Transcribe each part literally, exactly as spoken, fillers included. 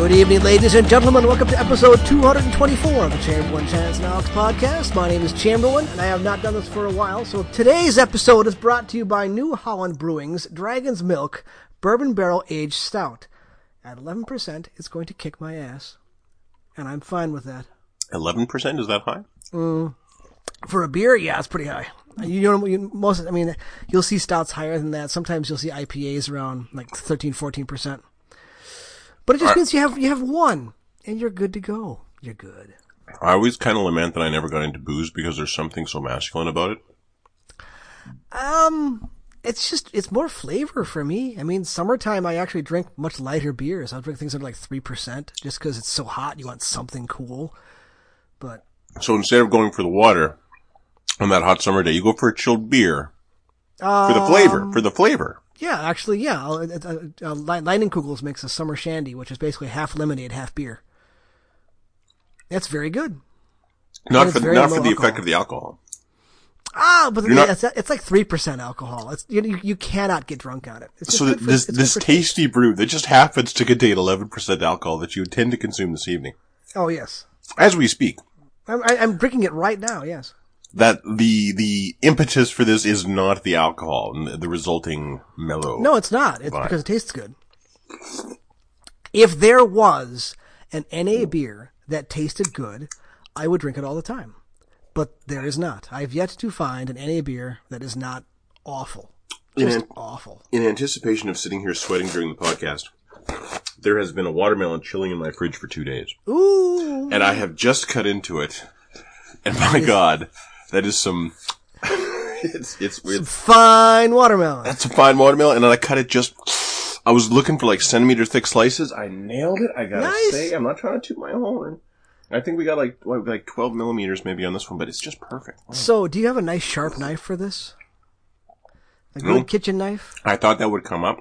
Good evening, ladies and gentlemen. Welcome to episode two twenty-four of the Chamberlain, Chance, and Alex podcast. My name is Chamberlain, and I have not done this for a while, so today's episode is brought to you by New Holland Brewing's Dragon's Milk Bourbon Barrel Aged Stout. At eleven percent, it's going to kick my ass, and I'm fine with that. eleven percent? Is that high? Mm. For a beer, yeah, it's pretty high. You know, you, most, I mean, you'll see stouts higher than that. Sometimes you'll see I P As around like thirteen, fourteen percent. But it just means you have you have one, and you're good to go. You're good. I always kind of lament that I never got into booze because there's something so masculine about it. Um, it's just, it's more flavor for me. I mean, summertime, I actually drink much lighter beers. I'll drink things that are like three percent just because it's so hot. You want something cool. But so instead of going for the water on that hot summer day, you go for a chilled beer. Um, for the flavor. For the flavor. Yeah, actually, yeah. Uh, uh, uh, Lightning Kugels makes a summer shandy, which is basically half lemonade, half beer. That's very good. Not for, very not for the alcohol effect of the alcohol. Ah, but the, not, it's, it's like three percent alcohol. It's, you, you cannot get drunk on it. It's just so that this, for, this tasty brew that just happens to contain eleven percent alcohol that you intend to consume this evening. Oh, yes. As we speak. I'm, I'm drinking it right now, yes. That the the impetus for this is not the alcohol and the resulting mellow. No, it's not. It's vibe. Because it tastes good. If there was an N A beer that tasted good, I would drink it all the time. But there is not. I've yet to find an N A beer that is not awful. Just in an- awful. In anticipation of sitting here sweating during the podcast, there has been a watermelon chilling in my fridge for two days. Ooh! And I have just cut into it. And my God... That is some, it's, it's weird. Some fine watermelon. That's a fine watermelon. And then I cut it just, I was looking for like centimeter thick slices. I nailed it. I gotta nice. say, I'm not trying to toot my horn. I think we got like, what, like twelve millimeters maybe on this one, but it's just perfect. Wow. So do you have a nice sharp knife for this? A good no. kitchen knife? I thought that would come up.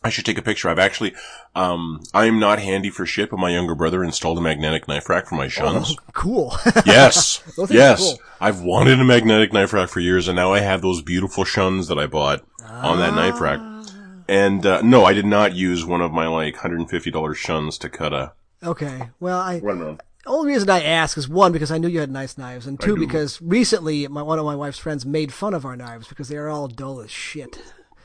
I should take a picture. I've actually, um, I am not handy for shit, but my younger brother installed a magnetic knife rack for my shuns. Oh, cool. Yes. Yes. Cool. I've wanted a magnetic knife rack for years, and now I have those beautiful shuns that I bought ah. on that knife rack. And, uh, no, I did not use one of my, like, one hundred fifty dollars shuns to cut a... Okay. Well, I... Watermelon. The only reason I ask is, one, because I knew you had nice knives, and two, because recently my, one of my wife's friends made fun of our knives because they are all dull as shit.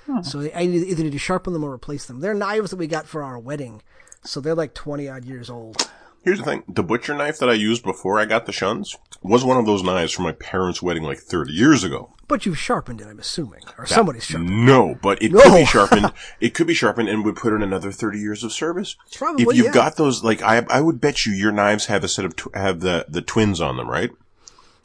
Hmm. So I either need to sharpen them or replace them. They're knives that we got for our wedding, so they're like twenty-odd years old. Here's the thing. The butcher knife that I used before I got the shuns was one of those knives from my parents' wedding like thirty years ago. But you've sharpened it, I'm assuming. Or that, somebody's sharpened it. No, but it no. could be sharpened. It could be sharpened and would put in another thirty years of service. Probably, If you've yeah. got those, like, I I would bet you your knives have a set of, tw- have the, the twins on them, right?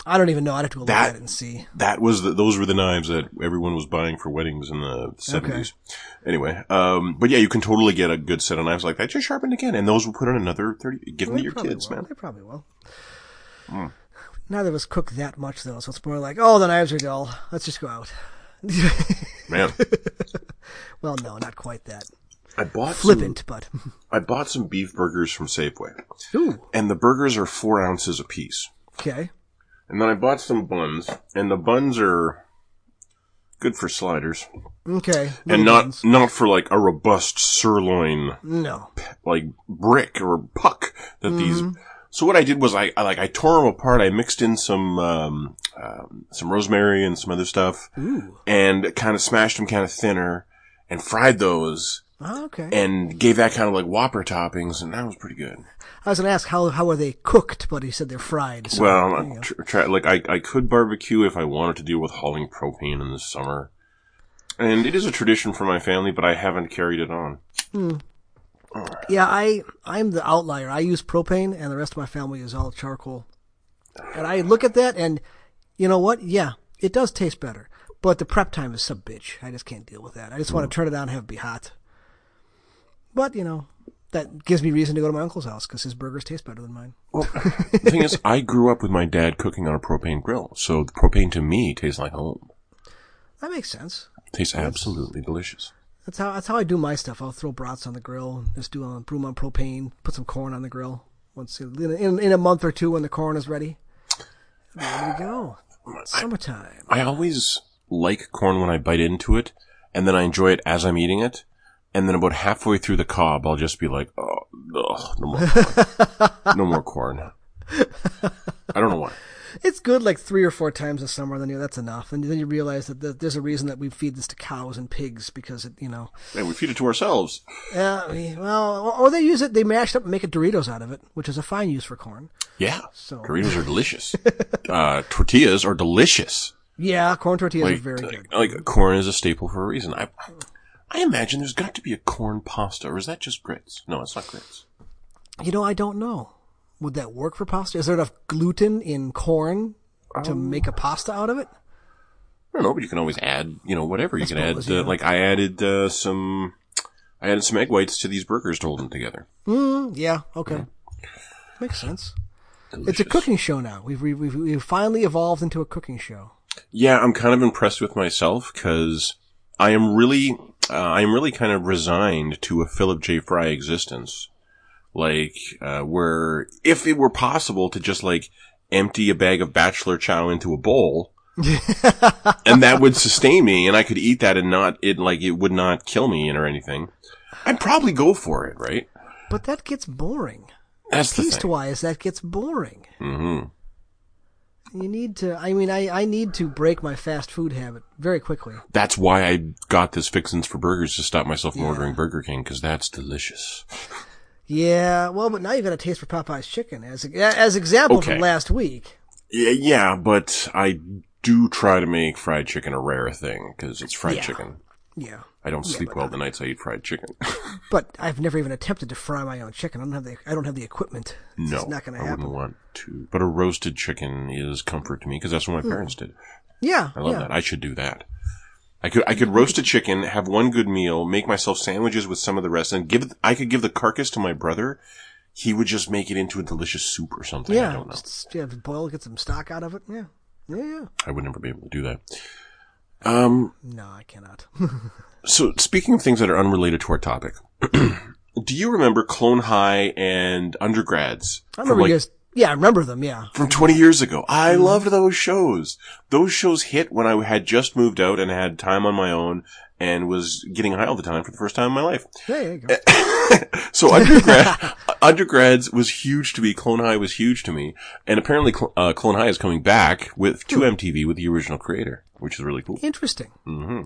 I don't even know. I'd have to look at it and see. That was the, those were the knives that everyone was buying for weddings in the seventies. Okay. Anyway, um, but yeah, you can totally get a good set of knives like that. Just sharpened again, and those will put in another thirty. Give well, them to your kids, will. man. They probably will. Mm. Neither of us cook that much, though, so it's more like, oh, the knives are dull. Let's just go out. Man. Well, no, not quite that. I bought Flippant, some, but I bought some beef burgers from Safeway. Ooh. And the burgers are four ounces a piece. Okay. And then I bought some buns, and the buns are good for sliders. Okay. And not buns. not for, like, a robust sirloin. No. Like, brick or puck that mm-hmm. these... So what I did was I, I, like, I tore them apart. I mixed in some, um, um some rosemary and some other stuff. Ooh. And kind of smashed them kind of thinner and fried those. Oh, okay. And gave that kind of like Whopper toppings, and that was pretty good. I was going to ask, how how are they cooked, but he said they're fried. So well, tr- tr- like I, I could barbecue if I wanted to deal with hauling propane in the summer. And it is a tradition for my family, but I haven't carried it on. Mm. Oh. Yeah, I, I'm the outlier. I use propane, and the rest of my family is all charcoal. And I look at that, and you know what? Yeah, it does taste better. But the prep time is some bitch. I just can't deal with that. I just mm. want to turn it on and have it be hot. But, you know, that gives me reason to go to my uncle's house because his burgers taste better than mine. Well, the thing is, I grew up with my dad cooking on a propane grill, so the propane to me tastes like home. That makes sense. Tastes that's, absolutely delicious. That's how that's how I do my stuff. I'll throw brats on the grill, just do a brew on propane, put some corn on the grill. Once in, in, in a month or two when the corn is ready, there we go. It's summertime. I, I always like corn when I bite into it, and then I enjoy it as I'm eating it. And then about halfway through the cob, I'll just be like, oh, Ugh, no more corn. No more corn. I don't know why. It's good like three or four times a summer, and then you know, that's enough. And then you realize that there's a reason that we feed this to cows and pigs because, it, you know. And we feed it to ourselves. Yeah, uh, we, well, or they use it, they mash it up and make a Doritos out of it, which is a fine use for corn. Yeah, so. Doritos are delicious. uh, tortillas are delicious. Yeah, corn tortillas like, are very like, good. Like corn is a staple for a reason. I, I imagine there's got to be a corn pasta, or is that just grits? No, it's not grits. You know, I don't know. Would that work for pasta? Is there enough gluten in corn um, to make a pasta out of it? I don't know, but you can always add, you know, whatever. You I can suppose, add, yeah. uh, like I added uh, some, I added some egg whites to these burgers to hold them together. Mm, yeah, okay, mm-hmm. Makes sense. Delicious. It's a cooking show now. We've, we've we've finally evolved into a cooking show. Yeah, I'm kind of impressed with myself because I am really, uh, I am really kind of resigned to a Philip J. Fry existence. Like, uh, where, if it were possible to just, like, empty a bag of bachelor chow into a bowl, and that would sustain me, and I could eat that and not, it, like, it would not kill me or anything, I'd probably go for it, right? But that gets boring. That's the thing. At least wise, that gets boring. Mm-hmm. You need to, I mean, I, I need to break my fast food habit very quickly. That's why I got this Fixins for Burgers to stop myself from yeah. ordering Burger King, because that's delicious. Yeah, well, but now you've got a taste for Popeye's chicken, as as example okay. from last week. Yeah, yeah, but I do try to make fried chicken a rare thing, because it's fried yeah. chicken. Yeah. I don't yeah, sleep well I, the nights I eat fried chicken. But I've never even attempted to fry my own chicken. I don't have the, I don't have the equipment. It's no, not gonna happen. I wouldn't want to. But a roasted chicken is comfort to me, because that's what my parents mm. did. Yeah, I love yeah. that. I should do that. I could I could roast a chicken, have one good meal, make myself sandwiches with some of the rest, and give I could give the carcass to my brother. He would just make it into a delicious soup or something. Yeah, I don't know. Just, yeah, boil, get some stock out of it. Yeah, yeah, yeah. I would never be able to do that. Um, no, I cannot. So, speaking of things that are unrelated to our topic, do you remember Clone High and Undergrads? I remember like, just. Yeah, I remember them, yeah. From twenty years ago. I mm. loved those shows. Those shows hit when I had just moved out and had time on my own and was getting high all the time for the first time in my life. Yeah, there you go. So undergrad, Undergrads was huge to me. Clone High was huge to me. And apparently uh, Clone High is coming back with to M T V with the original creator, which is really cool. Interesting. Mm-hmm.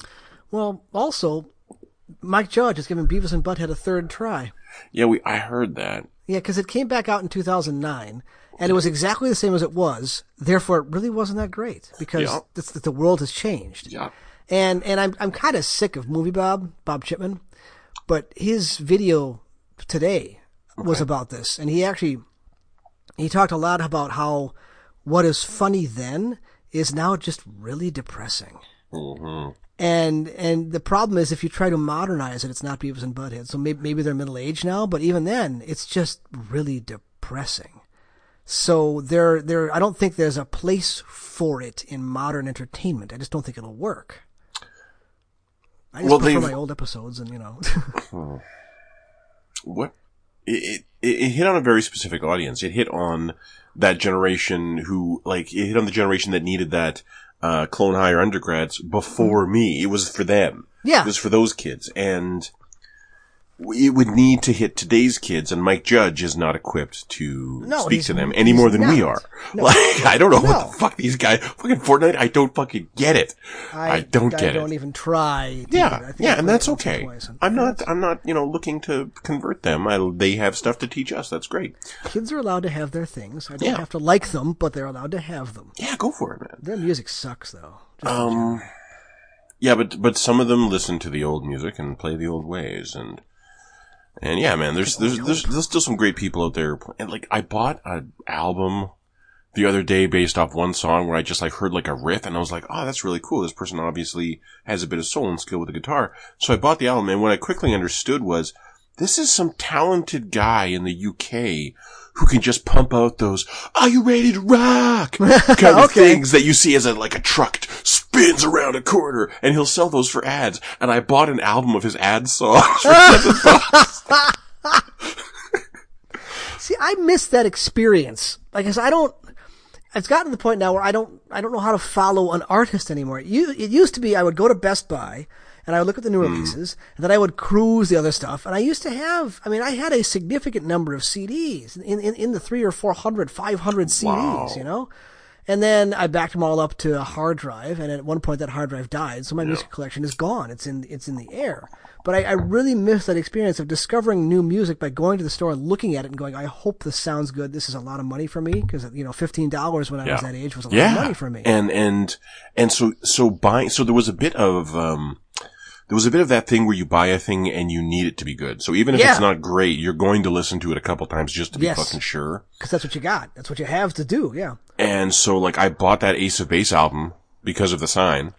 Well, also, Mike Judge has given Beavis and Butthead a third try. Yeah, we. I heard that. Yeah, because it came back out in two thousand nine. And it was exactly the same as it was. Therefore, it really wasn't that great because yeah. it's, the world has changed. Yeah. And and I'm I'm kind of sick of Movie Bob, Bob Chipman, but his video today okay. was about this. And he actually, he talked a lot about how what is funny then is now just really depressing. Mm-hmm. And and the problem is if you try to modernize it, it's not Beavis and Butthead. So maybe, maybe they're middle-aged now, but even then, it's just really depressing. So there, there. I don't think there's a place for it in modern entertainment. I just don't think it'll work. I just well, prefer my old episodes, and you know. What? It, it it hit on a very specific audience. It hit on that generation who like it hit on the generation that needed that uh, Clone High or Undergrads before me. It was for them. Yeah, it was for those kids, and it would need to hit today's kids, and Mike Judge is not equipped to no, speak to them any more than not. we are. No. Like, I don't know no. what the fuck these guys, fucking Fortnite, I don't fucking get it. I, I don't I get it. I don't even try. Yeah, I think yeah, and that's okay. And I'm not, I'm not, you know, looking to convert them. I, they have stuff to teach us. That's great. Kids are allowed to have their things. I don't yeah. have to like them, but they're allowed to have them. Yeah, go for it, man. Their music sucks, though. Just um, yeah, but, but some of them listen to the old music and play the old ways, and And yeah, man, there's, there's, there's, there's still some great people out there. And like, I bought an album the other day based off one song where I just like heard like a riff and I was like, oh, that's really cool. This person obviously has a bit of soul and skill with the guitar. So I bought the album and what I quickly understood was this is some talented guy in the U K who can just pump out those, are you ready to rock? Kind of okay. things that you see as a, like a truck spins around a corner and he'll sell those for ads. And I bought an album of his ad songs for seven bucks. See, I miss that experience. Like I said, I don't, it's gotten to the point now where I don't, I don't know how to follow an artist anymore. You, it used to be I would go to Best Buy and I would look at the new mm. releases, and then I would cruise the other stuff. And I used to have, I mean, I had a significant number of C Ds in, in, in the three or four hundred, five hundred C Ds, wow. you know? And then I backed them all up to a hard drive, and at one point that hard drive died, so my yeah. music collection is gone. It's in, it's in the air. But I, I really miss that experience of discovering new music by going to the store and looking at it and going, I hope this sounds good. This is a lot of money for me. Because, you know, fifteen dollars when I yeah. was that age was a yeah. lot of money for me. And, and, and so, so buying, so there was a bit of, um, there was a bit of that thing where you buy a thing and you need it to be good. So even if yeah. it's not great, you're going to listen to it a couple times just to be yes. fucking sure. Because that's what you got. That's what you have to do. Yeah. And so, like, I bought that Ace of Base album because of the sign.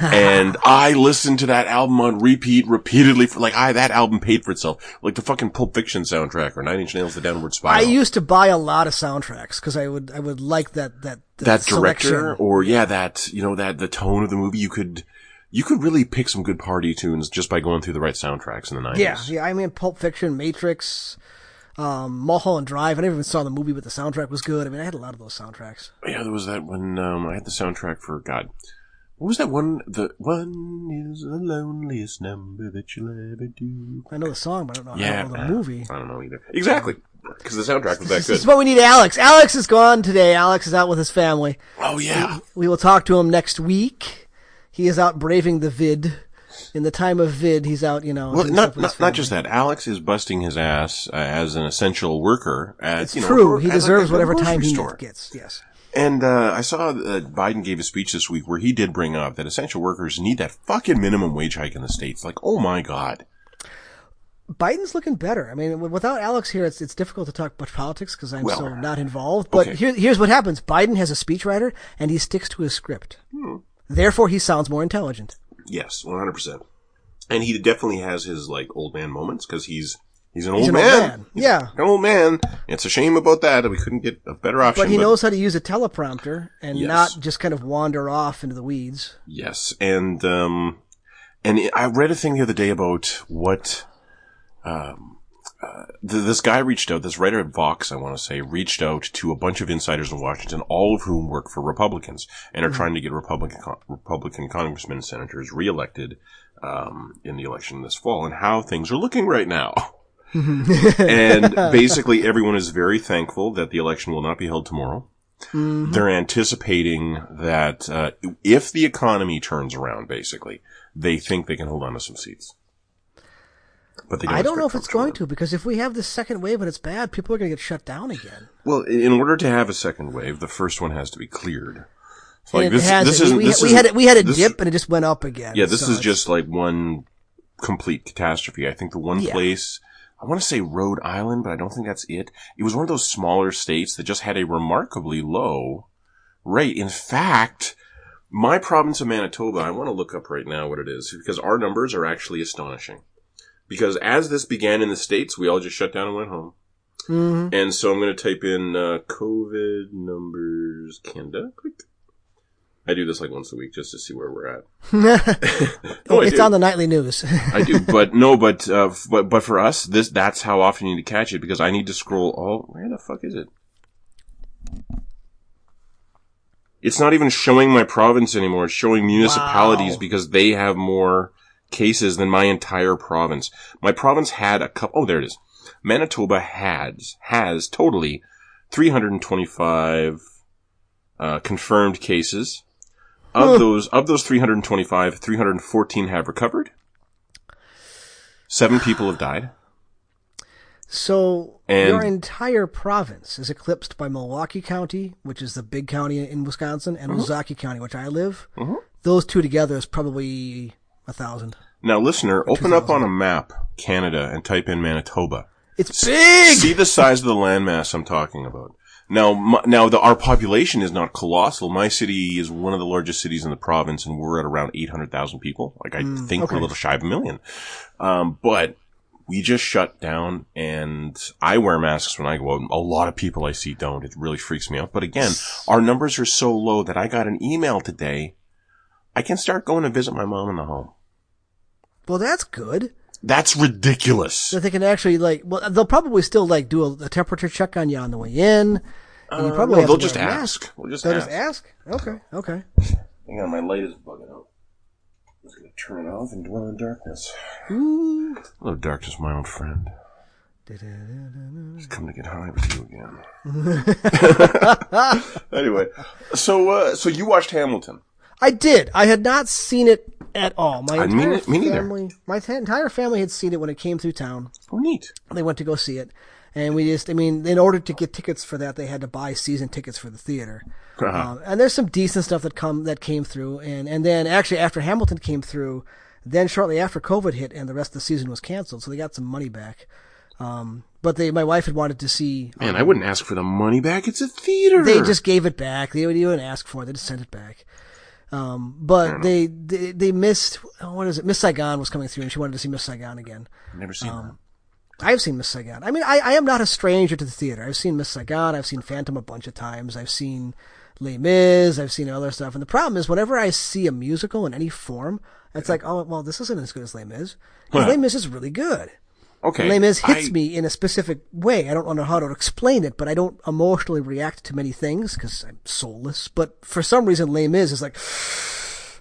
And I listened to that album on repeat repeatedly. For, like, I that album paid for itself. Like the fucking Pulp Fiction soundtrack or Nine Inch Nails, The Downward Spiral. I used to buy a lot of soundtracks because I would I would like that that that, that director or yeah that you know that the tone of the movie. You could you could really pick some good party tunes just by going through the right soundtracks in the nineties. Yeah, yeah. I mean, Pulp Fiction, Matrix, um, Mulholland Drive. I never even saw the movie, but the soundtrack was good. I mean, I had a lot of those soundtracks. Yeah, there was that one. Um, I had the soundtrack for God. What was that one? The one is the loneliest number that you'll ever do. I know the song, but I don't know yeah, how to know the movie. I don't know either. Exactly. Because the soundtrack was that good. This is what we need, Alex. Alex is gone today. Alex is out with his family. Oh, yeah. We, we will talk to him next week. He is out braving the vid. In the time of vid, he's out, you know. Well, not, not, not just that. Alex is busting his ass uh, as an essential worker. At, it's you know, true. He deserves like whatever time he gets. Yes. And uh I saw that Biden gave a speech this week where he did bring up that essential workers need that fucking minimum wage hike in the States. Like, oh, my God. Biden's looking better. I mean, without Alex here, it's it's difficult to talk much politics because I'm well, so not involved. But okay. here, here's what happens. Biden has a speechwriter, and he sticks to his script. Hmm. Therefore, he sounds more intelligent. Yes, one hundred percent. And he definitely has his, like, old man moments because he's... He's an, He's old, an man. old man. He's yeah. an old man. It's a shame about that that we couldn't get a better option. But he but... knows how to use a teleprompter and yes. not just kind of wander off into the weeds. Yes. And, um, and I read a thing the other day about what, um, uh, th- this guy reached out, this writer at Vox, I want to say, reached out to a bunch of insiders in Washington, all of whom work for Republicans and are mm-hmm. trying to get Republican, Republican congressmen and senators reelected, um, in the election this fall and how things are looking right now. And basically everyone is very thankful that the election will not be held tomorrow. Mm-hmm. They're anticipating that uh, if the economy turns around, basically, they think they can hold on to some seats. But they don't I don't know if it's going to, because if we have this second wave and it's bad, people are going to get shut down again. Well, in order to have a second wave, the first one has to be cleared. So like, this, this isn't, we, this we, is, had a, we had a this, dip and it just went up again. Yeah, this so is just like one complete catastrophe. I think the one yeah. place... I want to say Rhode Island, but I don't think that's it. It was one of those smaller states that just had a remarkably low rate. In fact, my province of Manitoba, I want to look up right now what it is, because our numbers are actually astonishing. Because as this began in the States, we all just shut down and went home. Mm-hmm. And so I'm going to type in uh, COVID numbers Canada. Click. I do this like once a week just to see where we're at. no, it's on the nightly news. I do, but no, but, uh, but, but for us, this, that's how often you need to catch it because I need to scroll all, where the fuck is it? It's not even showing my province anymore. It's showing municipalities wow. because they have more cases than my entire province. My province had a couple, oh, there it is. Manitoba has, has totally three hundred twenty-five, uh, confirmed cases. Of those, of those three hundred twenty-five, three hundred fourteen have recovered. Seven people have died. So and your entire province is eclipsed by Milwaukee County, which is the big county in Wisconsin, and mm-hmm. Ozaukee County, which I live. Mm-hmm. Those two together is probably a thousand. Now, listener, open up on a map, Canada, and type in Manitoba. It's big! See the size of the landmass I'm talking about. Now, my, now the, our population is not colossal. My city is one of the largest cities in the province, and we're at around eight hundred thousand people. Like, I mm, think okay. we're a little shy of a million. Um, but we just shut down, and I wear masks when I go out. A lot of people I see don't. It really freaks me out. But again, our numbers are so low that I got an email today. I can start going to visit my mom in the home. Well, that's good. That's ridiculous. That they can actually, like, well, they'll probably still, like, do a, a temperature check on you on the way in. And you probably uh, no, they'll just ask. We'll just they'll ask. just ask? Okay, okay. Hang on, my light is bugging out. I'm going to turn it off and dwell in darkness. Ooh. Hello, darkness, my old friend. Just come to get high with you again. Anyway, so uh, so you watched Hamilton. I did. I had not seen it at all. My I entire mean, me family, neither. My t- entire family had seen it when it came through town. Oh, neat. They went to go see it. And we just, I mean, in order to get tickets for that, they had to buy season tickets for the theater. Uh-huh. Um, and there's some decent stuff that come that came through. And, and then actually after Hamilton came through, then shortly after COVID hit and the rest of the season was canceled. So they got some money back. Um, but they, my wife had wanted to see. Man, um, I wouldn't ask for the money back. It's a theater. They just gave it back. They didn't even ask for it. They just sent it back. Um, but they, they, they missed, oh, what is it? Miss Saigon was coming through and she wanted to see Miss Saigon again. Never seen um, that. I've seen Miss Saigon. I mean, I, I am not a stranger to the theater. I've seen Miss Saigon. I've seen Phantom a bunch of times. I've seen Les Mis. I've seen other stuff. And the problem is whenever I see a musical in any form, it's like, oh, well, this isn't as good as Les Mis. Because huh. Les Mis is really good. Okay. Les Mis hits I... me in a specific way. I don't know how to explain it, but I don't emotionally react to many things because I'm soulless. But for some reason, Les Mis is like,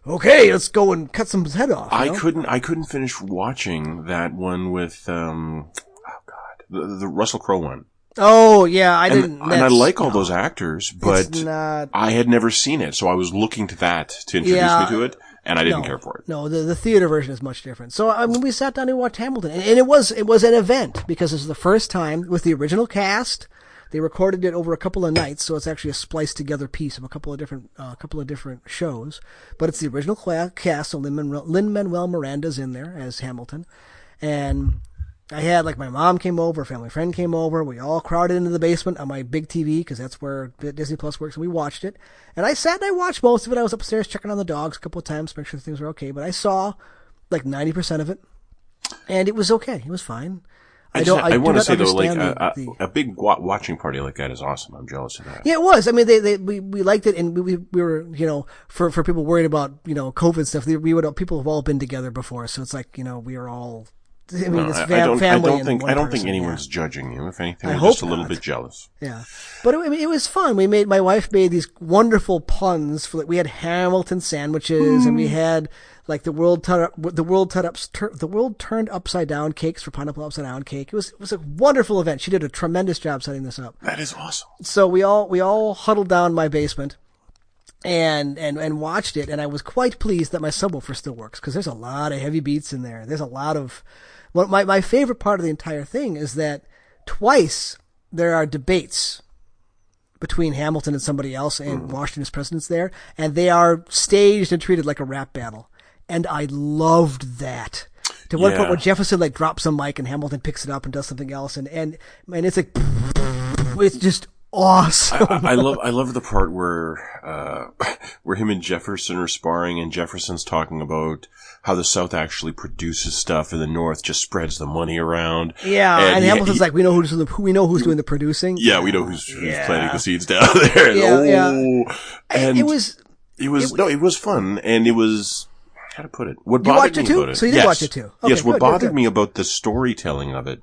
okay, let's go and cut someone's head off. You know? I couldn't, I couldn't finish watching that one with, um, The, the Russell Crowe one. Oh, yeah, I and, didn't. And I like all no, those actors, but not, I had never seen it, so I was looking to that to introduce yeah, me to it, and I didn't no, care for it. No, the, the theater version is much different. So I mean, we sat down and watched Hamilton, and, and it was it was an event, because this is the first time with the original cast. They recorded it over a couple of nights, so it's actually a spliced together piece of a couple of different uh, couple of different shows. But it's the original cast, so Lin-Manuel, Lin-Manuel Miranda's in there as Hamilton, and I had, like, my mom came over, a family friend came over, we all crowded into the basement on my big T V, because that's where Disney Plus works, and we watched it. And I sat and I watched most of it. I was upstairs checking on the dogs a couple of times to make sure things were okay, but I saw, like, ninety percent of it, and it was okay. It was fine. I, I don't. Just, I, I want to say though, like a, the, a, a big watching party like that is awesome. I'm jealous of that. Yeah, it was. I mean, they, they we, we liked it, and we, we we were you know for for people worried about you know COVID stuff. We would people have all been together before, so it's like you know we were all. I mean, no, it's fam- I don't, family I don't think, I don't person, think anyone's yeah. judging you. If anything, we're just a little not. bit jealous. Yeah. But it, I mean, it was fun. We made, my wife made these wonderful puns for, like, we had Hamilton sandwiches mm. and we had, like, the world, tur- the world turned up, tur- the world turned upside down cakes for pineapple upside down cake. It was, it was a wonderful event. She did a tremendous job setting this up. That is awesome. So we all, we all huddled down in my basement. And, and, and watched it, and I was quite pleased that my subwoofer still works, because there's a lot of heavy beats in there. There's a lot of, well, my, my favorite part of the entire thing is that twice there are debates between Hamilton and somebody else and mm. Washington's presidents there, and they are staged and treated like a rap battle. And I loved that. To one yeah. point where Jefferson, like, drops a mic and Hamilton picks it up and does something else, and, and, and it's like, it's just, awesome. I, I love, I love the part where, uh, where him and Jefferson are sparring and Jefferson's talking about how the South actually produces stuff and the North just spreads the money around. Yeah. And, and Hamilton's he, like, we know who's, who we know who's doing the producing. Yeah. We know who's, who's yeah. planting the seeds down there. And, yeah, oh, yeah. and it was, it was, it, no, it was fun. And it was, how to put it? What bothered you watched me it too? about it? So you did yes. watch it too. Okay, yes. Good, what bothered good, good. me about the storytelling of it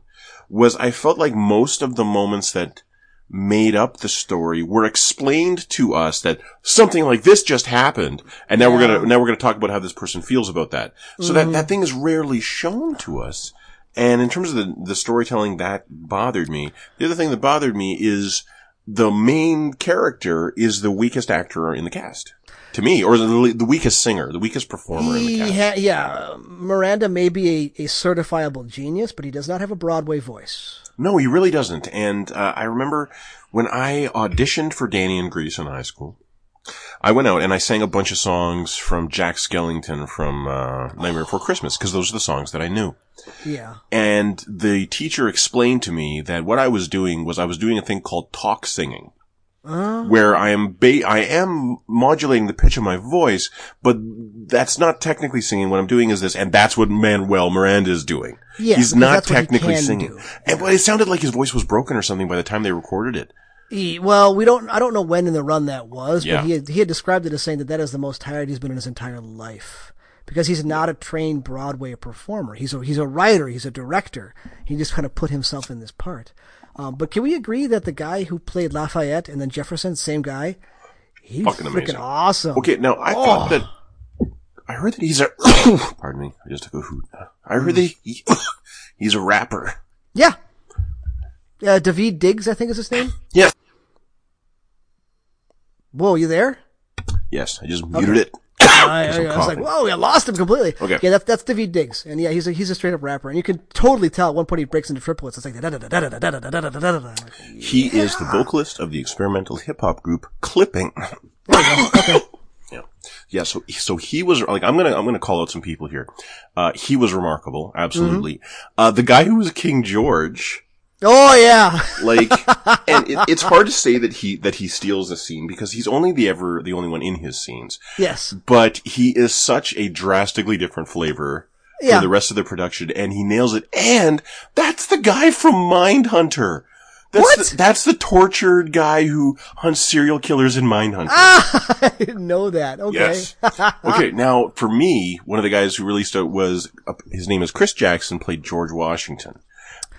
was I felt like most of the moments that made up the story were explained to us that something like this just happened, and now yeah. we're gonna now we're gonna talk about how this person feels about that. So mm-hmm. that that thing is rarely shown to us. And in terms of the the storytelling, that bothered me. The other thing that bothered me is the main character is the weakest actor in the cast. To me, or the, the weakest singer, the weakest performer he in the cast. Ha- yeah, Miranda may be a, a certifiable genius, but he does not have a Broadway voice. No, he really doesn't. And uh, I remember when I auditioned for Danny and Grease in high school, I went out and I sang a bunch of songs from Jack Skellington from uh, Nightmare Before Christmas, because those are the songs that I knew. Yeah. And the teacher explained to me that what I was doing was I was doing a thing called talk singing. Uh, where I am ba- I am modulating the pitch of my voice, but that's not technically singing. What I'm doing is this, and that's what Manuel Miranda is doing. Yeah, he's not technically he singing. Yeah. And but it sounded like his voice was broken or something by the time they recorded it. He, well, we don't. I don't know when in the run that was, but yeah. he had, he had described it as saying that that is the most tired he's been in his entire life. Because he's not a trained Broadway performer. He's a, he's a writer. He's a director. He just kind of put himself in this part. Um, but can we agree that the guy who played Lafayette and then Jefferson, same guy, he's freaking awesome. Okay, now I oh. thought that I heard that he's a... Pardon me. I just took a hoot. I heard that he, he's a rapper. Yeah. Uh, Daveed Diggs, I think is his name? Yes. Whoa, you there? Yes. I just muted okay. it. I, I, I was like, whoa, I lost him completely. Okay. Yeah, that's, that's Daveed Diggs. And yeah, he's a, he's a straight up rapper. And you can totally tell at one point he breaks into triplets. It's like, da da da da da da da da da da da da. He yeah. is the vocalist of the experimental hip hop group Clipping. There you go. Okay. Yeah. Yeah. So, so he was like, I'm going to, I'm going to call out some people here. Uh, he was remarkable. Absolutely. Mm-hmm. Uh, the guy who was King George. Oh yeah. Like, and it, it's hard to say that he, that he steals the scene because he's only the ever, the only one in his scenes. Yes. But he is such a drastically different flavor yeah. for the rest of the production and he nails it. And that's the guy from Mindhunter. That's what? The, that's the tortured guy who hunts serial killers in Mindhunter. Ah, I didn't know that. Okay. Yes. Okay. Now, for me, one of the guys who released it was, uh, his name is Chris Jackson, played George Washington.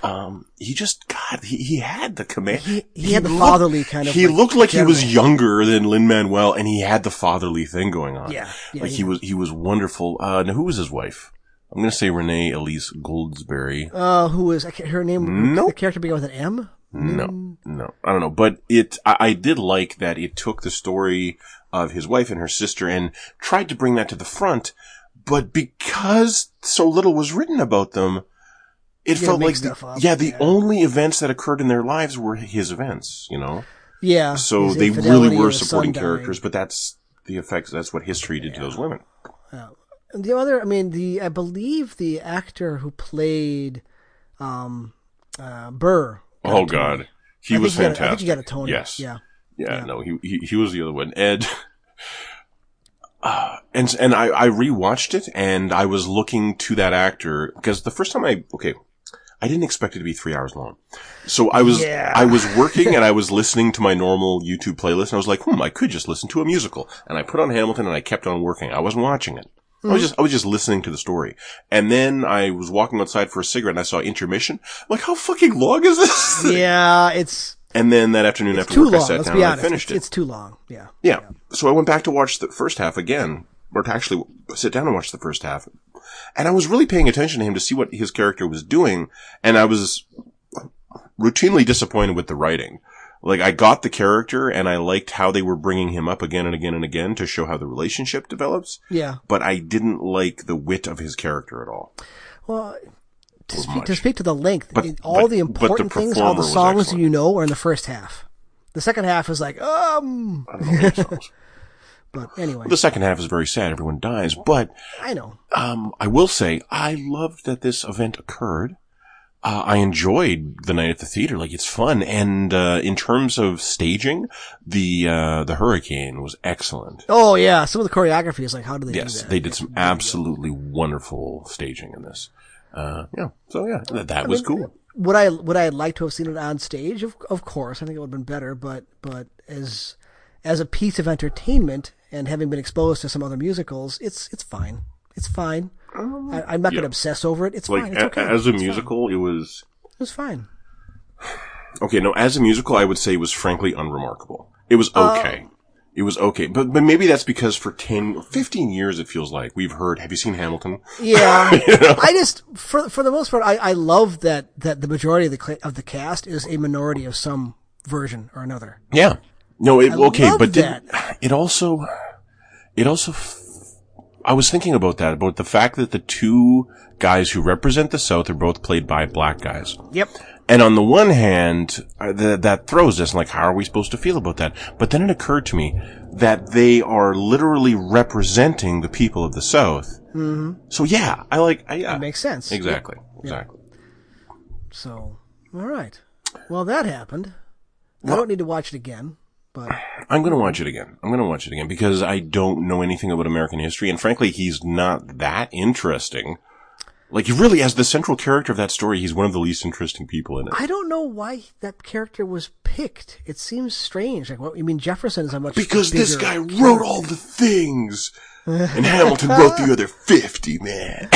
Um, he just, God, he, he had the command. He, he, he had the looked, fatherly kind of. He like, looked like general. He was younger than Lin-Manuel, and he had the fatherly thing going on. Yeah. yeah like yeah. he was, he was wonderful. Uh, now who was his wife? I'm gonna say Renee Elise Goldsberry. Uh, who was, her name, nope. the character began with an M? No, no, I don't know, but it, I, I did like that it took the story of his wife and her sister and tried to bring that to the front, but because so little was written about them, it felt like, the, yeah, the yeah. only events that occurred in their lives were his events, you know? Yeah. So they really were supporting characters, but that's the effects, that's what history did yeah. to those women. Yeah. And the other, I mean, the, I believe the actor who played, um, uh, Burr. Oh God, he I was fantastic. Got a, I think he got a Tony. Yes, yeah, yeah. yeah. No, he, he he was the other one. Ed, uh, and and I I rewatched it and I was looking to that actor because the first time I okay, I didn't expect it to be three hours long, so I was yeah. I was working and I was listening to my normal YouTube playlist and I was like, hmm, I could just listen to a musical and I put on Hamilton and I kept on working. I wasn't watching it. I was just, I was just listening to the story. And then I was walking outside for a cigarette and I saw intermission. I'm like, how fucking long is this thing? Yeah, it's. And then that afternoon after work, long. I sat Let's down and I finished it's, it. It's too long. Yeah. yeah. Yeah. So I went back to watch the first half again, or to actually sit down and watch the first half. And I was really paying attention to him to see what his character was doing. And I was routinely disappointed with the writing. Like, I got the character, and I liked how they were bringing him up again and again and again to show how the relationship develops. Yeah. But I didn't like the wit of his character at all. Well, to, speak to, speak to the length, but, all but, the important the things, all the songs you know are in the first half. The second half is like, um... I don't know But anyway. The second half is very sad. Everyone dies, but... I know. Um, I will say, I loved that this event occurred. Uh, I enjoyed the night at the theater. Like, it's fun. And, uh, in terms of staging, the, uh, the hurricane was excellent. Oh, yeah. Some of the choreography is like, how do they yes, do that? Yes, they did some absolutely wonderful staging in this. Uh, yeah. So, yeah, that, that was mean, cool. Would I, would I like to have seen it on stage? Of, of course. I think it would have been better. But, but as, as a piece of entertainment and having been exposed to some other musicals, it's, it's fine. It's fine. Um, I, I'm not yeah. going to obsess over it. It's like, fine. It's okay. As a it's musical, fine. It was... It was fine. Okay, no, as a musical, I would say it was frankly unremarkable. It was okay. Uh, it was okay. But but maybe that's because for ten, fifteen years, it feels like, we've heard, have you seen Hamilton? Yeah. You know? I just, for for the most part, I, I love that, that the majority of the of the cast is a minority of some version or another. Yeah. No, it, okay, but did, it also, it also... I was thinking about that, about the fact that the two guys who represent the South are both played by black guys. Yep. And on the one hand, th- that throws us, like, how are we supposed to feel about that? But then it occurred to me that they are literally representing the people of the South. Mm-hmm. So, yeah, I like... I, yeah. It makes sense. Exactly. Yep. Exactly. Yep. So, all right. Well, that happened. Well, I don't need to watch it again. But. I'm going to watch it again. I'm going to watch it again because I don't know anything about American history. And frankly, he's not that interesting. Like, he really, as the central character of that story, he's one of the least interesting people in it. I don't know why that character was picked. It seems strange. Like, what, you mean Jefferson is a much Because this guy character. wrote all the things. And Hamilton wrote the other fifty, man.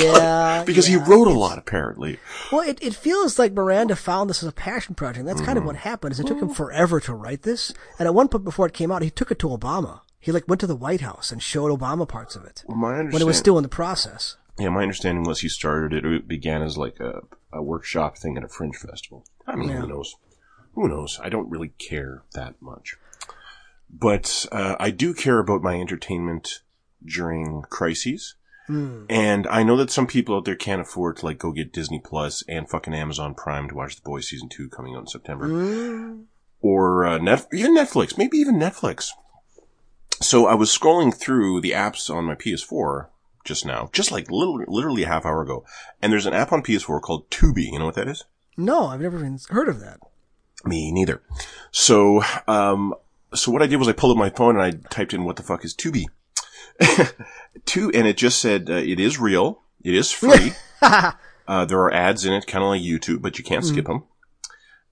yeah, like, because yeah. he wrote a lot, apparently. Well, it, it feels like Miranda found this as a passion project. That's mm. kind of what happened, is it took him forever to write this. And at one point before it came out, he took it to Obama. He like went to the White House and showed Obama parts of it well, my understand- when it was still in the process. Yeah, my understanding was he started it. It began as like a, a workshop thing at a fringe festival. I mean, yeah. who knows? Who knows? I don't really care that much. But uh, I do care about my entertainment during crises. Mm. And I know that some people out there can't afford to like go get Disney Plus and fucking Amazon Prime to watch The Boys Season two coming out in September. Mm. Or uh, Net- even Netflix. Maybe even Netflix. So I was scrolling through the apps on my P S four just now, just like little, literally a half hour ago. And there's an app on P S four called Tubi. You know what that is? No, I've never even heard of that. Me neither. So, um, so what I did was I pulled up my phone and I typed in what the fuck is Tubi. Two, and it just said, uh, it is real. It is free. uh, there are ads in it, kind of like YouTube, but you can't mm. skip them.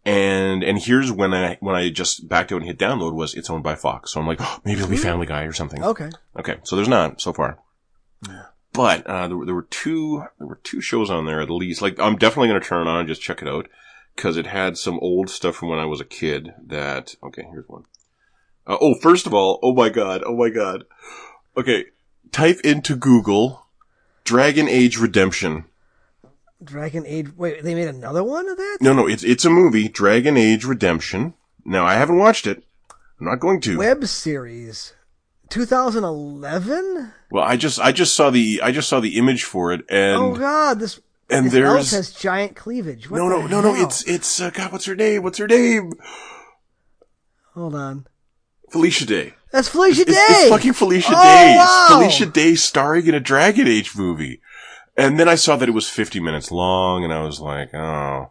And, and here's when I, when I just backed out and hit download was it's owned by Fox. So I'm like, oh, maybe it'll be Family Guy or something. Okay. Okay. So there's not so far. But uh, there, were, there were two there were two shows on there at least. Like I'm definitely going to turn it on and just check it out because it had some old stuff from when I was a kid. That okay, here's one. Uh, oh, first of all, oh my god, oh my god. Okay, type into Google Dragon Age Redemption. Dragon Age. Wait, they made another one of that? No, no, it's it's a movie, Dragon Age Redemption. Now I haven't watched it. I'm not going to. Web series. two thousand eleven? Well, I just I just saw the I just saw the image for it, and oh god, this and this there's has giant cleavage. What no, no, no, hell? no, it's it's uh, God. What's her name? What's her name? Hold on, Felicia Day. That's Felicia it's, Day. It's, it's fucking Felicia oh, Day. Wow. Felicia Day starring in a Dragon Age movie, and then I saw that it was fifty minutes long, and I was like, oh.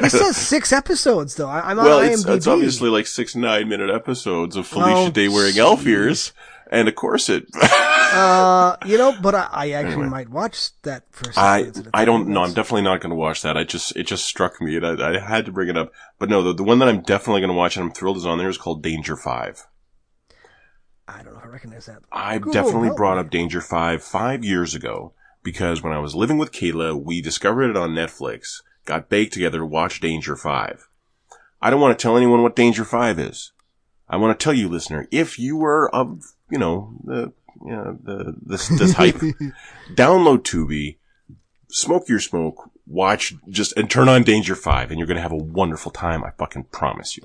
This says six episodes, though. I'm on well, it's, IMDb. It's obviously like six nine-minute episodes of Felicia oh, Day wearing geez. elf ears and a corset. uh, you know, but I, I actually anyway. might watch that first. I I don't know. I'm definitely not going to watch that. I just it just struck me, and I, I had to bring it up. But no, the, the one that I'm definitely going to watch, and I'm thrilled is on there, is called Danger five. I don't know if I recognize that. I cool, definitely brought me. up Danger five five years ago because when I was living with Kayla, we discovered it on Netflix. Got baked together to watch Danger five. I don't want to tell anyone what Danger five is. I want to tell you, listener, if you were of, you know, the, you know, the, this, this hype, download Tubi, smoke your smoke, watch, just, and turn on Danger five, and you're going to have a wonderful time, I fucking promise you.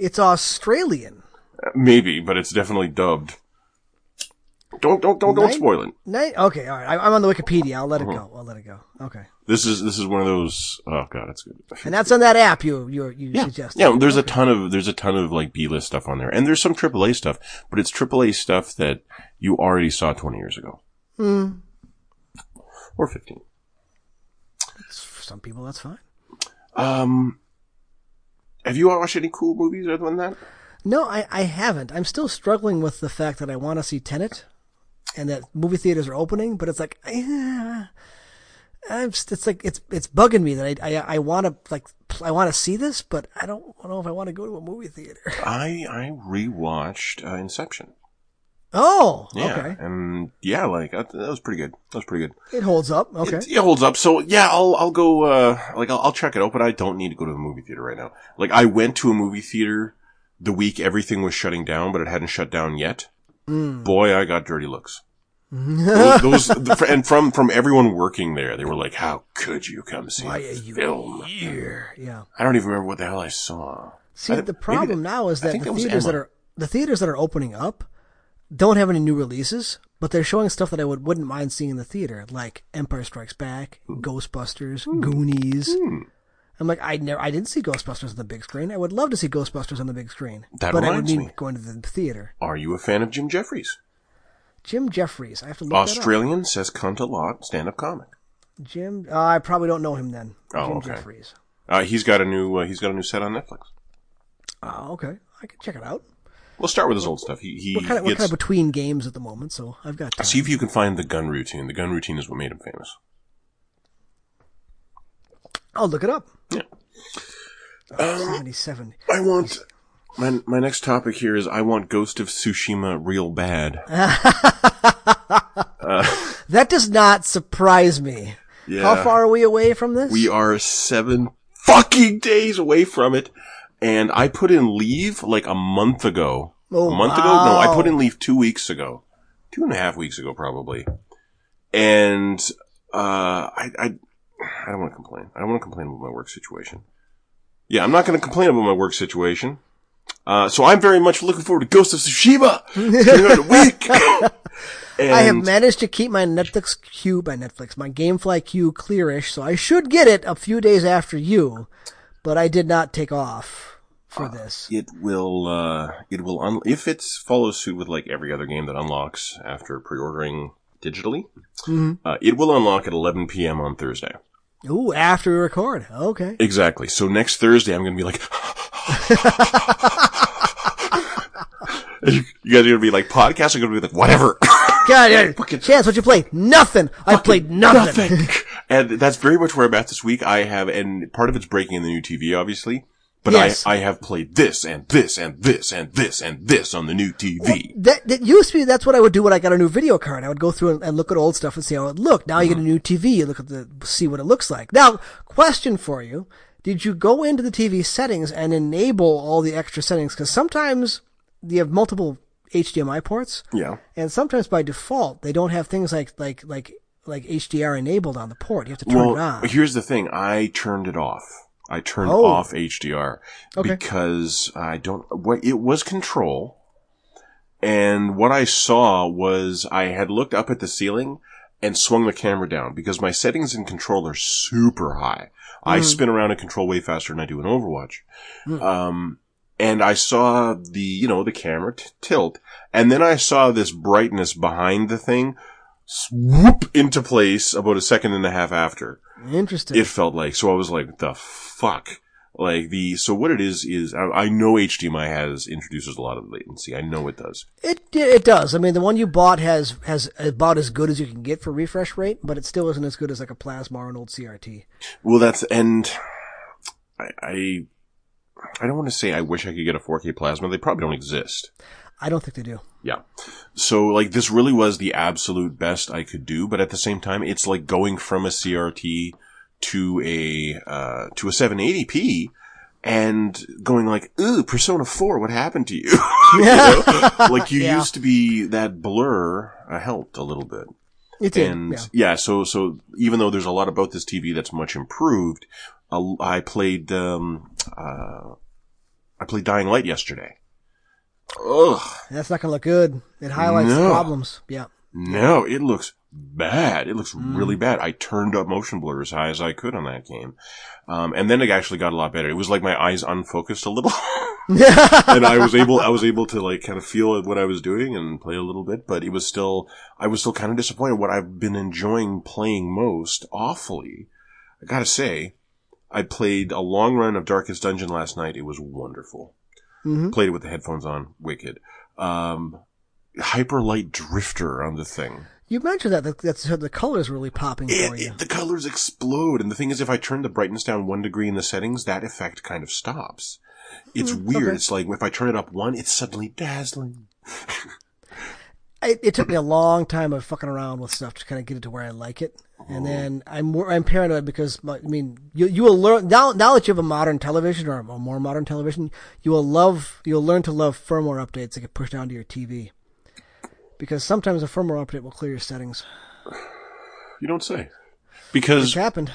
It's Australian. Uh, maybe, but it's definitely dubbed. Don't, don't, don't, don't nine, spoil it. Nine, okay, all right. I, I'm on the Wikipedia. I'll let it go. I'll let it go. Okay. This is, this is one of those, oh god, it's good. And that's on that app you, you, you yeah. suggested. Yeah, there's okay. a ton of, there's a ton of like B-list stuff on there. And there's some triple A stuff, but it's triple A stuff that you already saw twenty years ago. Hmm. Or fifteen. That's, for some people, that's fine. Um, have you watched any cool movies other than that? No, I, I haven't. I'm still struggling with the fact that I want to see Tenet. And that movie theaters are opening, but it's like, yeah, I'm just, it's like it's it's bugging me that I I, I want to like I want to see this, but I don't know if I want to go to a movie theater. I I rewatched uh, Inception. Oh, yeah, okay. And yeah, like that, that was pretty good. That was pretty good. It holds up. Okay, it, it holds up. So yeah, I'll I'll go uh, like I'll, I'll check it out, but I don't need to go to a movie theater right now. Like I went to a movie theater the week everything was shutting down, but it hadn't shut down yet. Mm. Boy, I got dirty looks. those, those and from from everyone working there, they were like, "How could you come see Why a film?" Here? Yeah, I don't even remember what the hell I saw. See, I th- the problem that, now is that the theaters that are the theaters that are opening up don't have any new releases, but they're showing stuff that I would wouldn't mind seeing in the theater, like Empire Strikes Back, mm. Ghostbusters, mm. Goonies. Mm. I'm like, I never, I didn't see Ghostbusters on the big screen. I would love to see Ghostbusters on the big screen, that but I would need going to the theater. Are you a fan of Jim Jeffries? Jim Jeffries. I have to look Australian that up. Says cunt a lot, stand-up comic. Jim, uh, I probably don't know him then. Oh, Jim okay. Jeffries. Uh, he's got a new, uh, he's got a new set on Netflix. Oh, okay. I can check it out. We'll start with his old stuff. He, he we're, kind of, gets... we're kind of between games at the moment, so I've got time. See if you can find the gun routine. The gun routine is what made him famous. I'll look it up. Yeah. Oh, um, seventy-seven. I want... My my next topic here is I want Ghost of Tsushima real bad. uh, that does not surprise me. Yeah. How far are we away from this? We are seven fucking days away from it. And I put in leave like a month ago Oh, a month wow. ago? No, I put in leave two weeks ago. Two and a half weeks ago, probably. And uh I I, I don't want to complain. I don't want to complain about my work situation. Yeah, I'm not going to complain about my work situation. Uh So I'm very much looking forward to Ghost of Tsushima. It's coming out in a week. And I have managed to keep my Netflix queue by Netflix, my GameFly queue clearish, so I should get it a few days after you, but I did not take off for uh, this. It will, uh, it will, un- if it follows suit with like every other game that unlocks after pre-ordering digitally, mm-hmm. uh, it will unlock at eleven p.m. on Thursday. Ooh, after we record. Okay. Exactly. So next Thursday, I'm going to be like, you guys are going to be like, podcasts are going to be like, whatever. God, yeah, fucking, Chance, what'd you play? Nothing. I played nothing. nothing. And that's very much where I'm at this week. I have, and part of it's breaking in the new T V, obviously. But yes. I, I have played this and this and this and this and this on the new T V. Well, that, that used to be, that's what I would do when I got a new video card. I would go through and, and look at old stuff and see how it looked. Now mm-hmm. you get a new T V, you look at the, see what it looks like. Now, question for you. Did you go into the T V settings and enable all the extra settings? Because sometimes you have multiple H D M I ports. Yeah. And sometimes by default, they don't have things like, like, like, like H D R enabled on the port. You have to turn well, it on. Here's the thing. I turned it off. I turned oh. off H D R okay. because I don't, it was Control. And what I saw was I had looked up at the ceiling and swung the camera down because my settings in Control are super high. Mm-hmm. I spin around in Control way faster than I do in Overwatch. Mm-hmm. Um, And I saw the, you know, the camera t- tilt. And then I saw this brightness behind the thing swoop into place about a second and a half after. Interesting. It felt like. So I was like, the fuck? Like the, so what it is, is I, I know H D M I has, introduces a lot of latency. I know it does. It it does. I mean, the one you bought has, has about as good as you can get for refresh rate, but it still isn't as good as like a plasma or an old C R T. Well, that's, and I, I I don't want to say I wish I could get a four K plasma. They probably don't exist. I don't think they do. Yeah. So, like, this really was the absolute best I could do. But at the same time, it's like going from a C R T to a uh, to a seven eighty p and going like, ooh, Persona four, what happened to you? You know? Like, you yeah. used to be that blur uh, helped a little bit. It did, and, yeah. yeah, so so even though there's a lot about this T V that's much improved, uh, I played... Um, Uh, I played Dying Light yesterday. Ugh. That's not going to look good. It highlights no. problems. Yeah. No, it looks bad. It looks mm. really bad. I turned up motion blur as high as I could on that game. Um, and then it actually got a lot better. It was like my eyes unfocused a little. And I was able, I was able to like kind of feel what I was doing and play a little bit, but it was still, I was still kind of disappointed. What I've been enjoying playing most awfully, I gotta say, I played a long run of Darkest Dungeon last night. It was wonderful. Mm-hmm. Played it with the headphones on. Wicked. Um, Hyper Light Drifter on the thing. You mentioned that. That's how the colors really popping it, for you. It, the colors explode. And the thing is, if I turn the brightness down one degree in the settings, that effect kind of stops. It's mm, weird. Okay. It's like if I turn it up one, it's suddenly dazzling. It, it took me a long time of fucking around with stuff to kind of get it to where I like it. And then I'm I'm paranoid because, I mean, you you will learn, now, now that you have a modern television or a more modern television, you will love, you'll learn to love firmware updates that get pushed down to your T V. Because sometimes a firmware update will clear your settings. You don't say. Because it's happened.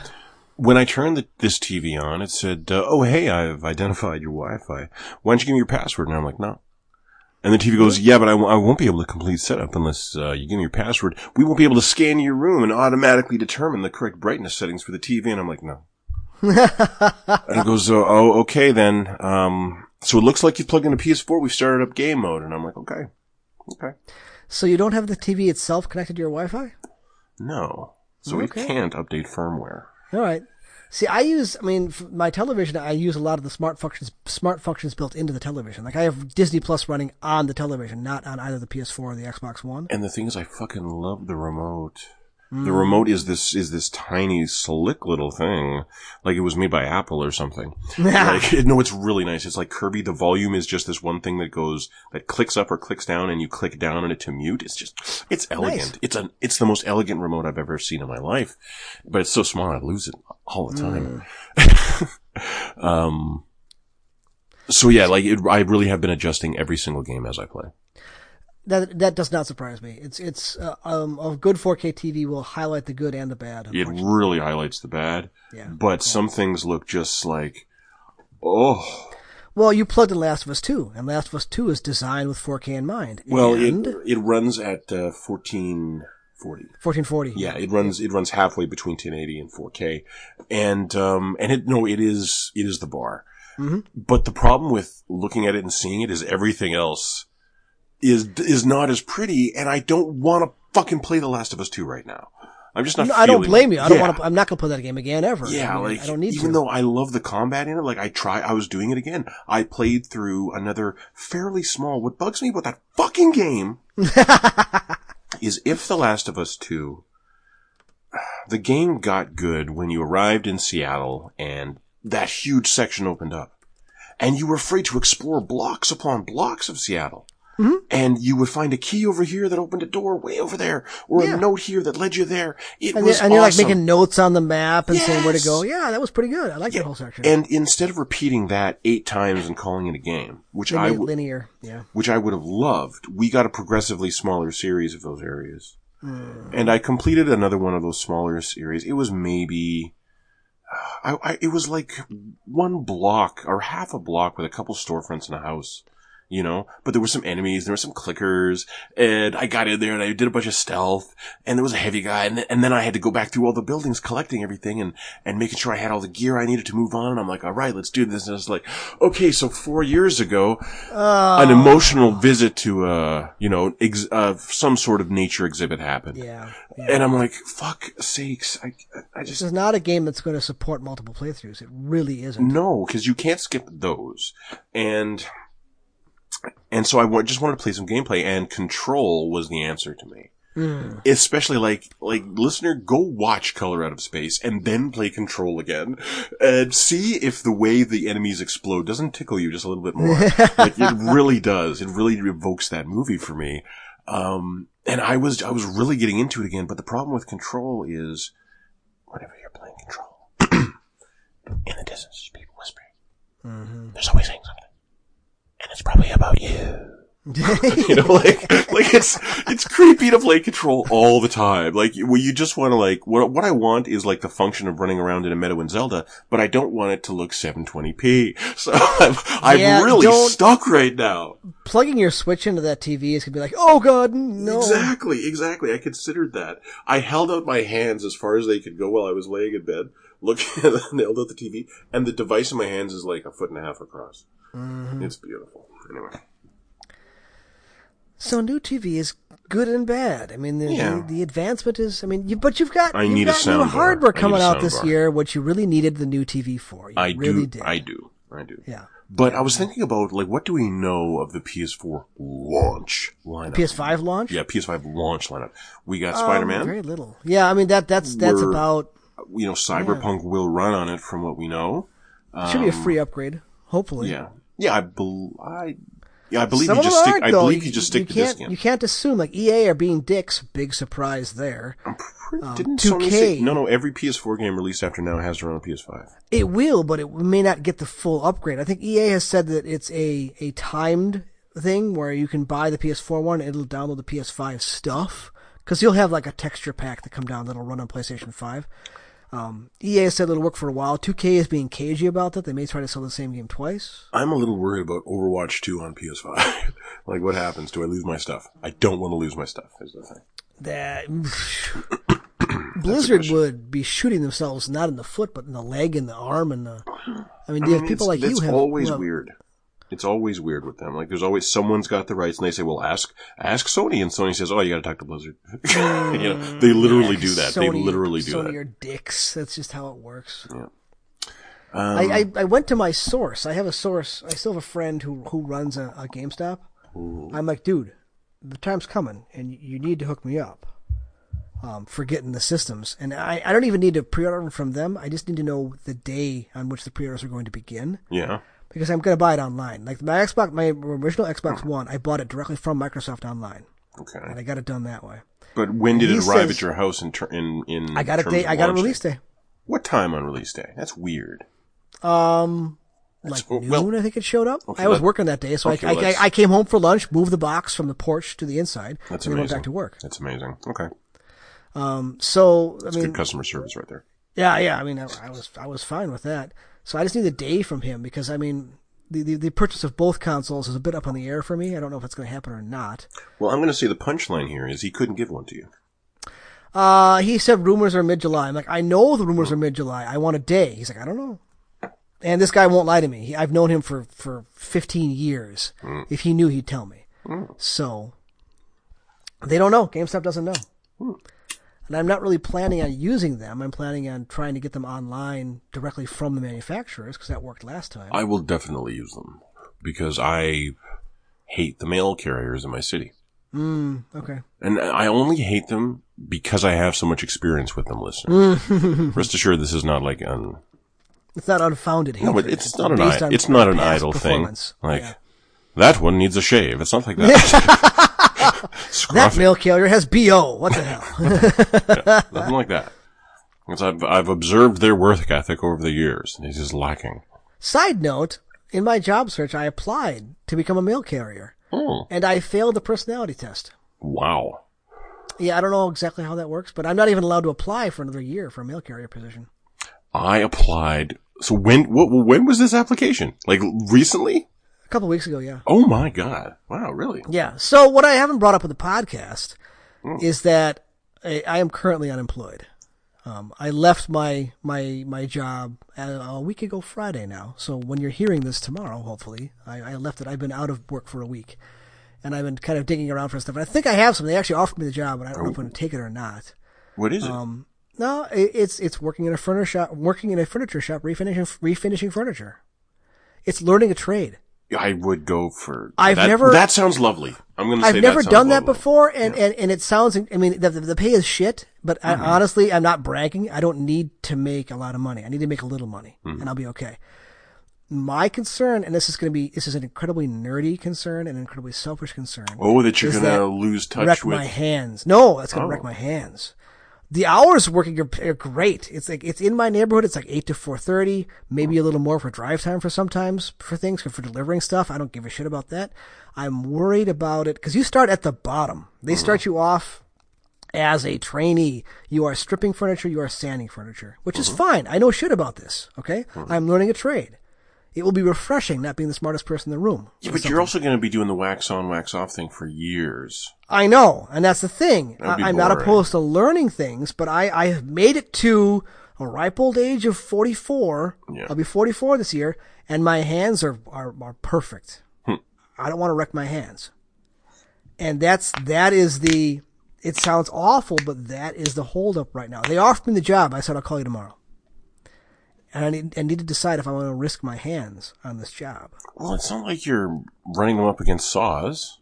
When I turned the, this T V on, it said, uh, oh, hey, I've identified your Wi-Fi. Why don't you give me your password? And I'm like, no. And the T V goes, yeah, but I, w- I won't be able to complete setup unless uh, you give me your password. We won't be able to scan your room and automatically determine the correct brightness settings for the T V. And I'm like, no. And it goes, oh, okay, then. Um, so it looks like you plugged in a P S four. We started up game mode. And I'm like, okay. Okay. So you don't have the T V itself connected to your Wi-Fi? No. So okay. It can't update firmware. All right. See, I use, I mean, for my television, I use a lot of the smart functions, smart functions built into the television. Like, I have Disney Plus running on the television, not on either the P S four or the Xbox One. And the thing is, I fucking love the remote. Mm. The remote is this, is this tiny, slick little thing. Like, it was made by Apple or something. Like, no, it's really nice. It's like Kirby. The volume is just this one thing that goes, that clicks up or clicks down, and you click down on it to mute. It's just, it's elegant. Nice. It's an, it's the most elegant remote I've ever seen in my life. But it's so small, I lose it all the time. Mm. um, So yeah, like it, I really have been adjusting every single game as I play. That that does not surprise me. It's it's uh, um, a good four K T V will highlight the good and the bad. It really highlights the bad. Yeah. But yeah. some things look just like, oh. Well, you plugged in Last of Us two, and Last of Us two is designed with four K in mind. Well, and it it runs at uh, fourteen forty fourteen forty Yeah, it runs it runs halfway between ten eighty and four K, and um and it no it is it is the bar. Mm-hmm. But the problem with looking at it and seeing it is everything else is is not as pretty, and I don't want to fucking play The Last of Us two right now. I'm just not. No, I don't blame you. I don't yeah. want to. I'm not gonna play that game again ever. Yeah, I mean, like I don't need even to. Though I love the combat in it, like I try. I was doing it again. I played through another fairly small. What bugs me about that fucking game is if The Last of Us two, the game got good when you arrived in Seattle and that huge section opened up, and you were free to explore blocks upon blocks of Seattle. Mm-hmm. And you would find a key over here that opened a door way over there, or yeah. a note here that led you there. It and was And you're awesome. Like making notes on the map and yes. saying where to go. Yeah, that was pretty good. I like yeah. that whole section. And instead of repeating that eight times and calling it a game, which linear, I w- linear, yeah, which I would have loved, we got a progressively smaller series of those areas. Mm. And I completed another one of those smaller series. It was maybe, I, I it was like one block or half a block with a couple storefronts and a house. You know, but there were some enemies, there were some clickers, and I got in there and I did a bunch of stealth, and there was a heavy guy, and, th- and then I had to go back through all the buildings collecting everything and, and making sure I had all the gear I needed to move on, and I'm like, all right, let's do this, and it's like, okay, so four years ago, oh. an emotional visit to, uh, you know, ex- uh, some sort of nature exhibit happened. Yeah. yeah. And I'm like, fuck sakes, I, I just... This is not a game that's going to support multiple playthroughs, it really isn't. No, because you can't skip those, and... And so I just wanted to play some gameplay, and Control was the answer to me. Mm. Especially like, like, listener, go watch Color Out of Space and then play Control again and see if the way the enemies explode doesn't tickle you just a little bit more. Like, it really does. It really evokes that movie for me. Um, and I was, I was really getting into it again, but the problem with Control is whenever you're playing Control, in the distance, people whispering. Mm-hmm. There's always things like that. And it's probably about you. You know, like, like it's, it's creepy to play Control all the time. Like, well, you just want to like, what, what I want is like the function of running around in a meadow in Zelda, but I don't want it to look seven twenty p. So I'm, I'm yeah, really stuck right now. Plugging your Switch into that T V is going to be like, oh God, no. Exactly, exactly. I considered that. I held out my hands as far as they could go while I was laying in bed, looking at the, held out the T V, and the device in my hands is like a foot and a half across. Mm-hmm. It's beautiful. Anyway. So new T V is good and bad. I mean, the, yeah. the, the advancement is, I mean, you, but you've got, I you've need got a sound new hardware bar. coming out this bar. year, which you really needed the new T V for. You I really do. Did. I do. I do. Yeah. But yeah. I was thinking about, like, what do we know of the P S four launch lineup? The P S five launch? Yeah, P S five launch lineup. We got um, Spider-Man. Very little. Yeah, I mean, that that's that's We're, about. You know, Cyberpunk yeah. will run on it from what we know. Um, should be a free upgrade, hopefully. Yeah. Yeah, I, bel- I, yeah, I believe Some you just stick. I believe you, you just stick you to this game. You can't assume like E A are being dicks. Big surprise there. I'm pretty, um, didn't Sony say, no, no. Every P S four game released after now has their own P S five. It will, but it may not get the full upgrade. I think E A has said that it's a a timed thing where you can buy the P S four one, and it'll download the P S five stuff because you'll have like a texture pack that come down that'll run on PlayStation five. Um, E A said it'll work for a while. two K is being cagey about that. They may try to sell the same game twice. I'm a little worried about Overwatch two on P S five. Like, what happens? Do I lose my stuff? I don't want to lose my stuff, is the thing. That Blizzard would be shooting themselves not in the foot, but in the leg and the arm. And the. I mean, do you I mean, have people like you have... It's always well, weird. It's always weird with them. Like, there's always someone's got the rights, and they say, "Well, ask ask Sony," and Sony says, "Oh, you got to talk to Blizzard." You know, they literally yeah, do that. Sony, they literally do Sony that. Sony are dicks. That's just how it works. Yeah. Um, I, I I went to my source. I have a source. I still have a friend who who runs a, a GameStop. Ooh. I'm like, dude, the time's coming, and you need to hook me up. Um, for getting the systems, and I, I don't even need to pre-order from them. I just need to know the day on which the pre-orders are going to begin. Yeah. Because I'm going to buy it online. Like, my Xbox, my original Xbox One, I bought it directly from Microsoft online. Okay. And I got it done that way. But when did it arrive at your house in in in I got a day. I got a release day. What time on release day? That's weird. Um, like noon, well, I think it showed up. Okay, I was working that day, so okay, I, I, I came home for lunch, moved the box from the porch to the inside, that's and amazing. Went back to work. That's amazing. Okay. Um. So, I that's mean, good customer service right there. Yeah, yeah. I mean, I, I was I was fine with that. So I just need a day from him because, I mean, the, the, the purchase of both consoles is a bit up in the air for me. I don't know if it's going to happen or not. Well, I'm going to say the punchline here is he couldn't give one to you. Uh, he said rumors are mid-July. I'm like, I know the rumors are mid-July. I want a day. He's like, I don't know. And this guy won't lie to me. He, I've known him for, for fifteen years. Mm. If he knew, he'd tell me. Mm. So, they don't know. GameStop doesn't know. Mm. And I'm not really planning on using them. I'm planning on trying to get them online directly from the manufacturers, because that worked last time. I will definitely use them, because I hate the mail carriers in my city. Mm, okay. And I only hate them because I have so much experience with them, listeners. Rest assured, this is not like an... It's not unfounded hatred. No, but it's, it's not an I- it's not an idle thing. Like, yeah. That one needs a shave. It's not like that. That mail carrier has B O. What the hell? Yeah, nothing like that. I've, I've observed their work ethic over the years, and it's just lacking. Side note, in my job search, I applied to become a mail carrier, oh. and I failed the personality test. Wow. Yeah, I don't know exactly how that works, but I'm not even allowed to apply for another year for a mail carrier position. I applied. So when what, when was this application? Like recently? A couple of weeks ago, yeah. Oh, my God. Wow, really? Yeah. So what I haven't brought up with the podcast mm. is that I, I am currently unemployed. Um, I left my my my job a week ago Friday now. So when you're hearing this tomorrow, hopefully, I, I left it. I've been out of work for a week, and I've been kind of digging around for stuff. And I think I have something. They actually offered me the job, but I don't oh. know if I'm going to take it or not. What is it? Um, no, it, it's it's working in a furniture shop, working in a furniture shop, refinishing refinishing furniture. It's learning a trade. I would go for. I've that, never. That sounds lovely. I'm going to. I've say never that done lovely. That before, and, yeah. and, and it sounds. I mean, the the pay is shit, but mm-hmm. I, honestly, I'm not bragging. I don't need to make a lot of money. I need to make a little money, mm-hmm. and I'll be okay. My concern, and this is going to be, this is an incredibly nerdy concern and an incredibly selfish concern. Oh, that you're going to lose touch wreck with my hands. No, that's going to oh. wreck my hands. The hours working are, are great. It's like, it's in my neighborhood. It's like eight to four thirty, maybe a little more for drive time for sometimes for things, for delivering stuff. I don't give a shit about that. I'm worried about it because you start at the bottom. They start you off as a trainee. You are stripping furniture. You are sanding furniture, which is fine. I know shit about this. Okay. I'm learning a trade. It will be refreshing not being the smartest person in the room. Yeah, but something. You're also going to be doing the wax on, wax off thing for years. I know, and that's the thing. I, I'm boring. Not opposed to learning things, but I, I have made it to a ripe old age of forty-four. Yeah. I'll be forty-four this year, and my hands are, are, are perfect. Hmm. I don't want to wreck my hands. And that's that is the, it sounds awful, but that is the holdup right now. They offered me the job. I said, I'll call you tomorrow. And I need, I need to decide if I want to risk my hands on this job. Well, it's not like you're running them up against saws.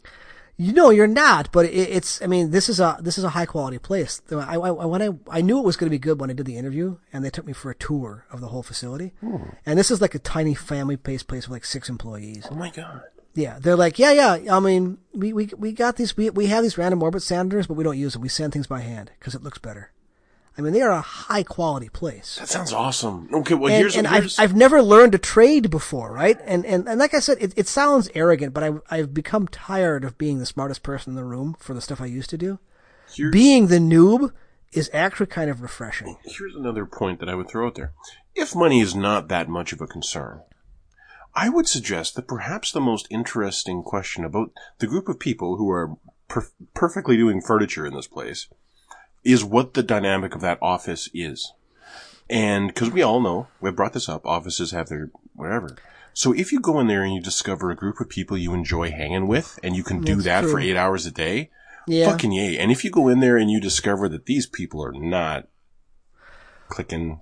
You know, you're not. But it, it's. I mean, this is a this is a high quality place. I, I when I I knew it was going to be good when I did the interview, and they took me for a tour of the whole facility. Hmm. And this is like a tiny family based place with like six employees. Oh my God. Yeah, they're like, yeah, yeah. I mean, we we we got these. We we have these random orbit sanders, but we don't use them. We sand things by hand because it looks better. I mean, they are a high-quality place. That sounds awesome. Okay, well, and, here's... And here's... I've, I've never learned to trade before, right? And and, and like I said, it, it sounds arrogant, but I've, I've become tired of being the smartest person in the room for the stuff I used to do. Here's... Being the noob is actually kind of refreshing. Here's another point that I would throw out there. If money is not that much of a concern, I would suggest that perhaps the most interesting question about the group of people who are per- perfectly doing furniture in this place... is what the dynamic of that office is. And because we all know, we've brought this up, offices have their whatever. So if you go in there and you discover a group of people you enjoy hanging with, and you can do That's that true. For eight hours a day, yeah. fucking yay. And if you go in there and you discover that these people are not clicking...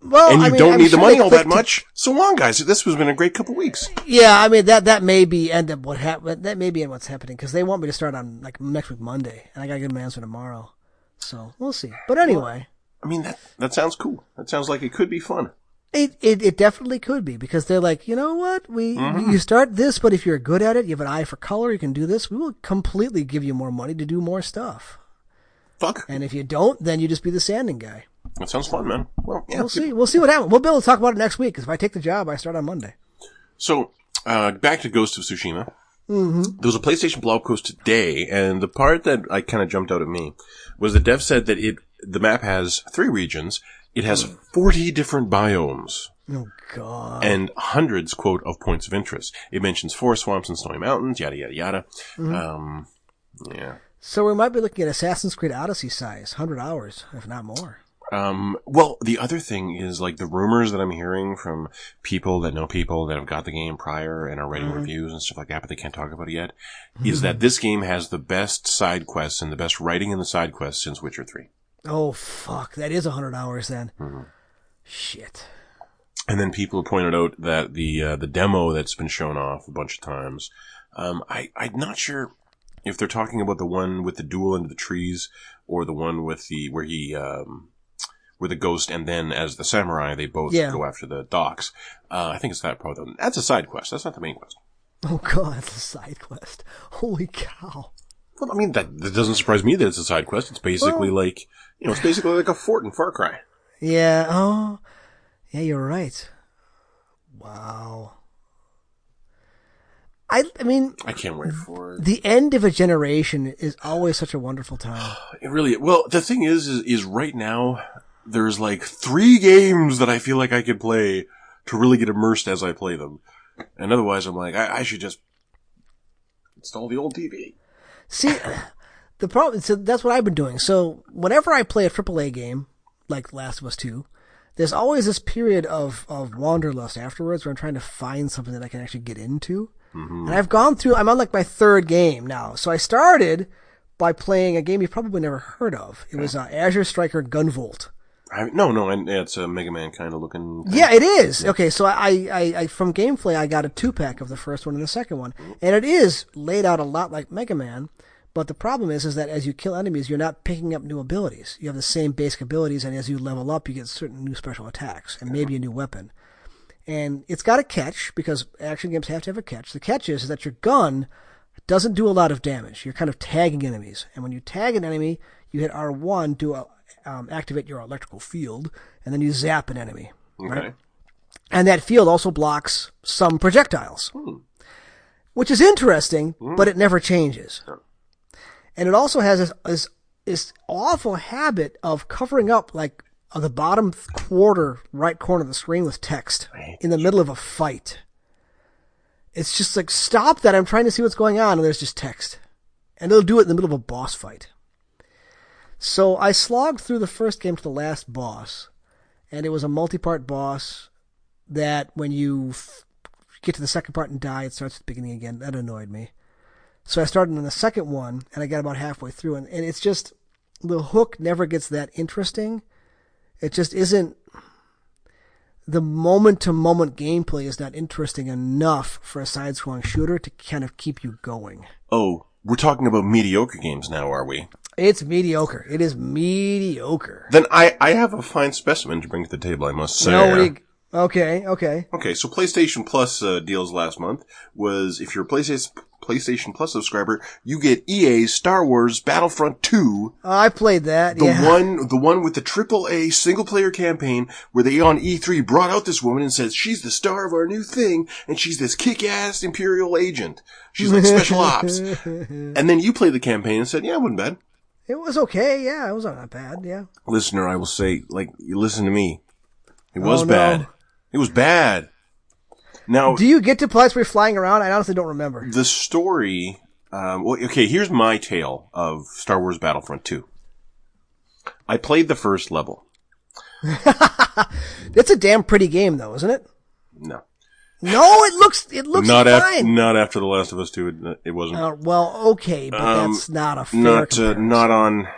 Well, and you I mean, don't I'm need sure the money all that much. To... So long, guys. This has been a great couple weeks. Yeah, I mean that that may be end up what hap- that may be in what's happening because they want me to start on like next week Monday, and I gotta get my answer tomorrow. So we'll see. But anyway, well, I mean that that sounds cool. That sounds like it could be fun. It it, it definitely could be because they're like, you know what, we mm-hmm. you start this, but if you're good at it, you have an eye for color, you can do this. We will completely give you more money to do more stuff. Fuck. And if you don't, then you just be the sanding guy. That sounds fun, man. Well, yeah, we'll see. We'll see what happens. We'll be able to talk about it next week because if I take the job, I start on Monday. So, uh, back to Ghost of Tsushima. Mm-hmm. There was a PlayStation blog post today, and the part that I kind of jumped out at me was the dev said that it the map has three regions. It has forty different biomes. Oh, God. And hundreds, quote, of points of interest. It mentions forest swamps and snowy mountains, yada, yada, yada. Mm-hmm. Um, yeah. So we might be looking at Assassin's Creed Odyssey size, one hundred hours, if not more. Um, well, the other thing is, like, the rumors that I'm hearing from people that know people that have got the game prior and are writing mm-hmm. reviews and stuff like that, but they can't talk about it yet, mm-hmm. is that this game has the best side quests and the best writing in the side quests since Witcher three. Oh, fuck. That is one hundred hours then. Mm-hmm. Shit. And then people pointed out that the uh, the demo that's been shown off a bunch of times, um, I, I'm not sure if they're talking about the one with the duel into the trees or the one with the where he um, where the ghost and then as the samurai they both yeah. go after the docks. Uh, I think it's that part. That's a side quest. That's not the main quest. Oh God, that's a side quest. Holy cow. Well, I mean that, that doesn't surprise me that it's a side quest. It's basically well, like you know, it's basically like a fort in Far Cry. Yeah. Oh. Yeah, you're right. Wow. I I mean... I can't wait for it. The end of a generation is always such a wonderful time. It really... Well, the thing is, is, is right now, there's like three games that I feel like I could play to really get immersed as I play them. And otherwise, I'm like, I, I should just install the old T V. See, the problem... So that's what I've been doing. So whenever I play a triple A game, like Last of Us two, there's always this period of, of wanderlust afterwards where I'm trying to find something that I can actually get into. Mm-hmm. And I've gone through, I'm on like my third game now. So I started by playing a game you've probably never heard of. It was uh, Azure Striker Gunvolt. I, no, no, and it's a Mega Man kind of looking thing. Yeah, it is. Yeah. Okay, so I, I, I, from GameFly, I got a two-pack of the first one and the second one. And it is laid out a lot like Mega Man. But the problem is, is that as you kill enemies, you're not picking up new abilities. You have the same basic abilities, and as you level up, you get certain new special attacks and maybe a new weapon. And it's got a catch, because action games have to have a catch. The catch is that your gun doesn't do a lot of damage. You're kind of tagging enemies. And when you tag an enemy, you hit R one to um, activate your electrical field, and then you zap an enemy. Right? Okay. And that field also blocks some projectiles, hmm. which is interesting, hmm. but it never changes. And it also has this, this, this awful habit of covering up, like, on the bottom quarter, right corner of the screen with text in the middle of a fight. It's just like, stop that. I'm trying to see what's going on. And there's just text. And it'll do it in the middle of a boss fight. So I slogged through the first game to the last boss. And it was a multi-part boss that when you f- get to the second part and die, it starts at the beginning again. That annoyed me. So I started on the second one, and I got about halfway through, and, and it's just, the hook never gets that interesting. It just isn't, the moment-to-moment gameplay is not interesting enough for a side-scrolling shooter to kind of keep you going. Oh, we're talking about mediocre games now, are we? It's mediocre. It is mediocre. Then I, I have a fine specimen to bring to the table, I must say. No, we... Okay, okay. Okay, so PlayStation Plus uh, deals last month was, if you're a PlayStation... PlayStation Plus subscriber, you get E A's Star Wars Battlefront two. Uh, I played that, the yeah. one, the one with the triple A single-player campaign where they on E three brought out this woman and says, she's the star of our new thing, and she's this kick-ass Imperial agent. She's like special ops. And then you played the campaign and said, yeah, it wasn't bad. It was okay, yeah, it was not bad, yeah. Listener, I will say, like, you listen to me. It was oh, no. bad. It was bad. Now, do you get to parts where you're flying around? I honestly don't remember. The story... Um, well, okay, here's my tale of Star Wars Battlefront two. I played the first level. It's a damn pretty game, though, isn't it? No. No, it looks it looks not fine. Af- not after The Last of Us two, it, it wasn't. Uh, well, okay, but um, that's not a fair not, uh, not on...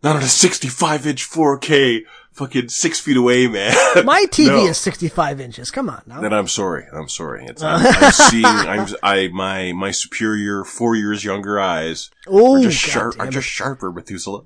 Not on a sixty-five inch four K... Fucking six feet away, man. My T V no. is sixty-five inches. Come on now. Then I'm sorry. I'm sorry. It's, I'm, I'm seeing. I'm. I my my superior four years younger eyes Ooh, are just sharp. Are just sharper, Methuselah.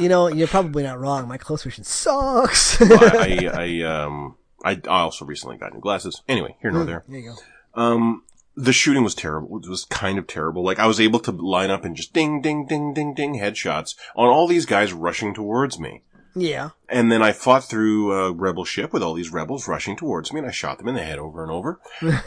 You know, you're probably not wrong. My close vision sucks. Well, I, I, I um I, I also recently got new glasses. Anyway, here nor mm, there. There you go. Um. The shooting was terrible. It was kind of terrible. Like, I was able to line up and just ding, ding, ding, ding, ding headshots on all these guys rushing towards me. Yeah. And then I fought through a rebel ship with all these rebels rushing towards me, and I shot them in the head over and over.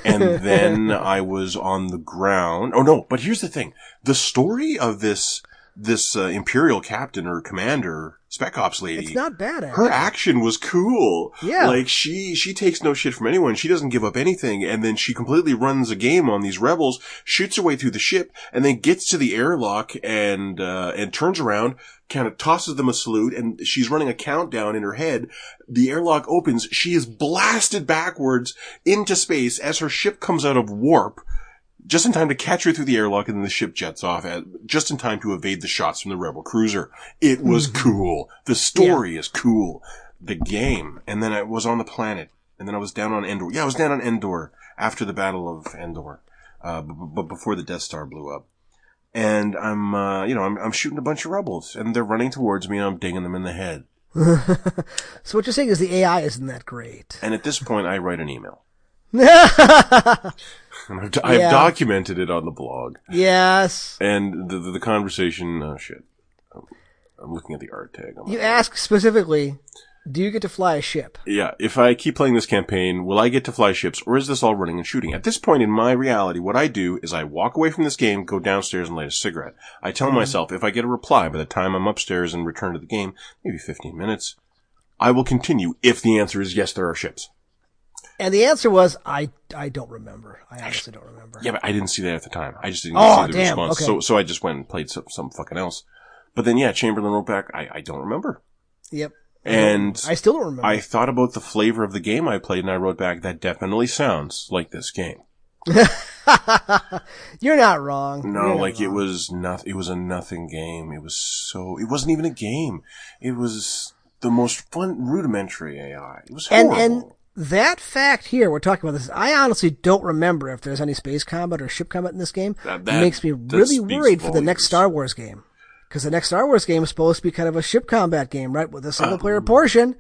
And then I was on the ground. Oh, no, but here's the thing. The story of this this uh, Imperial captain or commander, Spec Ops lady. It's not bad, actually. Her action was cool. Yeah. Like, she, she takes no shit from anyone. She doesn't give up anything. And then she completely runs a game on these rebels, shoots her way through the ship, and then gets to the airlock and uh, and turns around, kind of tosses them a salute, and she's running a countdown in her head. The airlock opens. She is blasted backwards into space as her ship comes out of warp, just in time to catch her through the airlock, and then the ship jets off, at, just in time to evade the shots from the rebel cruiser. It was cool. The story yeah. is cool. The game. And then I was on the planet. And then I was down on Endor. Yeah, I was down on Endor after the Battle of Endor, uh, but b- before the Death Star blew up. And I'm, uh, you know, I'm, I'm shooting a bunch of rebels, and they're running towards me, and I'm dinging them in the head. So what you're saying is the A I isn't that great. And at this point, I write an email. And I've, do- yeah. I've documented it on the blog. Yes. And the the, the conversation, oh shit. I'm, I'm looking at the art tag. You ask specifically, do you get to fly a ship? Yeah. If I keep playing this campaign, will I get to fly ships, or is this all running and shooting? At this point in my reality, what I do is I walk away from this game, go downstairs and light a cigarette. I tell mm-hmm. myself, if I get a reply by the time I'm upstairs and return to the game, maybe fifteen minutes, I will continue if the answer is yes, there are ships. And the answer was, I, I don't remember. I honestly don't remember. Yeah, but I didn't see that at the time. I just didn't oh, see the damn. response. Okay. So so I just went and played some, some fucking else. But then, yeah, Chamberlain wrote back, I, I don't remember. Yep. And I still don't remember. I thought about the flavor of the game I played, and I wrote back, that definitely sounds like this game. You're not wrong. No, not like wrong. It was nothing. It was a nothing game. It was so... It wasn't even a game. It was the most fun, rudimentary A I. It was horrible. And, and- That fact here, we're talking about this, I honestly don't remember if there's any space combat or ship combat in this game. That, that, it makes me really worried for the next Star Wars game. Because the next Star Wars game is supposed to be kind of a ship combat game, right? With a single-player um, portion.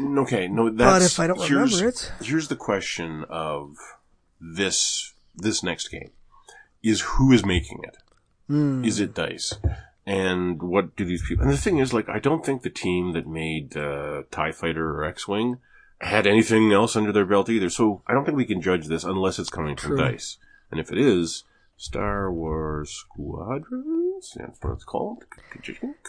Okay, no, that's... But if I don't remember it... Here's the question of this this next game. Is who is making it? Mm. Is it DICE? And what do these people... And the thing is, like, I don't think the team that made uh, TIE Fighter or X-Wing... had anything else under their belt either. So I don't think we can judge this unless it's coming True. from DICE. And if it is, Star Wars Squadrons, that's what it's called.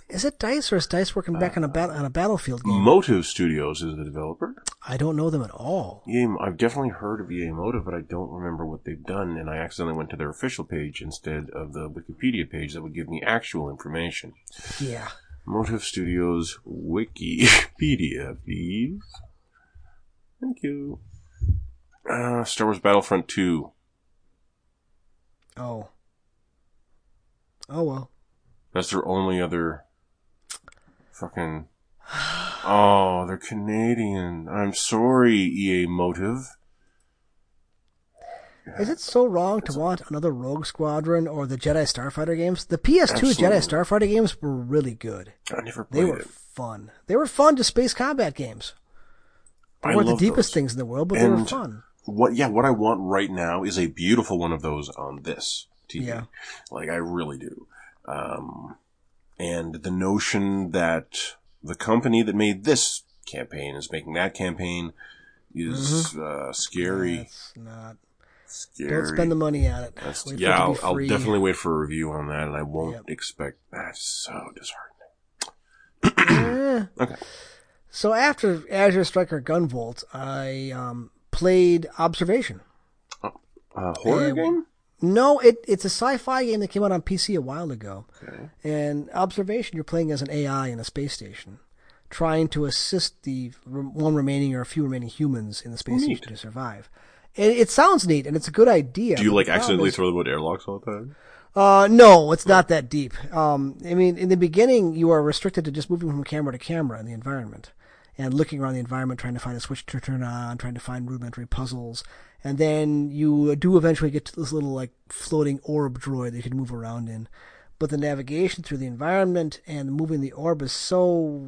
Is it DICE, or is DICE working back uh, on, a bat- on a Battlefield game? Motive Studios is the developer. I don't know them at all. Yeah, I've definitely heard of E A Motive, but I don't remember what they've done, and I accidentally went to their official page instead of the Wikipedia page that would give me actual information. Yeah. Motive Studios Wikipedia, please. Thank you. Uh, Star Wars Battlefront two. Oh. Oh, well. That's their only other fucking... Oh, they're Canadian. I'm sorry, E A Motive. Is it so wrong to want another Rogue Squadron or the Jedi Starfighter games? The P S two Absolutely. Jedi Starfighter games were really good. I never played it. They were it. fun. They were fun to space combat games. They weren't the deepest those. things in the world, but and they were fun. What, yeah, what I want right now is a beautiful one of those on this T V. Yeah. Like, I really do. Um, and the notion that the company that made this campaign is making that campaign is mm-hmm. uh, scary. That's not... Scary. Don't spend the money on it. Yeah, I'll, it I'll definitely wait for a review on that, and I won't yep. expect... That's so disheartening. Okay. So after Azure Striker Gunvolt, I um, played Observation. A uh, horror uh, game? No, it, it's a sci-fi game that came out on P C a while ago. Okay. And Observation, you're playing as an A I in a space station, trying to assist the re- one remaining or a few remaining humans in the space neat. station to survive. And it sounds neat, and it's a good idea. Do you like accidentally is, throw them out airlocks all the time? Uh, no, it's not that deep. Um, I mean, in the beginning, you are restricted to just moving from camera to camera in the environment. And looking around the environment, trying to find a switch to turn on, trying to find rudimentary puzzles. And then you do eventually get to this little, like, floating orb droid that you can move around in. But the navigation through the environment and moving the orb is so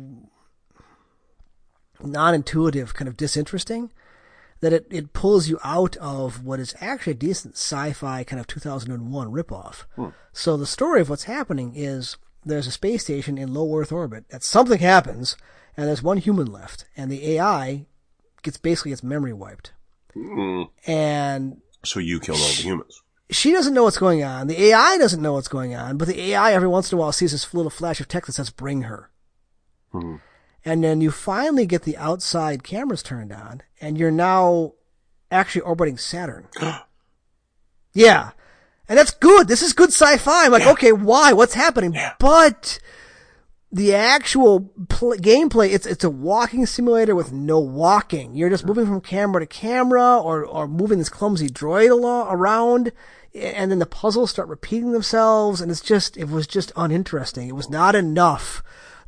non-intuitive, kind of disinteresting, that it, it pulls you out of what is actually a decent sci-fi kind of two thousand one ripoff. Hmm. So the story of what's happening is there's a space station in low Earth orbit, that something happens, and there's one human left, and the A I gets basically its memory wiped. Mm. And so you killed all the humans. She doesn't know what's going on. The A I doesn't know what's going on, but the A I every once in a while sees this little flash of text that says, bring her. Mm-hmm. And then you finally get the outside cameras turned on, and you're now actually orbiting Saturn. Yeah. And that's good. This is good sci-fi. I'm like, yeah. Okay, why? What's happening? Yeah. But the actual pl- gameplay, it's it's a walking simulator with no walking. You're just moving from camera to camera or, or moving this clumsy droid along, around, and then the puzzles start repeating themselves, and it's just, it was just uninteresting. It was not enough.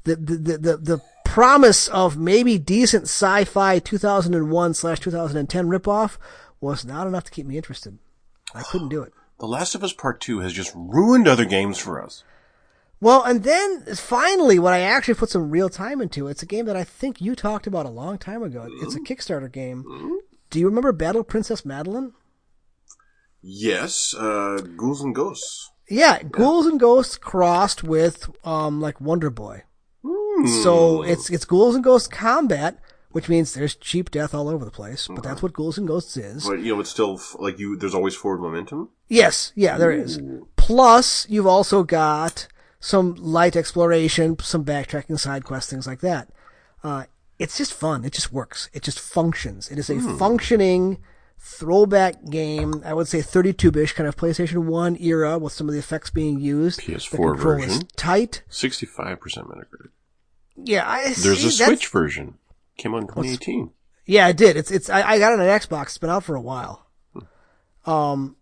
The, the, the, the, the promise of maybe decent sci-fi two thousand one slash two thousand ten ripoff was not enough to keep me interested. I couldn't do it. The Last of Us Part two has just ruined other games for us. Well, and then, finally, when I actually put some real time into it, it's a game that I think you talked about a long time ago. It's a Kickstarter game. Mm-hmm. Do you remember Battle Princess Madeline? Yes, uh, Ghouls and Ghosts. Yeah, yeah. Ghouls and Ghosts crossed with, um, like, Wonder Boy. Mm. So it's it's Ghouls and Ghosts combat, which means there's cheap death all over the place, but that's what Ghouls and Ghosts is. But, you know, it's still, like, you. There's always forward momentum? Yes, yeah, there Ooh. is. Plus, you've also got some light exploration, some backtracking, side quests, things like that. Uh, it's just fun. It just works. It just functions. It is a mm. functioning throwback game, I would say thirty-two-ish, kind of PlayStation one era, with some of the effects being used. P S four the control version. Is tight. sixty-five percent Metacritic. Yeah, I There's see. There's a Switch version. Came out in twenty eighteen. Yeah, it did. It's it's. I, I got it on Xbox. It's been out for a while. Hmm. Um,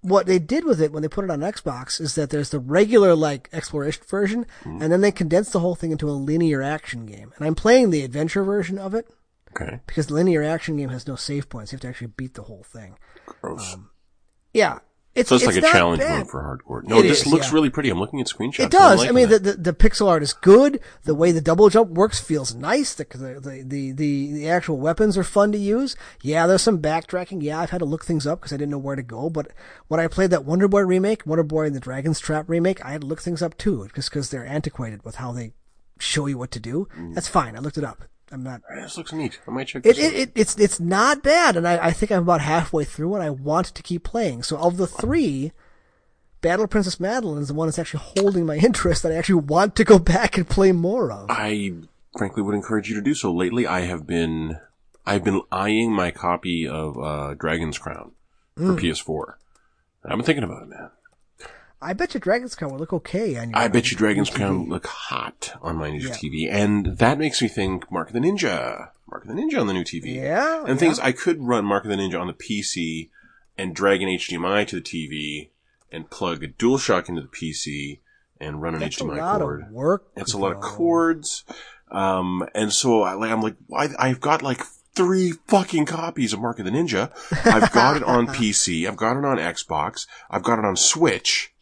what they did with it when they put it on Xbox is that there's the regular like exploration version, hmm. and then they condensed the whole thing into a linear action game. And I'm playing the adventure version of it. Okay. Because the linear action game has no save points. You have to actually beat the whole thing. Gross. Um, yeah. It's, so it's, it's like a challenge bad. One for hardcore. No, it this is, looks yeah. really pretty. I'm looking at screenshots. It does. I mean, the, the the pixel art is good. The way the double jump works feels nice. The the, the the the actual weapons are fun to use. Yeah, there's some backtracking. Yeah, I've had to look things up because I didn't know where to go. But when I played that Wonder Boy remake, Wonder Boy and the Dragon's Trap remake, I had to look things up too, just because they're antiquated with how they show you what to do. Mm. That's fine. I looked it up. I'm not. This looks neat. I might check this it, out. It, it, it's, it's not bad, and I, I think I'm about halfway through, and I want to keep playing. So of the three, Battle Princess Madeline is the one that's actually holding my interest that I actually want to go back and play more of. I frankly would encourage you to do so. Lately, I have been, I've been eyeing my copy of uh, Dragon's Crown for mm. P S four. I've been thinking about it, man. I bet you Dragon's Crown will look okay on your I bet you Dragon's Crown will look hot on my new yeah. T V. And that makes me think Mark of the Ninja. Mark of the Ninja on the new T V. Yeah. And yeah. things, I could run Mark of the Ninja on the P C and drag an H D M I to the T V and plug a DualShock into the P C and run an That's H D M I cord. That's a lot cord. of work. That's a lot of cords. Um, and so I, I'm like, I, I've got like three fucking copies of Mark of the Ninja. I've got it on P C. I've got it on Xbox. I've got it on Switch.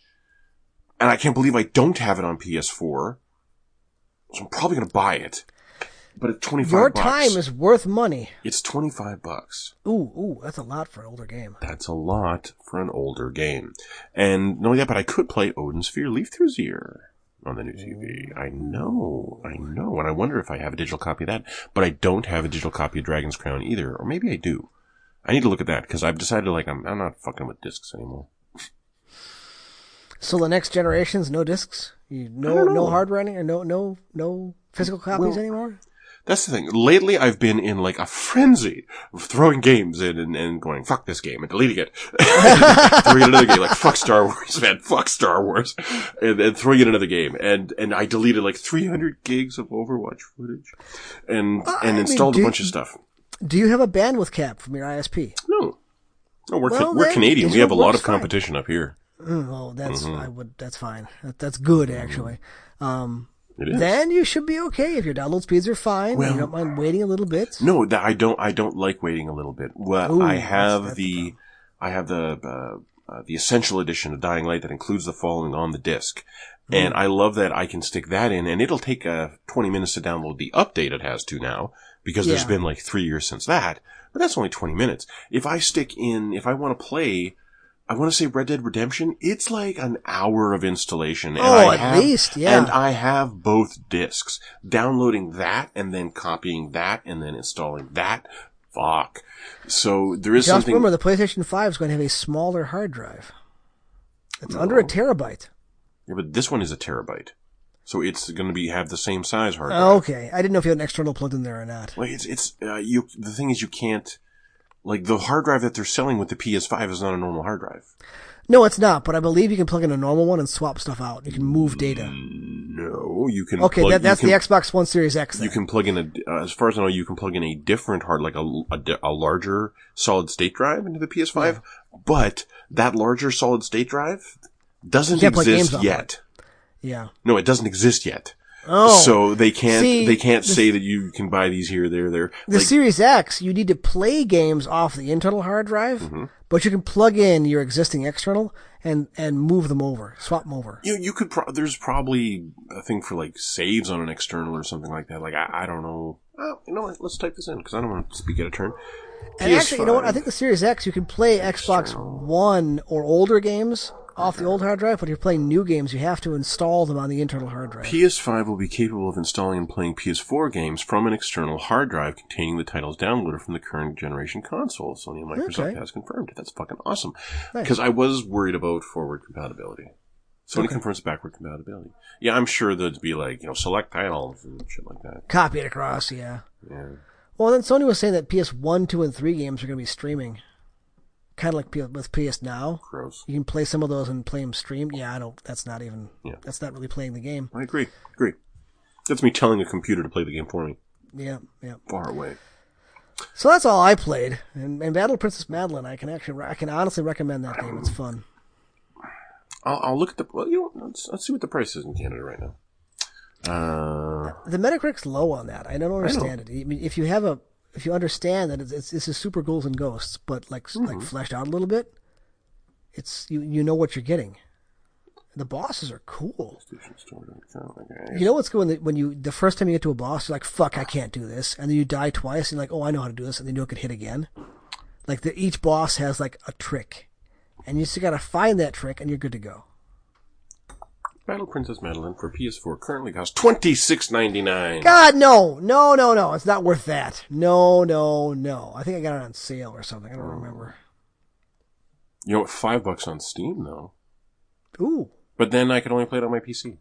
And I can't believe I don't have it on P S four. So I'm probably going to buy it. But at twenty-five bucks. Your time bucks, is worth money. It's twenty-five bucks. Ooh, ooh, that's a lot for an older game. That's a lot for an older game. And not only that, but I could play Odin's Fear Lefthrasir on the new T V. I know, I know. And I wonder if I have a digital copy of that. But I don't have a digital copy of Dragon's Crown either. Or maybe I do. I need to look at that because I've decided like I'm, I'm not fucking with discs anymore. So the next generation's no discs, you no no hard running or no no no physical copies well, anymore. That's the thing. Lately, I've been in like a frenzy of throwing games in and, and going fuck this game and deleting it, throwing in another game like fuck Star Wars, man, fuck Star Wars, and, and throwing in another game and and I deleted like three hundred gigs of Overwatch footage and well, and I installed mean, do, a bunch of stuff. Do you have a bandwidth cap from your I S P? No, no, we're well, ca- we're Canadian. We have a lot of competition fine. up here. Oh, that's mm-hmm. I would. That's fine. That, that's good, actually. Um, it is. Then you should be okay if your download speeds are fine. Well, and you don't mind waiting a little bit. No, I don't. I don't like waiting a little bit. Well, Ooh, I have that's, that's the, I have the uh, uh, the essential edition of Dying Light that includes the following on the disc, mm-hmm. and I love that I can stick that in, and it'll take uh, twenty minutes to download the update it has to now because yeah. there's been like three years since that, but that's only twenty minutes. If I stick in, if I want to play I want to say Red Dead Redemption. It's like an hour of installation. And oh, I at have, least, yeah. And I have both discs. Downloading that and then copying that and then installing that. Fuck. So there is Just something... Just remember, the PlayStation five is going to have a smaller hard drive. It's no. under a terabyte. Yeah, but this one is a terabyte. So it's going to be have the same size hard drive. Oh, okay. I didn't know if you had an external plug in there or not. Like it's it's uh, you. The thing is, you can't... Like, the hard drive that they're selling with the P S five is not a normal hard drive. No, it's not, but I believe you can plug in a normal one and swap stuff out. You can move data. No, you can Okay, plug, that, that's can, the Xbox One Series X. Then. You can plug in, a, uh, as far as I know, you can plug in a different hard, like a, a, a larger solid-state drive into the P S five, yeah. but that larger solid-state drive doesn't exist yet. Yeah. No, it doesn't exist yet. Oh. So they can't, See, they can't the, say that you can buy these here, there, there. The like, Series X, you need to play games off the internal hard drive, mm-hmm. but you can plug in your existing external and, and move them over, swap them over. You you could, pro- there's probably a thing for like saves on an external or something like that. Like, I, I don't know. Oh, you know what? Let's type this in because I don't want to speak out of turn. And P S five, actually, you know what? I think the Series X, you can play external. Xbox One or older games off the old hard drive, but you're playing new games, you have to install them on the internal hard drive. P S five will be capable of installing and playing P S four games from an external hard drive containing the titles downloaded from the current generation console. Sony and Microsoft okay. has confirmed it. That's fucking awesome. Because nice. I was worried about forward compatibility. Sony okay. confirms backward compatibility. Yeah, I'm sure there'd be like, you know, select titles and shit like that. Copy it across, yeah. Yeah. Well, then Sony was saying that P S one, two, and three games are going to be streaming. Kind of like P- with P S Now. Gross. You can play some of those and play them streamed. Yeah, I don't, that's not even, yeah. that's not really playing the game. I agree, agree. That's me telling a computer to play the game for me. Yeah, yeah. Far away. So that's all I played. And, and Battle Princess Madeline, I can actually, I can honestly recommend that game. It's fun. I'll, I'll look at the, well, you know, let's, let's see what the price is in Canada right now. Uh, the Metacritic's low on that. I don't understand I it. I mean, if you have a, If you understand that it's, it's this is super ghouls and ghosts, but like mm-hmm. like fleshed out a little bit, it's you you know what you're getting. The bosses are cool. You know what's going when you the first time you get to a boss, you're like, "Fuck, I can't do this," and then you die twice, and you're like, "Oh, I know how to do this," and then you don't get hit again. Like the, each boss has like a trick, and you just gotta find that trick, and you're good to go. Battle Princess Madeline for P S four currently costs twenty-six ninety-nine. God, no. No, no, no. It's not worth that. No, no, no. I think I got it on sale or something. I don't mm. remember. You know what? Five bucks on Steam, though. Ooh. But then I could only play it on my P C.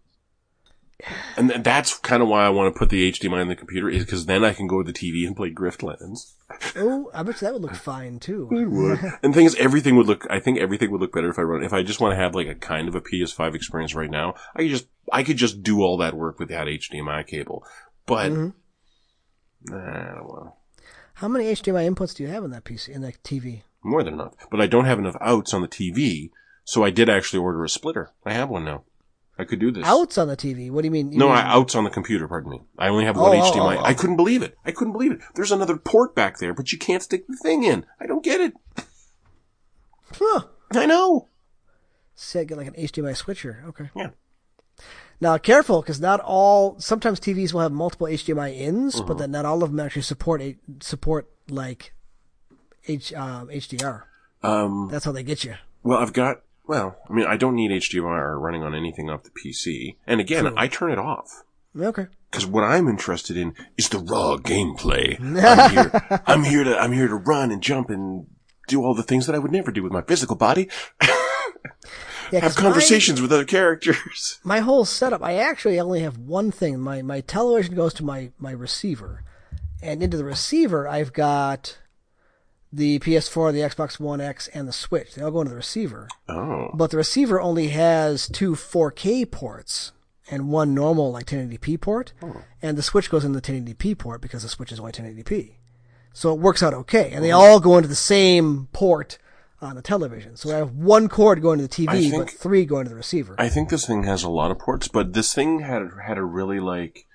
And that's kind of why I want to put the H D M I in the computer, is because then I can go to the T V and play Griftlands. Oh, I bet you that would look fine too. It would. And the thing is, everything would look. I think everything would look better if I run. If I just want to have like a kind of a P S five experience right now, I could just I could just do all that work with that H D M I cable. But mm-hmm. nah, I don't want to. How many H D M I inputs do you have on that P C in that T V? More than enough, but I don't have enough outs on the T V, so I did actually order a splitter. I have one now. I could do this. Outs on the T V? What do you mean? You no, mean... I, outs on the computer, pardon me. I only have oh, one oh, H D M I. Oh, oh. I couldn't believe it. I couldn't believe it. There's another port back there, but you can't stick the thing in. I don't get it. Huh. I know. See, I get like an H D M I switcher. Okay. Yeah. Now, careful, because not all... Sometimes T Vs will have multiple H D M I ins, mm-hmm. but then not all of them actually support, a, support like, H, um, H D R. Um, That's how they get you. Well, I've got... Well, I mean, I don't need H D M I running on anything off the P C. And again, True. I turn it off. Okay. Because what I'm interested in is the raw gameplay. I'm here. I'm here to. I'm here to run and jump and do all the things that I would never do with my physical body. Yeah, have conversations my, with other characters. My whole setup. I actually only have one thing. My my television goes to my my receiver, and into the receiver I've got the P S four, the Xbox One X, and the Switch. They all go into the receiver. Oh. But the receiver only has two four K ports and one normal, like, ten eighty p port. Oh. And the Switch goes in the ten eighty p port because the Switch is only ten eighty p. So it works out okay. And they oh. all go into the same port on the television. So I have one cord going to the T V, think, but three going to the receiver. I think this thing has a lot of ports, but this thing had had a really, like...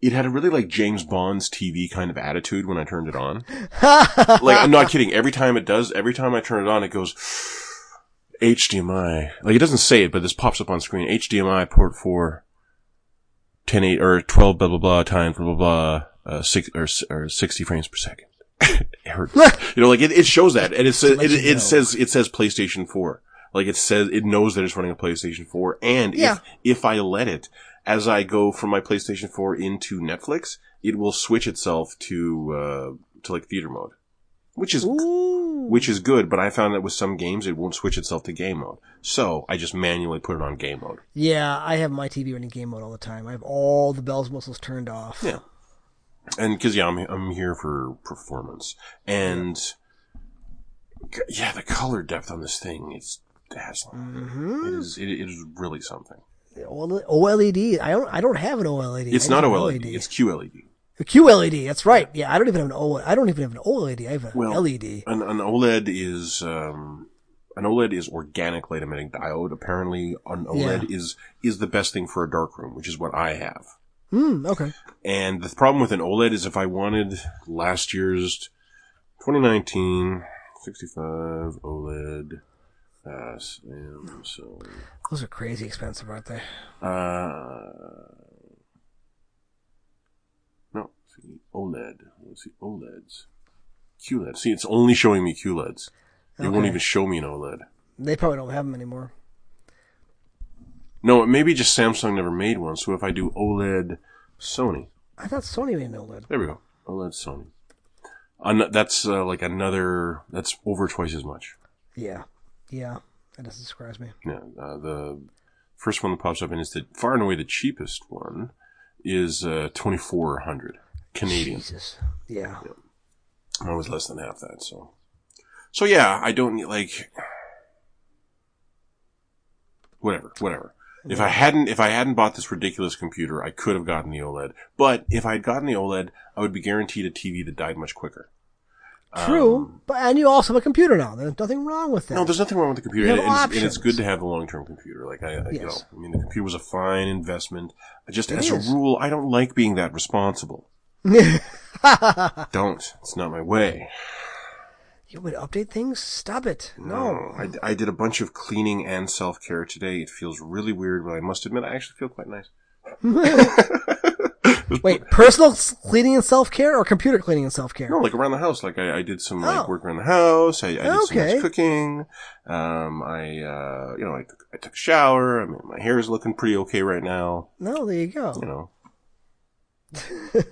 It had a really, like, James Bond's T V kind of attitude when I turned it on. Like, I'm not kidding. Every time it does, every time I turn it on, it goes, H D M I. Like, it doesn't say it, but this pops up on screen. H D M I port four, ten eight, or twelve, blah, blah, blah, time for blah, blah, uh, six, or, or sixty frames per second. You know, like it, it shows that, and it says it, it, it says it says PlayStation four. Like it says it knows that it's running a PlayStation four, and yeah. if if I let it, as I go from my PlayStation four into Netflix, it will switch itself to uh, to like theater mode, which is Ooh. which is good. But I found that with some games, it won't switch itself to game mode, so I just manually put it on game mode. Yeah, I have my T V running game mode all the time. I have all the bells and whistles turned off. Yeah. And because yeah, I'm I'm here for performance, and yeah, the color depth on this thing is dazzling. Mm-hmm. It is it, it is really something. OLED. I don't I don't have an OLED. It's not OLED. O L E D. It's Q L E D. Q L E D. That's right. Yeah, I don't even have an OLED. I don't even have an OLED. I have an well, L E D. An, an OLED is um an OLED is organic light emitting diode. Apparently, an OLED yeah. is is the best thing for a dark room, which is what I have. Hmm, okay. And the problem with an OLED is if I wanted last year's twenty nineteen sixty-five OLED, uh, so... Those are crazy expensive, aren't they? Uh, no, see, OLED. Let's see, OLEDs. Q L E D. See, it's only showing me Q L E Ds. It okay. won't even show me an OLED. They probably don't have them anymore. No, maybe just Samsung never made one. So if I do OLED, Sony. I thought Sony made an OLED. There we go. OLED, Sony. An- that's uh, like another. That's over twice as much. Yeah, yeah. That doesn't surprise me. Yeah. Uh, the first one that pops up and is the far and away the cheapest one is uh, twenty four hundred Canadian. Jesus. Yeah. yeah. Mine was less than half that. So. So yeah, I don't need like. Whatever. Whatever. If I hadn't, if I hadn't bought this ridiculous computer, I could have gotten the OLED. But if I had gotten the OLED, I would be guaranteed a T V that died much quicker. True, um, but and you also have a computer now. There's nothing wrong with that. No, there's nothing wrong with the computer, and, and, and it's good to have a long-term computer. Like I, I yes. you know, I mean, the computer was a fine investment. I just it as is. a rule, I don't like being that responsible. Don't. It's not my way. You would update things? Stop it. No. no I, I did a bunch of cleaning and self-care today. It feels really weird, but I must admit I actually feel quite nice. Wait, personal cleaning and self-care or computer cleaning and self-care? No, like around the house. Like I, I did some oh. like work around the house. I, I did okay. some nice cooking. Um, I, uh, you know, I, I took a shower. I mean, my hair is looking pretty okay right now. No, there you go. You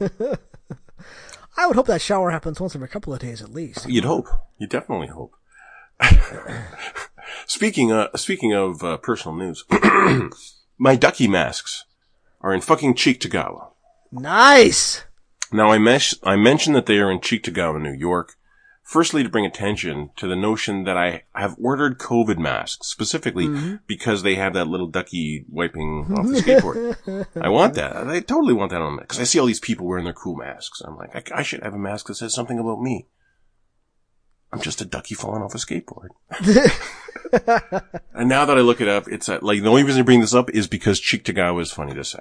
know. I would hope that shower happens once every couple of days at least. You'd hope. You definitely hope. Speaking uh, speaking of uh, personal news, my ducky masks are in fucking Cheektowaga. Nice! Now, I, mes- I mentioned that they are in Cheektowaga, New York, firstly to bring attention to the notion that I have ordered COVID masks, specifically mm-hmm. because they have that little ducky wiping off the skateboard. I want that. I totally want that on me. Because I see all these people wearing their cool masks. I'm like, I, I should have a mask that says something about me. I'm just a ducky falling off a skateboard. And now that I look it up, it's a, like the only reason I bring this up is because Cheektowaga is funny to say.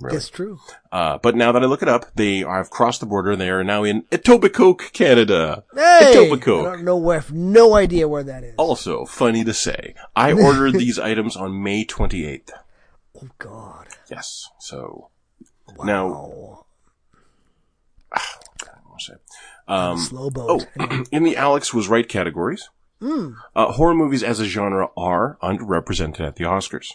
Really. That's true. Uh, but now that I look it up, they have crossed the border. They are now in Etobicoke, Canada. Hey! Etobicoke. I don't know where, I have no idea where that is. Also, funny to say, I ordered these items on May twenty-eighth. Oh, God. Yes. So, wow. Now. Ah, God, I want to say. Um, slow boat. Oh, in the Alex was right categories, mm. uh, horror movies as a genre are underrepresented at the Oscars.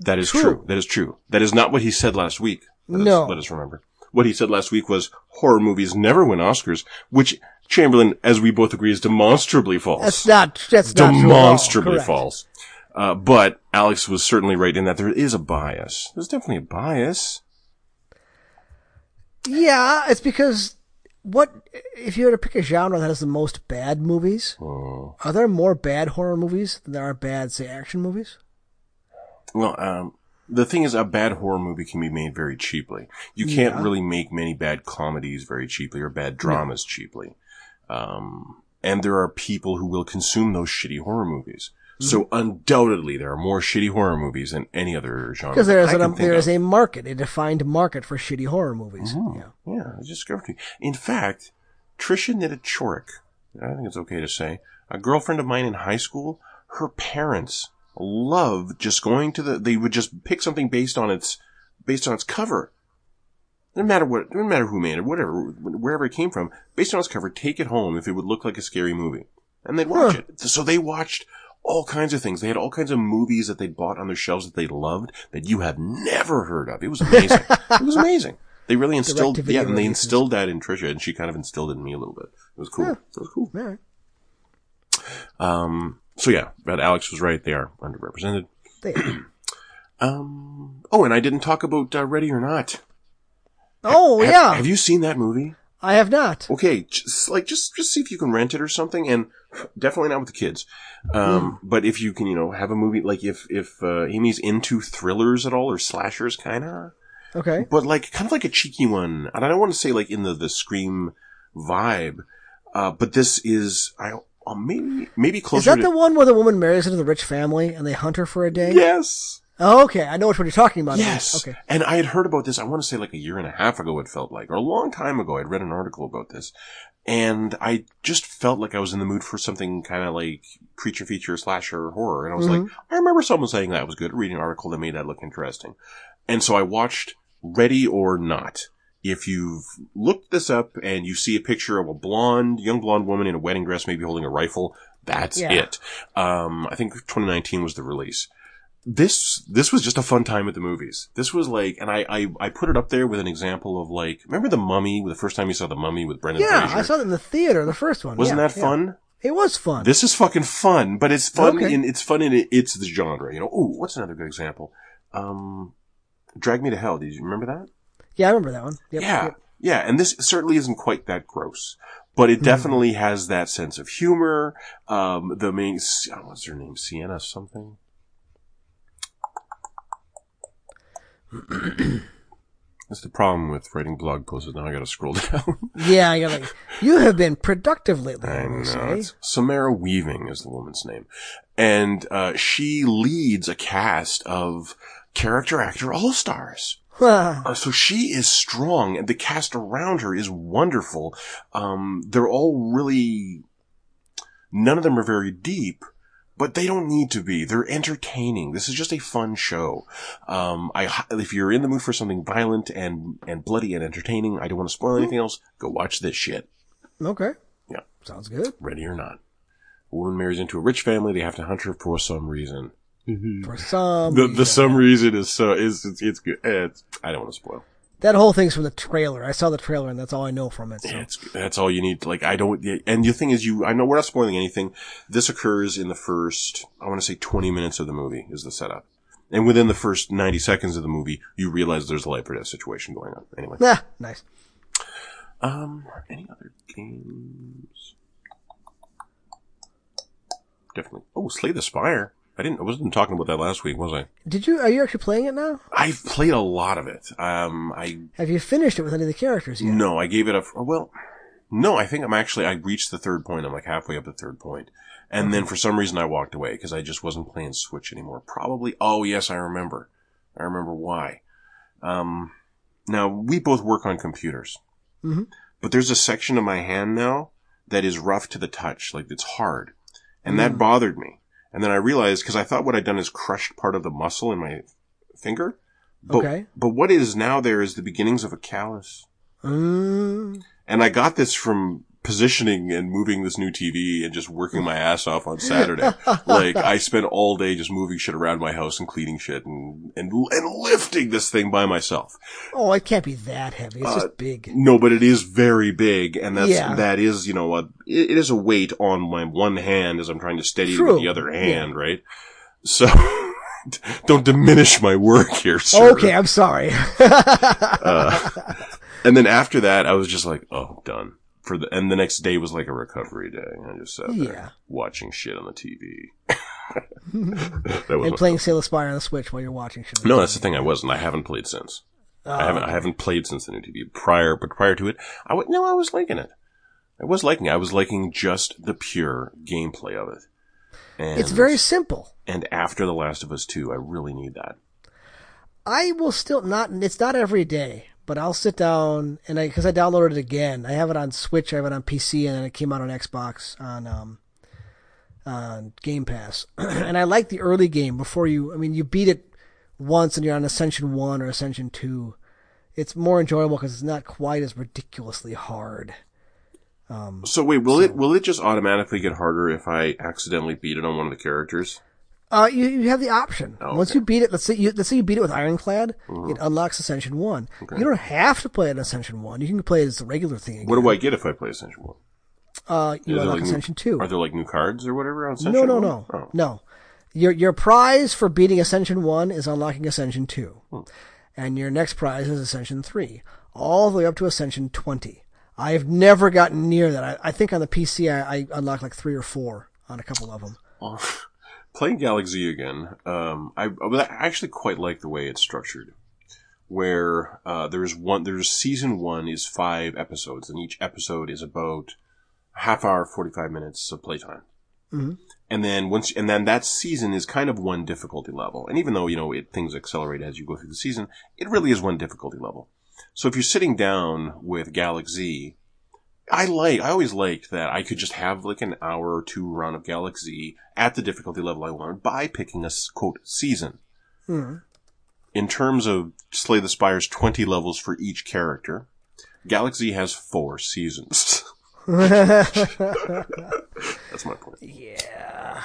That is true. true. That is true. That is not what he said last week. Let no. Us, let us remember. What he said last week was horror movies never win Oscars, which Chamberlain, as we both agree, is demonstrably false. That's not, that's not true. Demonstrably false. Uh, but Alex was certainly right in that there is a bias. There's definitely a bias. Yeah, it's because what, if you were to pick a genre that has the most bad movies, oh. are there more bad horror movies than there are bad, say, action movies? Well, um, the thing is, a bad horror movie can be made very cheaply. You can't yeah. really make many bad comedies very cheaply or bad dramas no. cheaply. Um, and there are people who will consume those shitty horror movies. Mm-hmm. So undoubtedly, there are more shitty horror movies than any other genre. Because there is an, there is a market, a defined market for shitty horror movies. Mm-hmm. Yeah. yeah, I just discovered it. In fact, Trisha Nitachorik, I think it's okay to say, a girlfriend of mine in high school, her parents love just going to the, they would just pick something based on its, based on its cover. doesn't matter what, doesn't matter who made it, whatever, wherever it came from, based on its cover, take it home if it would look like a scary movie. And they'd watch huh. it. So they watched all kinds of things. They had all kinds of movies that they'd bought on their shelves that they loved that you have never heard of. It was amazing. It was amazing. They really instilled, yeah, and they instilled that in Trisha, and she kind of instilled it in me a little bit. It was cool. Yeah. It was cool. All right. Um, so yeah, but Alex was right. They are underrepresented. They are. um, oh, and I didn't talk about uh, Ready or Not. Oh, have, yeah. Have you seen that movie? I have not. Okay, just, like just just see if you can rent it or something, and definitely not with the kids. Um, mm. But if you can, you know, have a movie like if if uh, Amy's into thrillers at all or slashers, kind of. Okay. But like kind of like a cheeky one, and I don't want to say like in the the Scream vibe, uh, but this is I uh, maybe maybe closer. Is that to, the one where the woman marries into the rich family and they hunt her for a day? Yes. Oh, okay. I know which one you're talking about. Yes. Okay. And I had heard about this, I want to say like a year and a half ago it felt like, or a long time ago. I'd read an article about this, and I just felt like I was in the mood for something kind of like creature feature, slasher, horror. And I was mm-hmm. like, I remember someone saying that was good, reading an article that made that look interesting. And so I watched Ready or Not. If you've looked this up and you see a picture of a blonde, young blonde woman in a wedding dress, maybe holding a rifle, that's yeah. it. Um, I think twenty nineteen was the release. This, this was just a fun time at the movies. This was like, and I, I, I put it up there with an example of like, remember The Mummy, the first time you saw The Mummy with Brendan yeah, Fraser? Yeah, I saw it in the theater, the first one. Wasn't yeah, that yeah. fun? It was fun. This is fucking fun, but it's fun okay. in, it's fun in it, it's the genre, you know? Ooh, what's another good example? Um, Drag Me to Hell, did you remember that? Yeah, I remember that one. Yep, yeah, yep. yeah, and this certainly isn't quite that gross. But it definitely mm-hmm. has that sense of humor. Um, the main, oh, what's her name? Sienna something? That's the problem with writing blog posts. Now I gotta scroll down. Yeah, I gotta. You have been productive lately. I, I know. Say. It's Samara Weaving is the woman's name, and uh, she leads a cast of character actor all stars. Uh, so she is strong, and the cast around her is wonderful. Um, they're all really. None of them are very deep. But they don't need to be. They're entertaining. This is just a fun show. Um, I, if you're in the mood for something violent and, and bloody and entertaining, I don't want to spoil anything else, go watch this shit. Okay. Yeah. Sounds good. Ready or Not. A woman marries into a rich family. They have to hunt her for some reason. For some the, reason. The some reason is so, is, it's, it's good. It's, I don't want to spoil. That whole thing's from the trailer. I saw the trailer, and that's all I know from it. So. Yeah, that's all you need. Like, I don't... And the thing is, you... I know we're not spoiling anything. This occurs in the first, I want to say, twenty minutes of the movie is the setup. And within the first ninety seconds of the movie, you realize there's a life or death situation going on. Anyway. Ah, nice. Um, any other games? Definitely. Oh, Slay the Spire. I didn't, I wasn't talking about that last week, was I? Did you, are you actually playing it now? I've played a lot of it. Um, I. Have you finished it with any of the characters yet? No, I gave it a, well, no, I think I'm actually, I reached the third point. I'm like halfway up the third point. And mm-hmm. then for some reason I walked away because I just wasn't playing Switch anymore. Probably, oh yes, I remember. I remember why. Um, now we both work on computers. Mm-hmm. But there's a section of my hand now that is rough to the touch, like it's hard. And mm-hmm. that bothered me. And then I realized, because I thought what I'd done is crushed part of the muscle in my finger. But, okay. But what is now there is the beginnings of a callus. Mm. And I got this from positioning and moving this new T V and just working my ass off on Saturday. Like, I spent all day just moving shit around my house and cleaning shit and, and, and lifting this thing by myself. Oh, it can't be that heavy. It's uh, just big. No, but it is very big. And that's, yeah. that is, you know, a, it, it is a weight on my one hand as I'm trying to steady True. it with the other hand, yeah. right? So, don't diminish my work here, sir. Okay, I'm sorry. uh, and then after that, I was just like, oh, done. For the, and the next day was like a recovery day. I just sat there yeah. watching shit on the T V. that was and playing Slay the Spire on the Switch while you're watching shit. No, that's the thing. I wasn't. I haven't played since. Oh, I haven't. Okay. I haven't played since the new T V. Prior, but prior to it, I w- no, I was liking it. I was liking it. I was liking just the pure gameplay of it. And, it's very simple. And after The Last of Us two, I really need that. I will still not. It's not every day. But I'll sit down, and I because I downloaded it again. I have it on Switch, I have it on P C, and then it came out on Xbox on um, on Game Pass. And I like the early game before you, I mean, you beat it once and you're on Ascension one or Ascension two. it's more enjoyable because it's not quite as ridiculously hard. Um, so wait, will so. it will it just automatically get harder if I accidentally beat it on one of the characters? Uh, you, you have the option. Oh, Once okay. you beat it, let's say you, let's say you beat it with Ironclad, mm-hmm. it unlocks Ascension one. Okay. You don't have to play it in Ascension one. You can play it as the regular thing again. What do I get if I play Ascension one? Uh, you unlock like Ascension new, two. Are there like new cards or whatever on Ascension one? No, no, one? no. Oh. No. Your, your prize for beating Ascension one is unlocking Ascension two. Hmm. And your next prize is Ascension three. All the way up to Ascension twenty. I've never gotten near that. I, I think on the P C I, I unlocked like three or four on a couple of them. Oh. Playing Galaxy again, um, I, I actually quite like the way it's structured, where uh, there's one. There's season one is five episodes, and each episode is about half hour, forty five minutes of playtime. Mm-hmm. And then once, and then that season is kind of one difficulty level. And even though you know it, things accelerate as you go through the season, it really is one difficulty level. So if you're sitting down with Galaxy, I like, I always liked that I could just have like an hour or two run of Galaxy at the difficulty level I wanted by picking a, quote, season. Mm-hmm. In terms of Slay the Spire's twenty levels for each character, Galaxy has four seasons. That's my point. Yeah.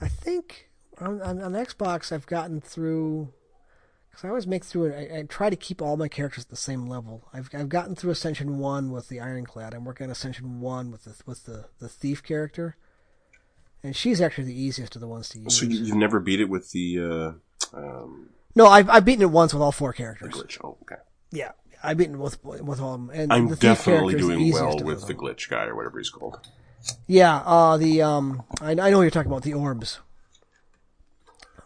I think on, on, on Xbox I've gotten through... So I always make through it. I, I try to keep all my characters at the same level. I've I've gotten through Ascension one with the Ironclad. I'm working on Ascension one with the with the, the Thief character, and she's actually the easiest of the ones to use. So you, you've never beat it with the. Uh, um... No, I've I've beaten it once with all four characters. The glitch. Oh, okay. Yeah, I've beaten it with with all of them. And I'm the definitely doing well with the glitch guy or whatever he's called. Yeah, uh, the um, I I know what you're talking about, the orbs.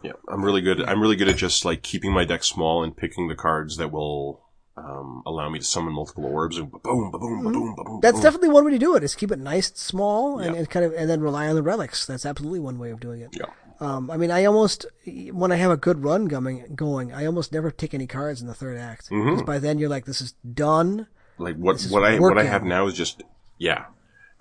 Yeah, I'm really good. I'm really good at just like keeping my deck small and picking the cards that will um, allow me to summon multiple orbs and boom, boom, boom, boom, boom. That's boom. Definitely one way to do it. Is keep it nice, and small, and, yeah. and kind of, and then rely on the relics. That's absolutely one way of doing it. Yeah. Um. I mean, I almost when I have a good run going, going, I almost never take any cards in the third act. Mm-hmm. Because by then you're like, this is done. Like what? What I what I have now is just yeah.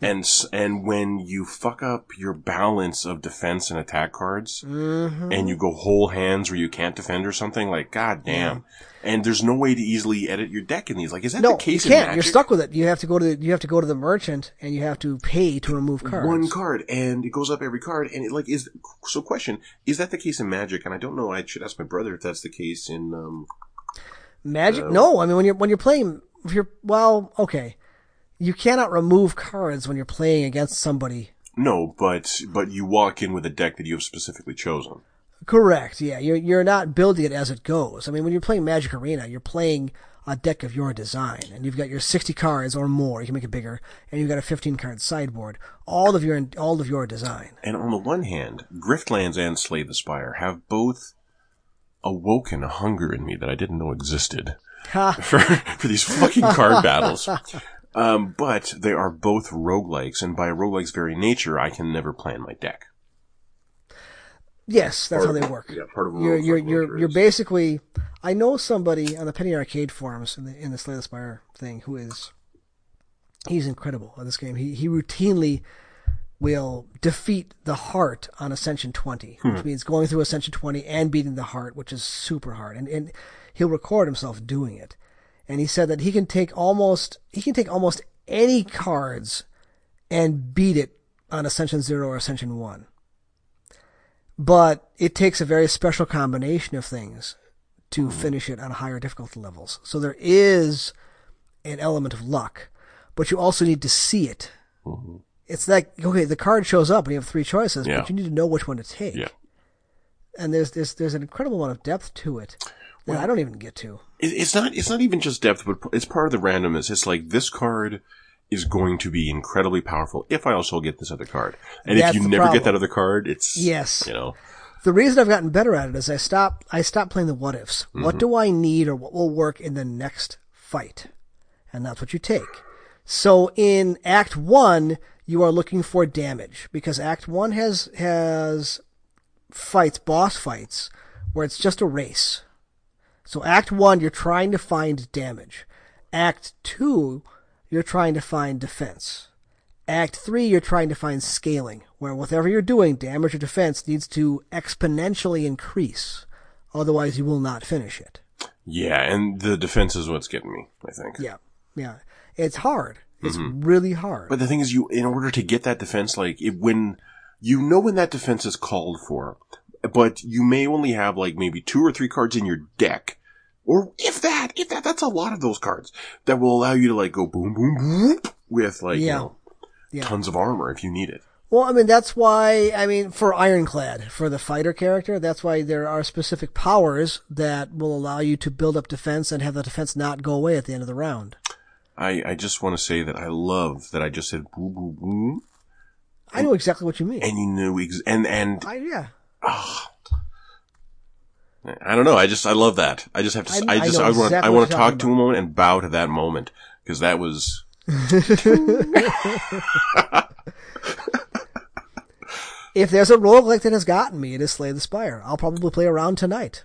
And and when you fuck up your balance of defense and attack cards, mm-hmm. and you go whole hands where you can't defend or something, like, god damn. Yeah. And there's no way to easily edit your deck in these. Like, is that no, the case in Magic? No, you can't. You're stuck with it. You have to go to the, you have to go to the merchant, and you have to pay to remove cards. One card, and it goes up every card, and it, like, is... So, question, is that the case in Magic? And I don't know, I should ask my brother if that's the case in... Um, Magic? Uh, no, I mean, when you're when you're playing... If you're well, okay... You cannot remove cards when you're playing against somebody. No, but but you walk in with a deck that you have specifically chosen. Correct, yeah. You're, you're not building it as it goes. I mean, when you're playing Magic Arena, you're playing a deck of your design, and you've got your sixty cards or more, you can make it bigger, and you've got a fifteen-card sideboard, all of your all of your design. And on the one hand, Griftlands and Slay the Spire have both awoken a hunger in me that I didn't know existed for, for these fucking card battles. Um, but they are both roguelikes, and by a roguelike's very nature, I can never plan my deck. Yes, that's part, how they work. Yeah, part of you're you're you're, you're basically. I know somebody on the Penny Arcade forums in the in the Slay the Spire thing who is. He's incredible on this game. He he routinely will defeat the heart on Ascension twenty, hmm. which means going through Ascension twenty and beating the heart, which is super hard, and and he'll record himself doing it. And he said that he can take almost he can take almost any cards and beat it on Ascension zero or Ascension one. But it takes a very special combination of things to mm-hmm. finish it on higher difficulty levels. So there is an element of luck, but you also need to see it. Mm-hmm. It's like, okay, the card shows up and you have three choices, yeah. but you need to know which one to take. Yeah. And there's there's there's an incredible amount of depth to it. Well, I don't even get to. It's not. It's not even just depth, but it's part of the randomness. It's like this card is going to be incredibly powerful if I also get this other card, and That's if you never problem. get that other card, it's yes. You know, the reason I've gotten better at it is I stop. I stop playing the what ifs. Mm-hmm. What do I need, or what will work in the next fight? And that's what you take. So in Act One, you are looking for damage because Act One has has fights, boss fights, where it's just a race. So Act one, you're trying to find damage. Act two, you're trying to find defense. Act three, you're trying to find scaling, where whatever you're doing, damage or defense, needs to exponentially increase. Otherwise, you will not finish it. Yeah, and the defense is what's getting me, I think. Yeah, yeah. It's hard. It's mm-hmm. really hard. But the thing is, you in order to get that defense, like, it, when you know when that defense is called for, but you may only have, like, maybe two or three cards in your deck, or if that, if that, that's a lot of those cards, that will allow you to, like, go boom, boom, boom, with, like, yeah. you know, yeah. tons of armor if you need it. Well, I mean, that's why, I mean, for Ironclad, for the fighter character, that's why there are specific powers that will allow you to build up defense and have the defense not go away at the end of the round. I, I just want to say that I love that I just said boom, boom, boom. I and, know exactly what you mean. And you knew, ex- and, and. I, yeah. Oh, I don't know. I just, I love that. I just have to, I, I just, I, I exactly want, I want to talk to a moment and bow to that moment. Because that was. If there's a roguelike that has gotten me, it is Slay the Spire. I'll probably play around tonight.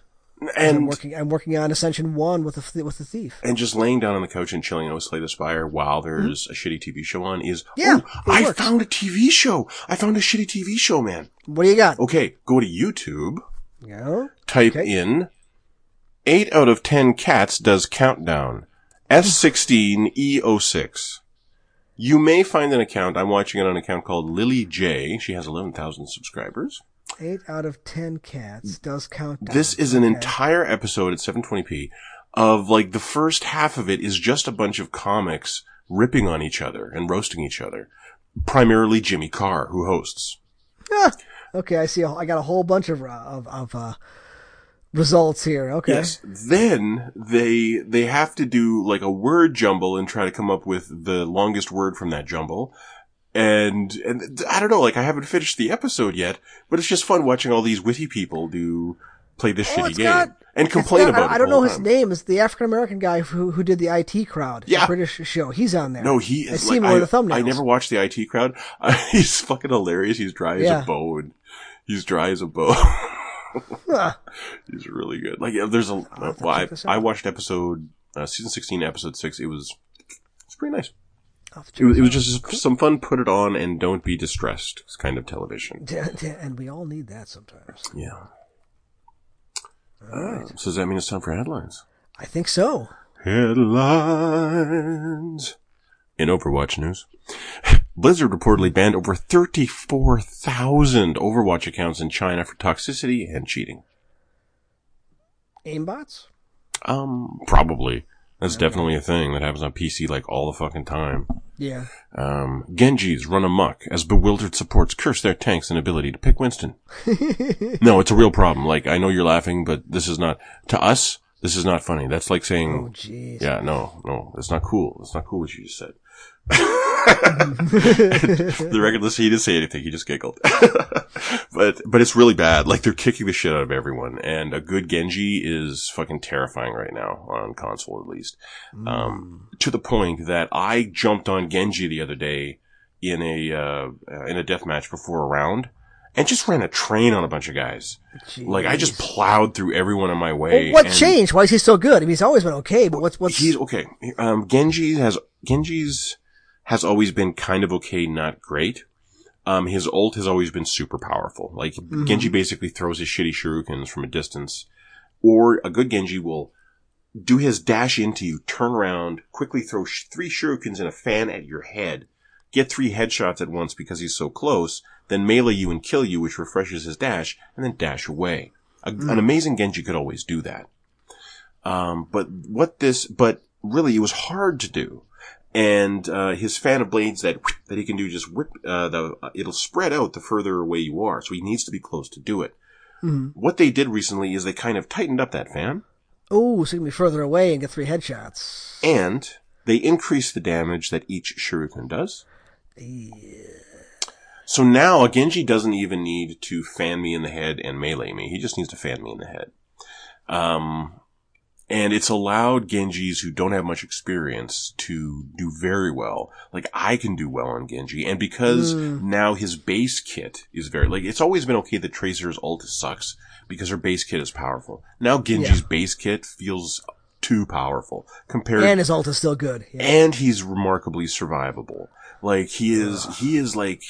And I'm working, I'm working on Ascension one with the, with the Thief. And just laying down on the couch and chilling out with Slay the Spire while there's mm-hmm. a shitty T V show on is, yeah, oh, I works. found a T V show. I found a shitty T V show, man. What do you got? Okay, go to YouTube. Yeah. Type okay. in, eight out of ten cats does countdown. F sixteen E oh six. You may find an account. I'm watching it on an account called Lily J. She has eleven thousand subscribers. eight out of ten cats does count down. This is an okay. entire episode at seven twenty p of, like, the first half of it is just a bunch of comics ripping on each other and roasting each other. Primarily Jimmy Carr, who hosts. Ah, okay, I see. A, I got a whole bunch of, uh, of, of, uh, results here. Okay. Yes. Then they they have to do like a word jumble and try to come up with the longest word from that jumble. And and I don't know, like I haven't finished the episode yet, but it's just fun watching all these witty people do play this oh, shitty game got, and complain got, about I, it. I don't know his time. name. It's the African American guy who who did the I T Crowd, yeah. the British show. He's on there. No, he is. I see him over the thumbnails. I never watched the I T Crowd. Uh, he's fucking hilarious. He's dry yeah. as a bone. He's dry as a bone. Huh. He's really good. Like, there's a. Uh, well, I, I watched episode uh, season sixteen, episode six. It was it's pretty nice. It was, it was just cool. some fun. Put it on and don't be distressed. It's kind of television. And we all need that sometimes. Yeah. All right. Um, so does that mean it's time for headlines? I think so. Headlines. In Overwatch news, Blizzard reportedly banned over thirty-four thousand Overwatch accounts in China for toxicity and cheating. Aimbots? Um, probably. That's definitely know. a thing that happens on P C like all the fucking time. Yeah. Um, Genjis run amok as bewildered supports curse their tanks' inability to pick Winston. No, it's a real problem. Like, I know you're laughing, but this is not, to us, this is not funny. That's like saying, oh, geez. yeah, no, no, it's not cool. It's not cool what you just said. The recordless, he didn't say anything, he just giggled. but but it's really bad. Like, they're kicking the shit out of everyone, and a good Genji is fucking terrifying right now, on console at least. Mm. Um, to the point that I jumped on Genji the other day in a uh, in a deathmatch before a round, and just ran a train on a bunch of guys. Jeez. Like, I just plowed through everyone in my way. Well, what changed? Why is he so good? I mean, he's always been okay, but what's... what's... He's okay. Um, Genji has... Genji's has always been kind of okay, not great. Um, his ult has always been super powerful. Like, mm-hmm. Genji basically throws his shitty shurikens from a distance. Or a good Genji will do his dash into you, turn around, quickly throw sh- three shurikens in a fan at your head, get three headshots at once because he's so close, then melee you and kill you, which refreshes his dash, and then dash away. A, mm. An amazing Genji could always do that. Um, but what this, but really it was hard to do. And, uh, his fan of blades that, that he can do just whip, uh, the, uh, it'll spread out the further away you are. So he needs to be close to do it. Mm-hmm. What they did recently is they kind of tightened up that fan. Oh, so you can be further away and get three headshots. And they increased the damage that each shuriken does. Yeah. So now a Genji doesn't even need to fan me in the head and melee me. He just needs to fan me in the head. Um, and it's allowed Genjis who don't have much experience to do very well. Like, I can do well on Genji. And because mm. now his base kit is very... Like, it's always been okay that Tracer's ult sucks because her base kit is powerful. Now Genji's yeah. base kit feels too powerful compared. And his ult is still good. Yeah. And he's remarkably survivable. Like he is, uh. he is like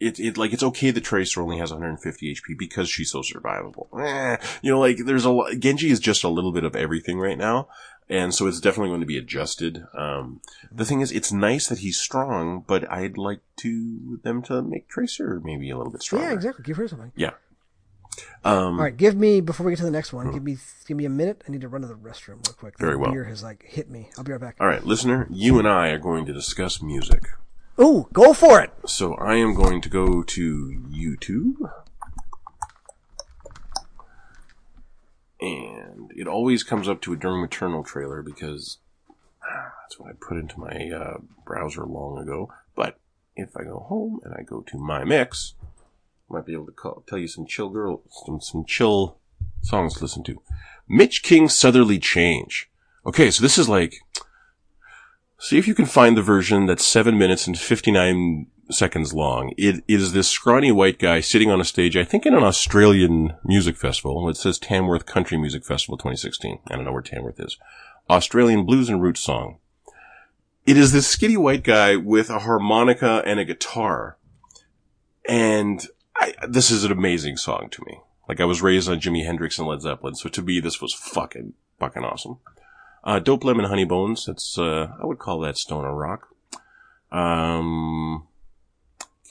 it. It like it's okay that Tracer only has one hundred fifty H P because she's so survivable. Eh, you know, like there's a Genji is just a little bit of everything right now. And so it's definitely going to be adjusted. Um, the thing is, it's nice that he's strong, but I'd like to them to make Tracer maybe a little bit stronger. Yeah, exactly. Give her something. Yeah. Um, All right. Give me before we get to the next one. Hmm. Give me give me a minute. I need to run to the restroom real quick. Very well. The beer has like hit me. I'll be right back. All right, listener. You and I are going to discuss music. Ooh, go for it. So I am going to go to YouTube. And it always comes up to a During Maternal trailer because ah, that's what I put into my uh, browser long ago. But if I go home and I go to my mix, I might be able to call, tell you some chill girl, some, some chill songs to listen to. Mitch King's Southerly Change. Okay, so this is like, see if you can find the version that's seven minutes and fifty-nine seconds long. It is this scrawny white guy sitting on a stage, I think in an Australian music festival. It says Tamworth Country Music Festival twenty sixteen. I don't know where Tamworth is. Australian blues and roots song. It is this skinny white guy with a harmonica and a guitar. And I, this is an amazing song to me. Like I was raised on Jimi Hendrix and Led Zeppelin. So to me, this was fucking, fucking awesome. Uh, Dope Lemon Honey Bones. That's, uh, I would call that stoner rock. Um...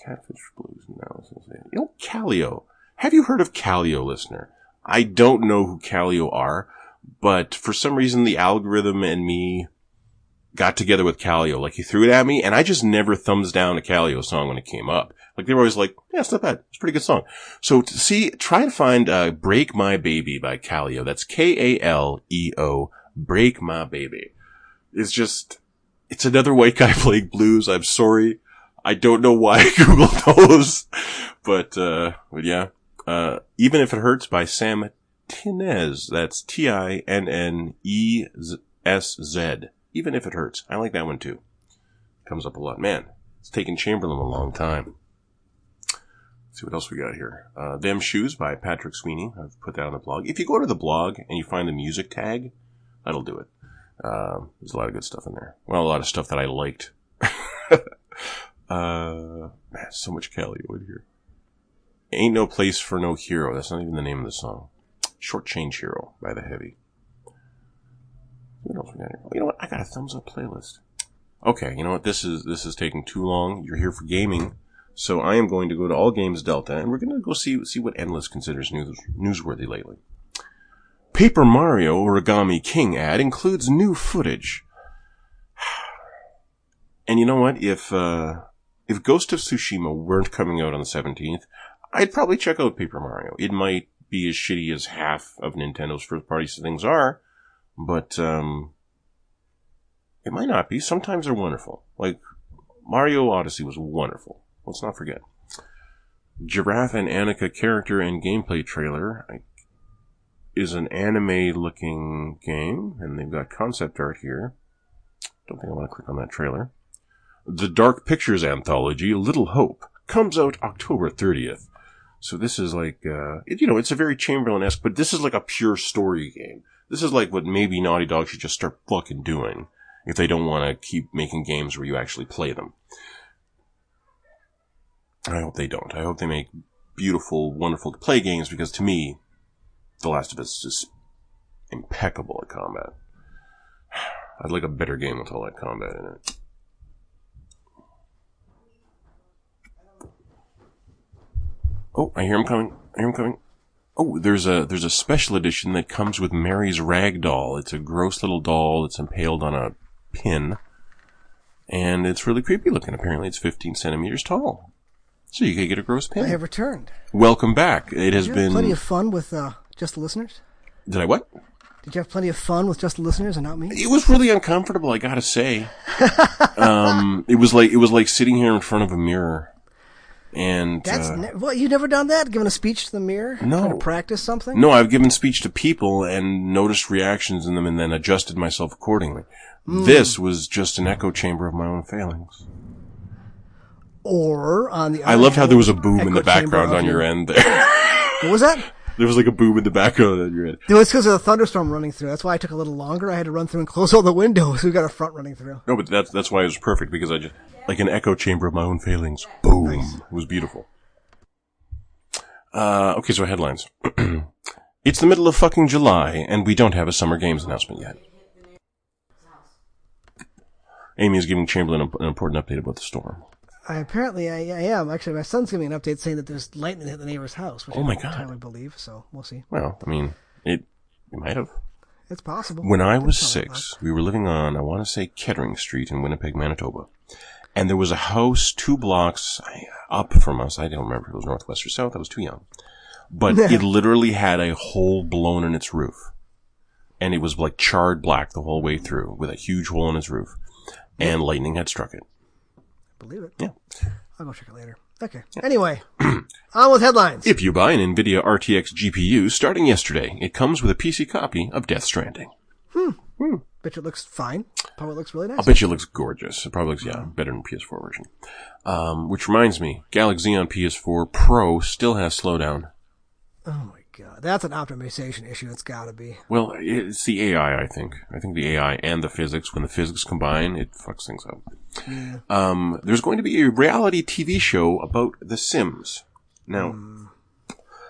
Catfish Blues analysis. You know, Calio. Have you heard of Calio, listener? I don't know who Calio are, but for some reason the algorithm and me got together with Calio. Like, he threw it at me, and I just never thumbs down a Calio song when it came up. Like, they were always like, yeah, it's not bad. It's a pretty good song. So, to see, try to find uh, Break My Baby by Calio. That's K A L E O, Break My Baby. It's just, it's another white guy playing blues. I'm sorry. I don't know why I googled those, but, uh, but yeah. Uh, Even If It Hurts by Sam Tinnez. That's T I N N E S Z. Even If It Hurts. I like that one too. Comes up a lot. Man, it's taken Chamberlain a long time. Let's see what else we got here. Uh, Them Shoes by Patrick Sweeney. I've put that on the blog. If you go to the blog and you find the music tag, that'll do it. Uh, there's a lot of good stuff in there. Well, a lot of stuff that I liked. Uh, man, so much Calio in here. Ain't No Place for No Hero. That's not even the name of the song. Short Change Hero by The Heavy. What else we got here? You know what? I got a thumbs up playlist. Okay, you know what? This is, this is taking too long. You're here for gaming. So I am going to go to All Games Delta and we're going to go see, see what Endless considers news, newsworthy lately. Paper Mario Origami King ad includes new footage. And you know what? If, uh, If Ghost of Tsushima weren't coming out on the seventeenth, I'd probably check out Paper Mario. It might be as shitty as half of Nintendo's first-party things are, but um it might not be. Sometimes they're wonderful. Like, Mario Odyssey was wonderful. Let's not forget. Giraffe and Annika character and gameplay trailer is an anime-looking game, and they've got concept art here. Don't think I want to click on that trailer. The Dark Pictures anthology, Little Hope, comes out October thirtieth. So this is like, uh, it, you know, it's a very Chamberlain-esque, but this is like a pure story game. This is like what maybe Naughty Dog should just start fucking doing if they don't want to keep making games where you actually play them. I hope they don't. I hope they make beautiful, wonderful-to-play games because, to me, The Last of Us is impeccable at combat. I'd like a better game with all that combat in it. Oh, I hear him coming. I hear him coming. Oh, there's a there's a special edition that comes with Mary's rag doll. It's a gross little doll that's impaled on a pin. And it's really creepy looking. Apparently it's fifteen centimeters tall. So you can get a gross pin. I have returned. Welcome back. It has been... Did you have plenty of fun with uh, Just the Listeners? Did I what? Did you have plenty of fun with Just the Listeners and not me? It was really uncomfortable, I gotta say. um, it was like it was like sitting here in front of a mirror. And that's uh, ne- well, you've never done that? Given a speech to the mirror? No. Trying to practice something? No, I've given speech to people and noticed reactions in them and then adjusted myself accordingly. Mm. This was just an echo chamber of my own failings. Or on the other I loved how there was a boom in the background on your end there. What was that? There was like a boom in the background that you're in. Dude, it's because of the thunderstorm running through. That's why I took a little longer. I had to run through and close all the windows. We got a front running through. No, but that's that's why it was perfect, because I just, like an echo chamber of my own failings. Boom. Nice. It was beautiful. Uh, okay, so headlines. It's the middle of fucking July, and we don't have a Summer Games announcement yet. Amy is giving Chamberlain an important update about the storm. I, apparently, I, I am. Actually, my son's giving me an update saying that there's lightning hit the neighbor's house, which oh my God. Time I believe, so we'll see. Well, I mean, it, it might have. It's possible. When I was six, we were living on, I want to say, Kettering Street in Winnipeg, Manitoba. And there was a house two blocks up from us. I don't remember if it was northwest or south. I was too young. But it literally had a hole blown in its roof. And it was like charred black the whole way through with a huge hole in its roof. And lightning had struck it. Believe it. Yeah. I'll go check it later. Okay. Yeah. Anyway, on with headlines. If you buy an NVIDIA R T X G P U starting yesterday, it comes with a P C copy of Death Stranding. Hmm. Hmm. Bet you it looks fine. Probably looks really nice. I'll bet you it looks gorgeous. It probably looks, yeah, better than P S four version. Um, which reminds me, Galaxy on P S four Pro still has slowdown. Oh my God. That's an optimization issue. It's gotta be. Well, it's the A I, I think. I think the A I and the physics, when the physics combine, it fucks things up. Yeah. Um, there's going to be a reality T V show about The Sims. Now, mm.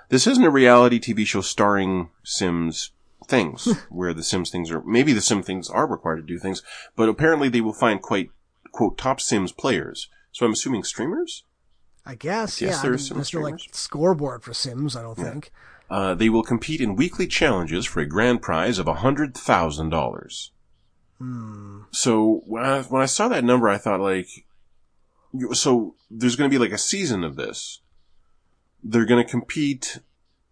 this isn't a reality T V show starring Sims things, where the Sims things are, maybe the Sim things are required to do things, but apparently they will find quite, quote, top Sims players. So I'm assuming streamers? I guess, yes, yeah. There I mean, Sim there's streamers. No, like, scoreboard for Sims, I don't yeah. think. Uh, they will compete in weekly challenges for a grand prize of one hundred thousand dollars. Hmm. So, when I, when I saw that number, I thought, like, so there's going to be, like, a season of this. They're going to compete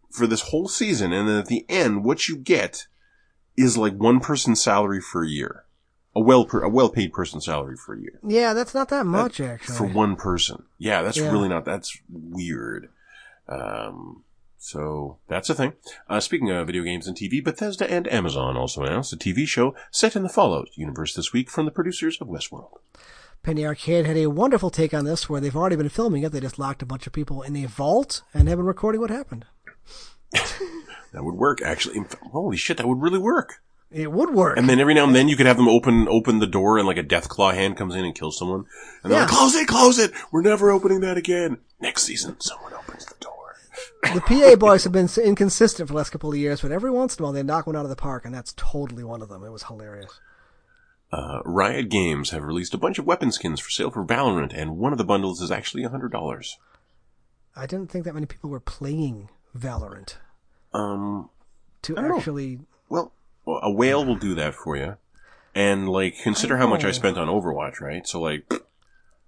for this whole season, and then at the end, what you get is like one person's salary for a year. A well per, a well-paid person's salary for a year. Yeah, that's not that much, that, actually. For one person. Yeah, that's yeah. really not, that's weird. Um, so, that's a thing. Uh, speaking of video games and T V, Bethesda and Amazon also announced a T V show set in the Fallout universe this week from the producers of Westworld. Penny Arcade had a wonderful take on this, where they've already been filming it. They just locked a bunch of people in a vault and have been recording what happened. That would work, actually. Holy shit, that would really work. It would work. And then every now and then you could have them open open the door and like a Deathclaw hand comes in and kills someone. And they're yeah. like, close it, close it. We're never opening that again. Next season, someone opens the door. The P A boys have been inconsistent for the last couple of years, but every once in a while they knock one out of the park, and that's totally one of them. It was hilarious. Uh, Riot Games have released a bunch of weapon skins for sale for Valorant, and one of the bundles is actually one hundred dollars. I didn't think that many people were playing Valorant. Um, to actually, well, well, a whale will do that for you, and like consider how much I spent on Overwatch, right? So like,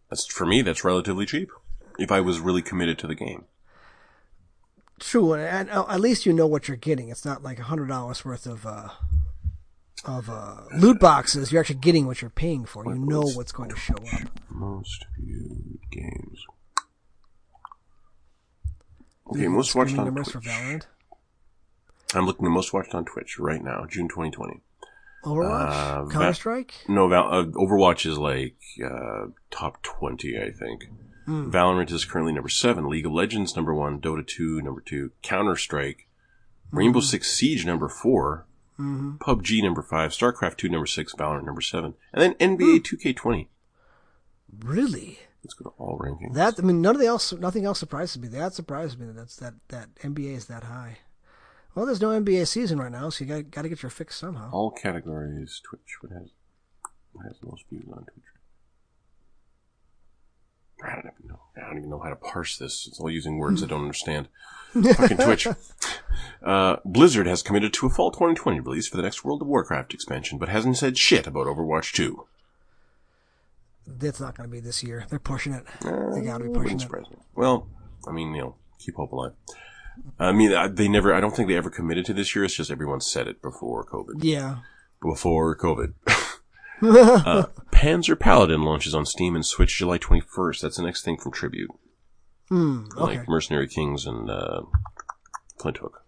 that's for me, that's relatively cheap if I was really committed to the game. True, and at least you know what you're getting. It's not like a hundred dollars worth of uh, of uh, loot boxes. You're actually getting what you're paying for. You know what's going to show up. Most viewed games. Okay, most watched on Twitch. I'm looking at most watched on Twitch right now, June twenty twenty. Overwatch? Uh, Counter-Strike? Va- no, Val- uh, Overwatch is like uh, top twenty, I think. Mm. Valorant is currently number seven. League of Legends, number one. Dota two, number two. Counter-Strike. Mm-hmm. Rainbow Six Siege, number four. Mm-hmm. P U B G, number five. StarCraft two, number six. Valorant, number seven. And then N B A mm. two K twenty. Really? Let's go to all rankings. That I mean, none of the else, nothing else surprises me. That surprises me that that's, that that N B A is that high. Well, there's no N B A season right now, so you got got to get your fix somehow. All categories, Twitch. What has what has the most views on Twitch? I don't even know. I don't even know how to parse this. It's all using words I don't understand. Fucking Twitch. Uh, Blizzard has committed to a fall twenty twenty release for the next World of Warcraft expansion, but hasn't said shit about Overwatch two. That's not going to be this year. They're pushing it. Uh, they got to be pushing it. Me. Well, I mean, you know, keep hope alive. I mean, they never, I don't think they ever committed to this year. It's just everyone said it before COVID. Yeah. Before COVID. uh, Panzer Paladin launches on Steam and Switch July twenty-first. That's the next thing from Tribute. Mm, okay. Like Mercenary Kings and uh, Flint Hook.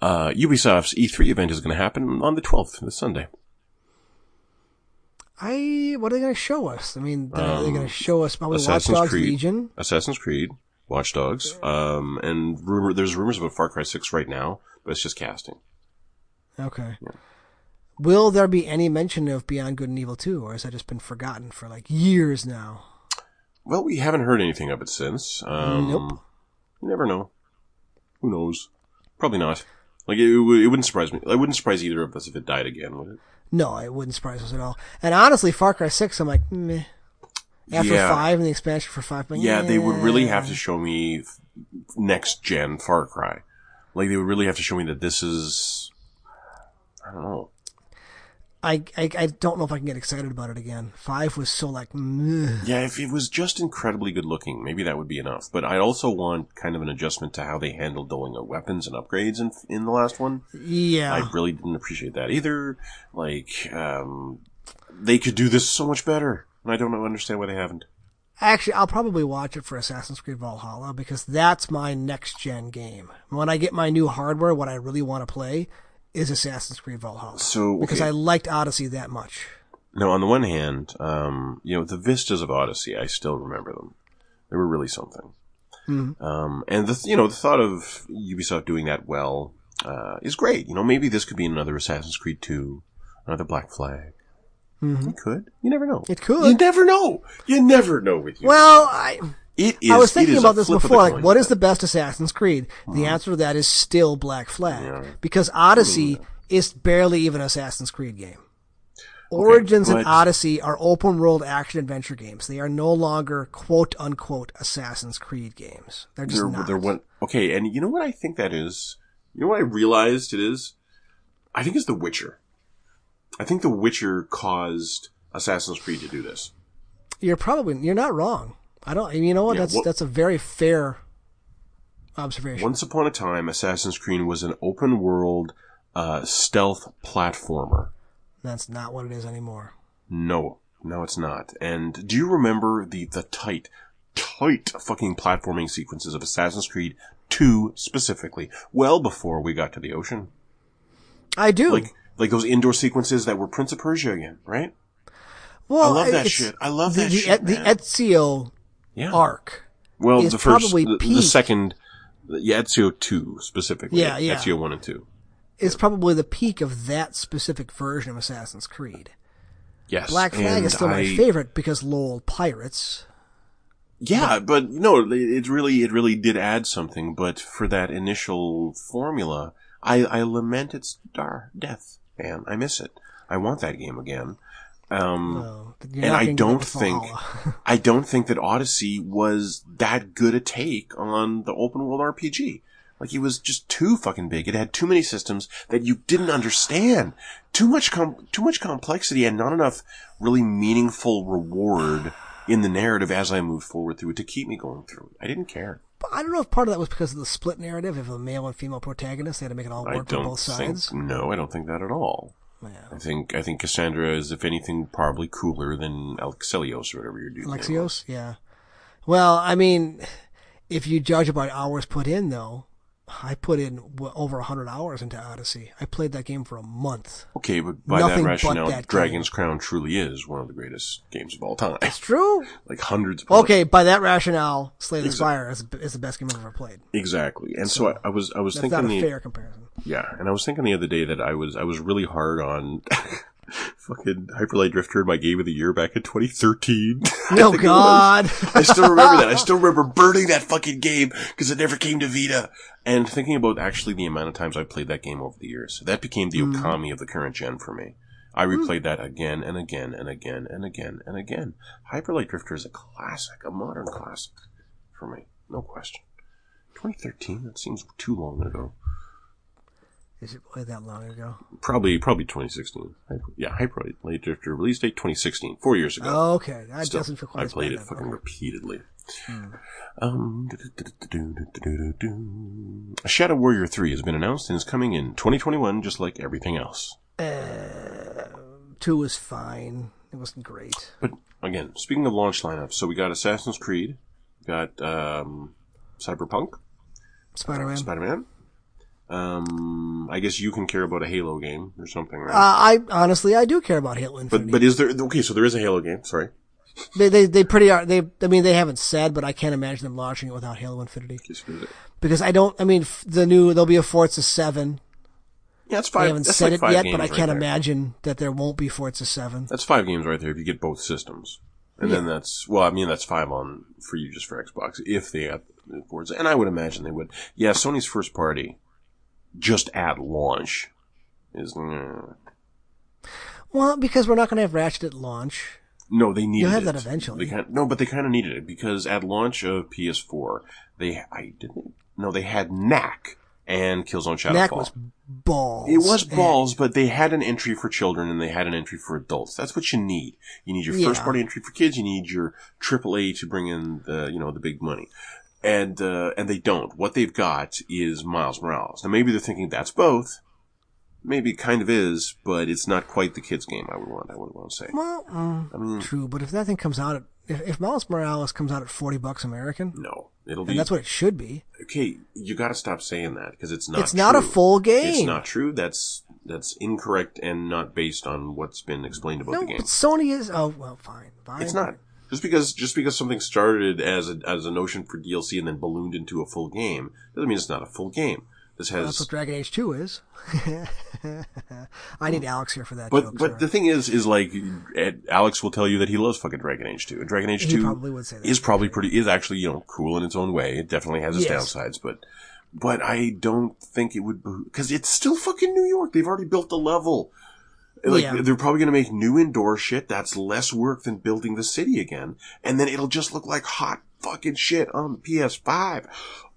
Uh, Ubisoft's E three event is going to happen on the twelfth, this Sunday. I, what are they going to show us? I mean, um, they're going to show us probably Watch Dogs Legion. Assassin's Creed. Watch Dogs. Um, and rumor, there's rumors about Far Cry six right now, but it's just casting. Okay. Yeah. Will there be any mention of Beyond Good and Evil two, or has that just been forgotten for like years now? Well, we haven't heard anything of it since. Um, nope. You never know. Who knows? Probably not. Like, it, it wouldn't surprise me. It wouldn't surprise either of us if it died again, would it? No, it wouldn't surprise us at all. And honestly, Far Cry six, I'm like, meh. After yeah. five and the expansion for five, like, yeah, yeah, they would really have to show me next gen Far Cry. Like, they would really have to show me that this is, I don't know. I, I, I don't know if I can get excited about it again. Five was so like, meh. Yeah, if it was just incredibly good looking, maybe that would be enough. But I also want kind of an adjustment to how they handled doling out weapons and upgrades in in the last one. Yeah, I really didn't appreciate that either. Like, um, they could do this so much better. And I don't understand why they haven't. Actually, I'll probably watch it for Assassin's Creed Valhalla because that's my next-gen game. When I get my new hardware, what I really want to play is Assassin's Creed Valhalla. So, okay. Because I liked Odyssey that much. Now, on the one hand, um, you know, the vistas of Odyssey, I still remember them. They were really something. Mm-hmm. Um, and, the you know, the thought of Ubisoft doing that well uh, is great. You know, maybe this could be another Assassin's Creed two, another Black Flag. Mm-hmm. It could. You never know. It could. You never know. You never know with you. Well, I it is, I was thinking about this before. Like, what is the best Assassin's Creed? Mm-hmm. The answer to that is still Black Flag. Yeah. Because Odyssey mm. is barely even an Assassin's Creed game. Origins okay, but... and Odyssey are open-world action-adventure games. They are no longer quote-unquote Assassin's Creed games. They're just they're, not. They're one... Okay, and you know what I think that is? You know what I realized it is? I think it's The Witcher. I think The Witcher caused Assassin's Creed to do this. You're probably you're not wrong. I don't. You know what? Yeah, that's well, that's a very fair observation. Once upon a time, Assassin's Creed was an open world uh, stealth platformer. That's not what it is anymore. No, no, it's not. And do you remember the the tight, tight fucking platforming sequences of Assassin's Creed two specifically? Well, before we got to the ocean. I do. Like, Like those indoor sequences that were Prince of Persia again, right? Well, I love that shit. I love that the, shit. The, man. the Ezio yeah. arc. Well, is the first, the, the second, yeah, Ezio two specifically. Yeah, yeah. Ezio one and two. It's probably the peak of that specific version of Assassin's Creed. Yes. Black Flag and is still I, my favorite because L O L pirates. Yeah, but, but no, it really, it really did add something. But for that initial formula, I, I lament its dar- death. Man, I miss it. I want that game again. Um, no, and I don't think, I don't think that Odyssey was that good a take on the open world R P G. Like, it was just too fucking big. It had too many systems that you didn't understand. Too much, com- too much complexity and not enough really meaningful reward in the narrative as I moved forward through it to keep me going through it. I didn't care. I don't know if part of that was because of the split narrative of a male and female protagonist. They had to make it all work on both sides. Think, no, I don't think that at all. Yeah. I think I think Cassandra is, if anything, probably cooler than Alexios or whatever you're doing. Alexios, yeah. Well, I mean, if you judge by hours put in, though, I put in over one hundred hours into Odyssey. I played that game for a month. Okay, but by Nothing that rationale, that Dragon's game. Crown truly is one of the greatest games of all time. That's true. Like hundreds of Okay, players. By that rationale, Slay the exactly. Spire is, is the best game I've ever played. Exactly. And so, so I, I was I was that's thinking... That's not a fair comparison. Yeah, and I was thinking the other day that I was I was really hard on fucking Hyper Light Drifter in my Game of the Year back in twenty thirteen. Oh, God. I still remember that. I still remember burning that fucking game because it never came to Vita. And thinking about actually the amount of times I played that game over the years. That became the mm. Okami of the current gen for me. I replayed mm. that again and again and again and again and again. Hyper Light Drifter is a classic, a modern classic for me. No question. twenty thirteen? That seems too long ago. Is it really that long ago? Probably, probably twenty sixteen. Yeah, Hyper Light Drifter release date twenty sixteen, four years ago. Oh, okay, that Still, doesn't feel quite. I played it fucking repeatedly. Hmm. Um, Shadow Warrior three has been announced and is coming in twenty twenty-one, just like everything else. Uh, two was fine. It wasn't great. But again, speaking of launch lineups, so we got Assassin's Creed, we got um, Cyberpunk, Spider-Man, uh, Spider-Man. Um, I guess you can care about a Halo game or something, right? Uh, I honestly, I do care about Halo Infinite. But but is there okay? So there is a Halo game. Sorry. They, they, they pretty are, they, I mean, they haven't said, but I can't imagine them launching it without Halo Infinity. Because I don't, I mean, the new, there'll be a Forza seven. Yeah, that's five. They haven't said like it yet, but I right can't there. imagine that there won't be Forza seven. That's five games right there if you get both systems. And yeah. then that's, well, I mean, that's five on, for you just for Xbox, if they got Forza. And I would imagine they would. Yeah, Sony's first party, just at launch, is, mm. Well, because we're not going to have Ratchet at launch. No, they needed it. You'll have it. that eventually. They kind of, no, but they kind of needed it, because at launch of P S four, they, I didn't, no, they had Knack and Killzone Shadowfall. Knack was balls. It was balls, and... but they had an entry for children and they had an entry for adults. That's what you need. You need your yeah. first party entry for kids, you need your triple A to bring in the, you know, the big money. And, uh, and they don't. What they've got is Miles Morales. Now maybe they're thinking that's both. Maybe it kind of is, but it's not quite the kids' game I would want. I would want to say. Well, uh, I mean, true, but if that thing comes out, at, if, if Miles Morales comes out at forty bucks American, no, it'll be. And that's what it should be. Okay, you got to stop saying that because it's not. It's true. Not a full game. It's not true. That's that's incorrect and not based on what's been explained about no, the game. But Sony is. Oh well, fine, fine. It's not just because just because something started as a, as a notion for D L C and then ballooned into a full game doesn't mean it's not a full game. This has... well, that's what Dragon Age two is. I need Alex here for that but, joke. But sorry. The thing is, is like, Alex will tell you that he loves fucking Dragon Age two. And Dragon Age two probably would say that. is probably pretty, is actually, you know, cool in its own way. It definitely has its yes. downsides, but, but I don't think it would, because it's still fucking New York. They've already built the level. Like, yeah. they're probably going to make new indoor shit that's less work than building the city again. And then it'll just look like hot fucking shit on the P S five.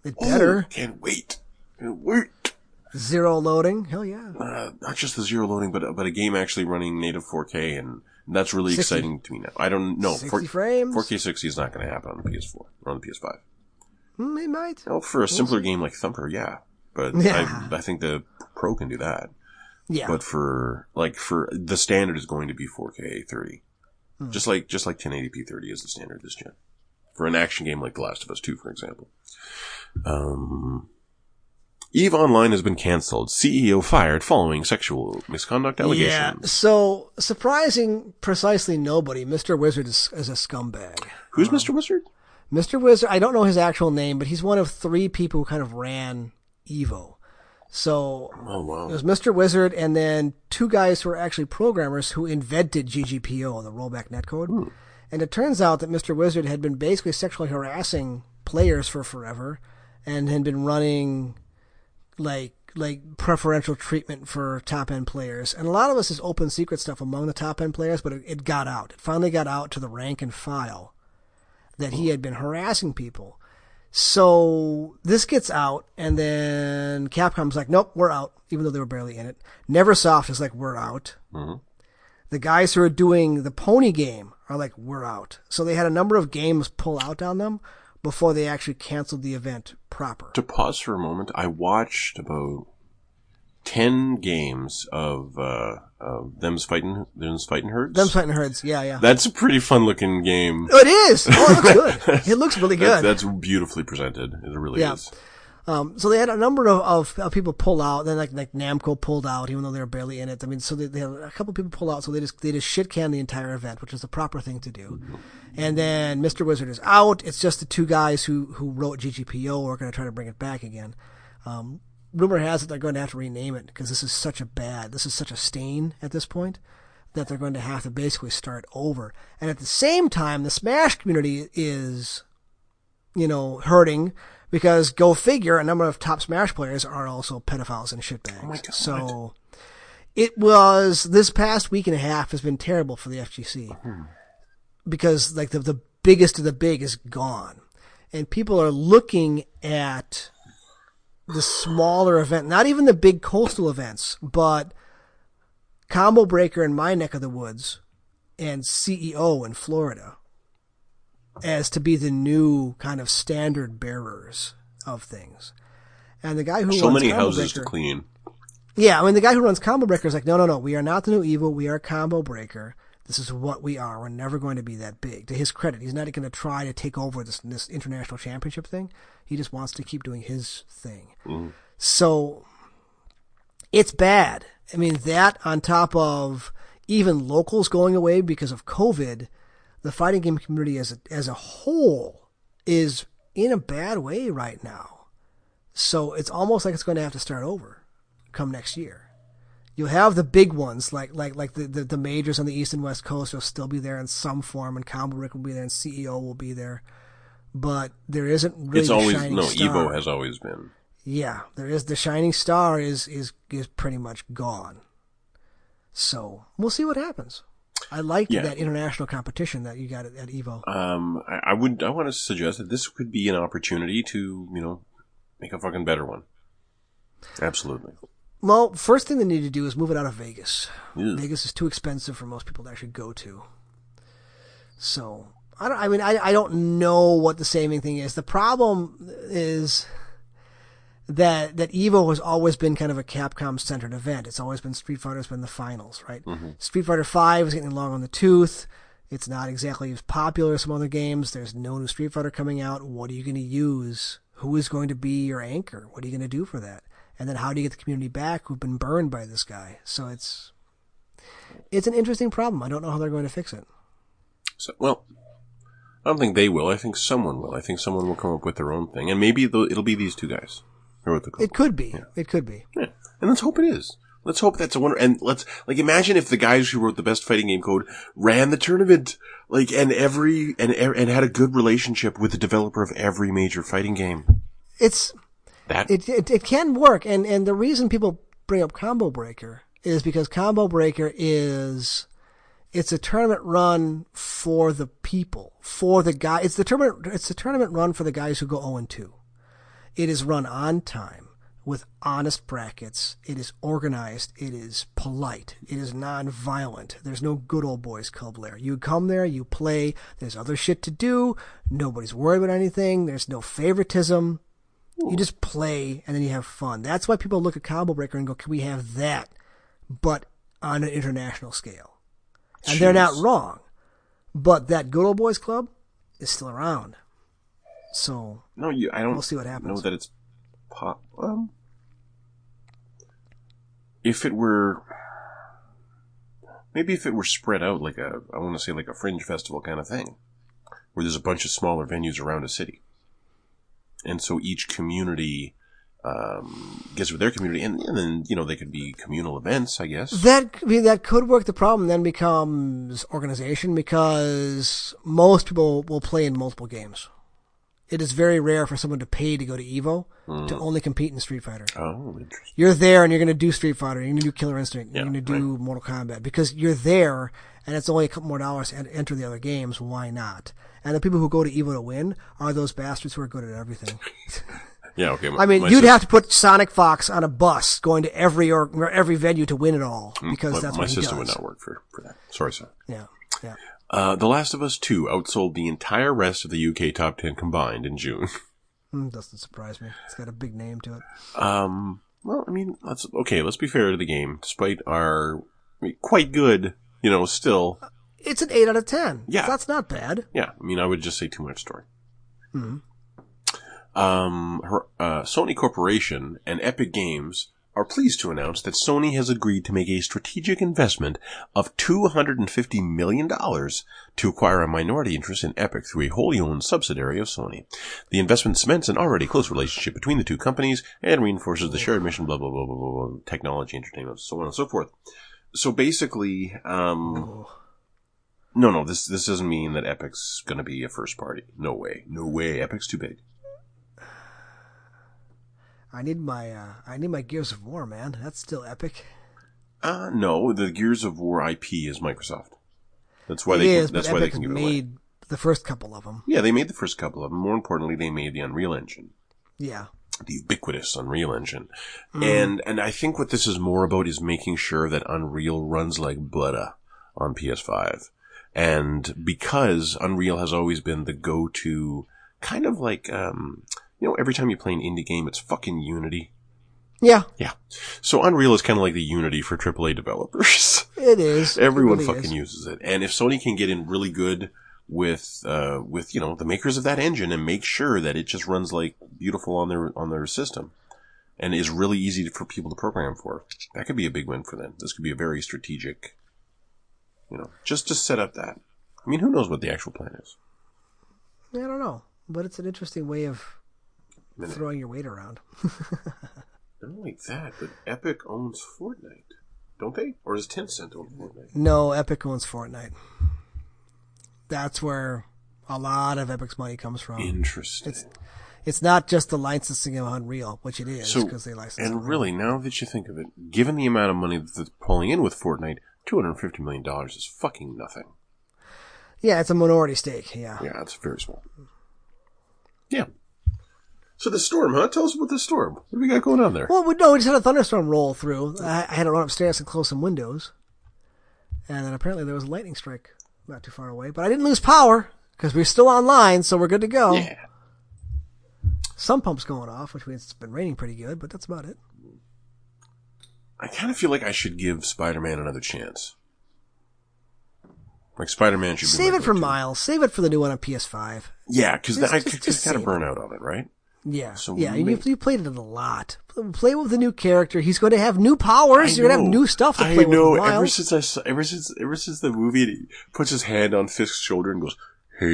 It better. Oh, can't wait. Wait. Zero loading, hell yeah! Uh, not just the zero loading, but but a game actually running native four K, and that's really sixty exciting to me now. I don't know. sixty four, frames. four K sixty is not going to happen on the P S four or on the P S five. Mm, it might. Well, for a simpler yes. game like Thumper, yeah, but yeah. I, I think the Pro can do that. Yeah. But for like for the standard is going to be four K thirty, mm. just like just like ten eighty p thirty is the standard this gen for an action game like The Last of Us two, for example. Um. EVE Online has been canceled. C E O fired following sexual misconduct allegations. Yeah, so surprising precisely nobody. Mister Wizard is, is a scumbag. Who's um, Mister Wizard? Mister Wizard, I don't know his actual name, but he's one of three people who kind of ran Evo. So oh, wow. it was Mister Wizard and then two guys who were actually programmers who invented G G P O, the rollback netcode. Hmm. And it turns out that Mister Wizard had been basically sexually harassing players for forever and had been running... like like preferential treatment for top-end players. And a lot of this is open secret stuff among the top-end players, but it, it got out. It finally got out to the rank and file that he had been harassing people. So this gets out, and then Capcom's like, nope, we're out, even though they were barely in it. Neversoft is like, we're out. Mm-hmm. The guys who are doing the pony game are like, we're out. So they had a number of games pull out on them before they actually canceled the event proper. To pause for a moment, I watched about ten games of uh, uh, Them's Fightin' Them's Fightin' Herds. Them's Fightin' Herds, yeah, yeah. That's a pretty fun-looking game. It is! Oh, it looks good. It looks really good. That's, that's beautifully presented. It really yeah. is. Um, so they had a number of, of, of people pull out. Then like, like Namco pulled out, even though they were barely in it. I mean, so they, they had a couple people pull out. So they just they just shit can the entire event, which is the proper thing to do. Mm-hmm. And then Mister Wizard is out. It's just the two guys who who wrote G G P O are going to try to bring it back again. Um, rumor has it they're going to have to rename it because this is such a bad, this is such a stain at this point that they're going to have to basically start over. And at the same time, the Smash community is, you know, hurting. Because, go figure, a number of top Smash players are also pedophiles and shitbags. Oh my God. So, it was, this past week and a half has been terrible for the F G C. Hmm. Because, like, the, the biggest of the big is gone. And people are looking at the smaller event, not even the big coastal events, but Combo Breaker in my neck of the woods and C E O in Florida, as to be the new kind of standard bearers of things. And the guy who so runs many Combo houses Breaker, to clean. Yeah, I mean, the guy who runs Combo Breaker is like, no, no, no, we are not the new evil, we are Combo Breaker. This is what we are. We're never going to be that big. To his credit, he's not going to try to take over this, this international championship thing. He just wants to keep doing his thing. Mm-hmm. So, it's bad. I mean, that on top of even locals going away because of COVID... the fighting game community as a, as a whole is in a bad way right now. So it's almost like it's going to have to start over come next year. You'll have the big ones, like like like the, the, the majors on the East and West Coast will still be there in some form, and Combo Rick will be there, and C E O will be there. But there isn't really it's always, a shining no, star. Evo has always been. Yeah, there is. The shining star is, is, is pretty much gone. So we'll see what happens. I like yeah. that international competition that you got at, at Evo. Um, I, I would. I want to suggest that this could be an opportunity to, you know, make a fucking better one. Absolutely. Well, first thing they need to do is move it out of Vegas. Yeah. Vegas is too expensive for most people to actually go to. So I don't. I mean, I, I don't know what the saving thing is. The problem is that that Evo has always been kind of a Capcom-centered event. It's always been Street Fighter's been the finals, right? Mm-hmm. Street Fighter five is getting long on the tooth. It's not exactly as popular as some other games. There's no new Street Fighter coming out. What are you going to use? Who is going to be your anchor? What are you going to do for that? And then how do you get the community back who've been burned by this guy? So it's it's an interesting problem. I don't know how they're going to fix it. So, well, I don't think they will. I think someone will. I think someone will come up with their own thing. And maybe it'll be these two guys. It could be. Yeah. It could be. Yeah. And let's hope it is. Let's hope that's a wonder. And let's, like, imagine if the guys who wrote the best fighting game code ran the tournament, like, and every, and, and had a good relationship with the developer of every major fighting game. It's, that, it, it, it can work. And, and the reason people bring up Combo Breaker is because Combo Breaker is, it's a tournament run for the people, for the guy. It's the tournament, it's the tournament run for the guys who go oh and two. It is run on time with honest brackets. It is organized. It is polite. It is non-violent. There's no good old boys club there. You come there, you play. There's other shit to do. Nobody's worried about anything. There's no favoritism. Ooh. You just play and then you have fun. That's why people look at Combo Breaker and go, "Can we have that?" But on an international scale. And Jeez. They're not wrong. But that good old boys club is still around. So no, you, I don't we'll see what happens. Know that it's pop. Um, if it were, maybe if it were spread out like a, I want to say like a fringe festival kind of thing, where there's a bunch of smaller venues around a city, and so each community um, gets with their community, and, and then you know they could be communal events, I guess. That I mean, that could work. The problem then becomes organization, because most people will play in multiple games. It is very rare for someone to pay to go to Evo mm. to only compete in Street Fighter. Oh, interesting. You're there and you're going to do Street Fighter. You're going to do Killer Instinct. You're yeah, going to do right. Mortal Kombat, because you're there and it's only a couple more dollars to enter the other games. Why not? And the people who go to Evo to win are those bastards who are good at everything. yeah, okay. My, I mean, you'd sister, have to put Sonic Fox on a bus going to every or, or every venue to win it all, because my, that's what he does. My system would not work for, for that. Sorry, sir. Yeah, yeah. Uh, The Last of Us two outsold the entire rest of the U K top ten combined in June. mm, doesn't surprise me. It's got a big name to it. Um, well, I mean, let's okay. Let's be fair to the game, despite our I mean, quite good, you know, still. Uh, it's an eight out of ten. Yeah, so that's not bad. Yeah, I mean, I would just say too much story. Hmm. Um, her, uh, Sony Corporation and Epic Games are pleased to announce that Sony has agreed to make a strategic investment of two hundred fifty million dollars to acquire a minority interest in Epic through a wholly owned subsidiary of Sony. The investment cements an already close relationship between the two companies and reinforces the shared mission, blah, blah, blah, blah, blah, blah, technology, entertainment, so on and so forth. So basically, um, no, no, this, this doesn't mean that Epic's going to be a first party. No way. No way. Epic's too big. I need my uh, I need my Gears of War, man. That's still Epic. Uh no, the Gears of War I P is Microsoft. That's why it they is, can, that's why Epic they can give it away. They made the first couple of them. Yeah, they made the first couple of them. More importantly, they made the Unreal Engine. Yeah. The ubiquitous Unreal Engine. Mm. And and I think what this is more about is making sure that Unreal runs like butter on P S five. And because Unreal has always been the go-to kind of like um you know, every time you play an indie game, it's fucking Unity. Yeah. Yeah. So Unreal is kind of like the Unity for triple A developers. It is. Everyone it really fucking is. uses it. And if Sony can get in really good with, uh, with, you know, the makers of that engine and make sure that it just runs like beautiful on their, on their system and is really easy for people to program for, that could be a big win for them. This could be a very strategic, you know, just to set up that. I mean, who knows what the actual plan is? Yeah, I don't know, but it's an interesting way of throwing your weight around. Not only that, but Epic owns Fortnite, don't they? Or is Tencent own Fortnite? No, Epic owns Fortnite. That's where a lot of Epic's money comes from. Interesting. It's, it's not just the licensing of Unreal, which it is, because so, they license. And Unreal. Really, now that you think of it, given the amount of money that they're pulling in with Fortnite, two hundred fifty million dollars is fucking nothing. Yeah, it's a minority stake, yeah. Yeah, it's very small. Yeah. So the storm, huh? Tell us about the storm. What do we got going on there? Well, no, we just had a thunderstorm roll through. I, I had to run upstairs and close some windows. And then apparently there was a lightning strike not too far away. But I didn't lose power, because we're still online, so we're good to go. Yeah. Some pumps going off, which means it's been raining pretty good, but that's about it. I kind of feel like I should give Spider-Man another chance. Like, Spider-Man should be... Save it for Miles. Save it for the new one on P S five. Yeah, because I just got a burnout of it, right? Yeah. So yeah, you, may... you played it a lot. Play with the new character. He's going to have new powers. You're going to have new stuff to play with Miles. I know. Ever since I saw, ever since, ever since the movie, he puts his hand on Fisk's shoulder and goes, hey,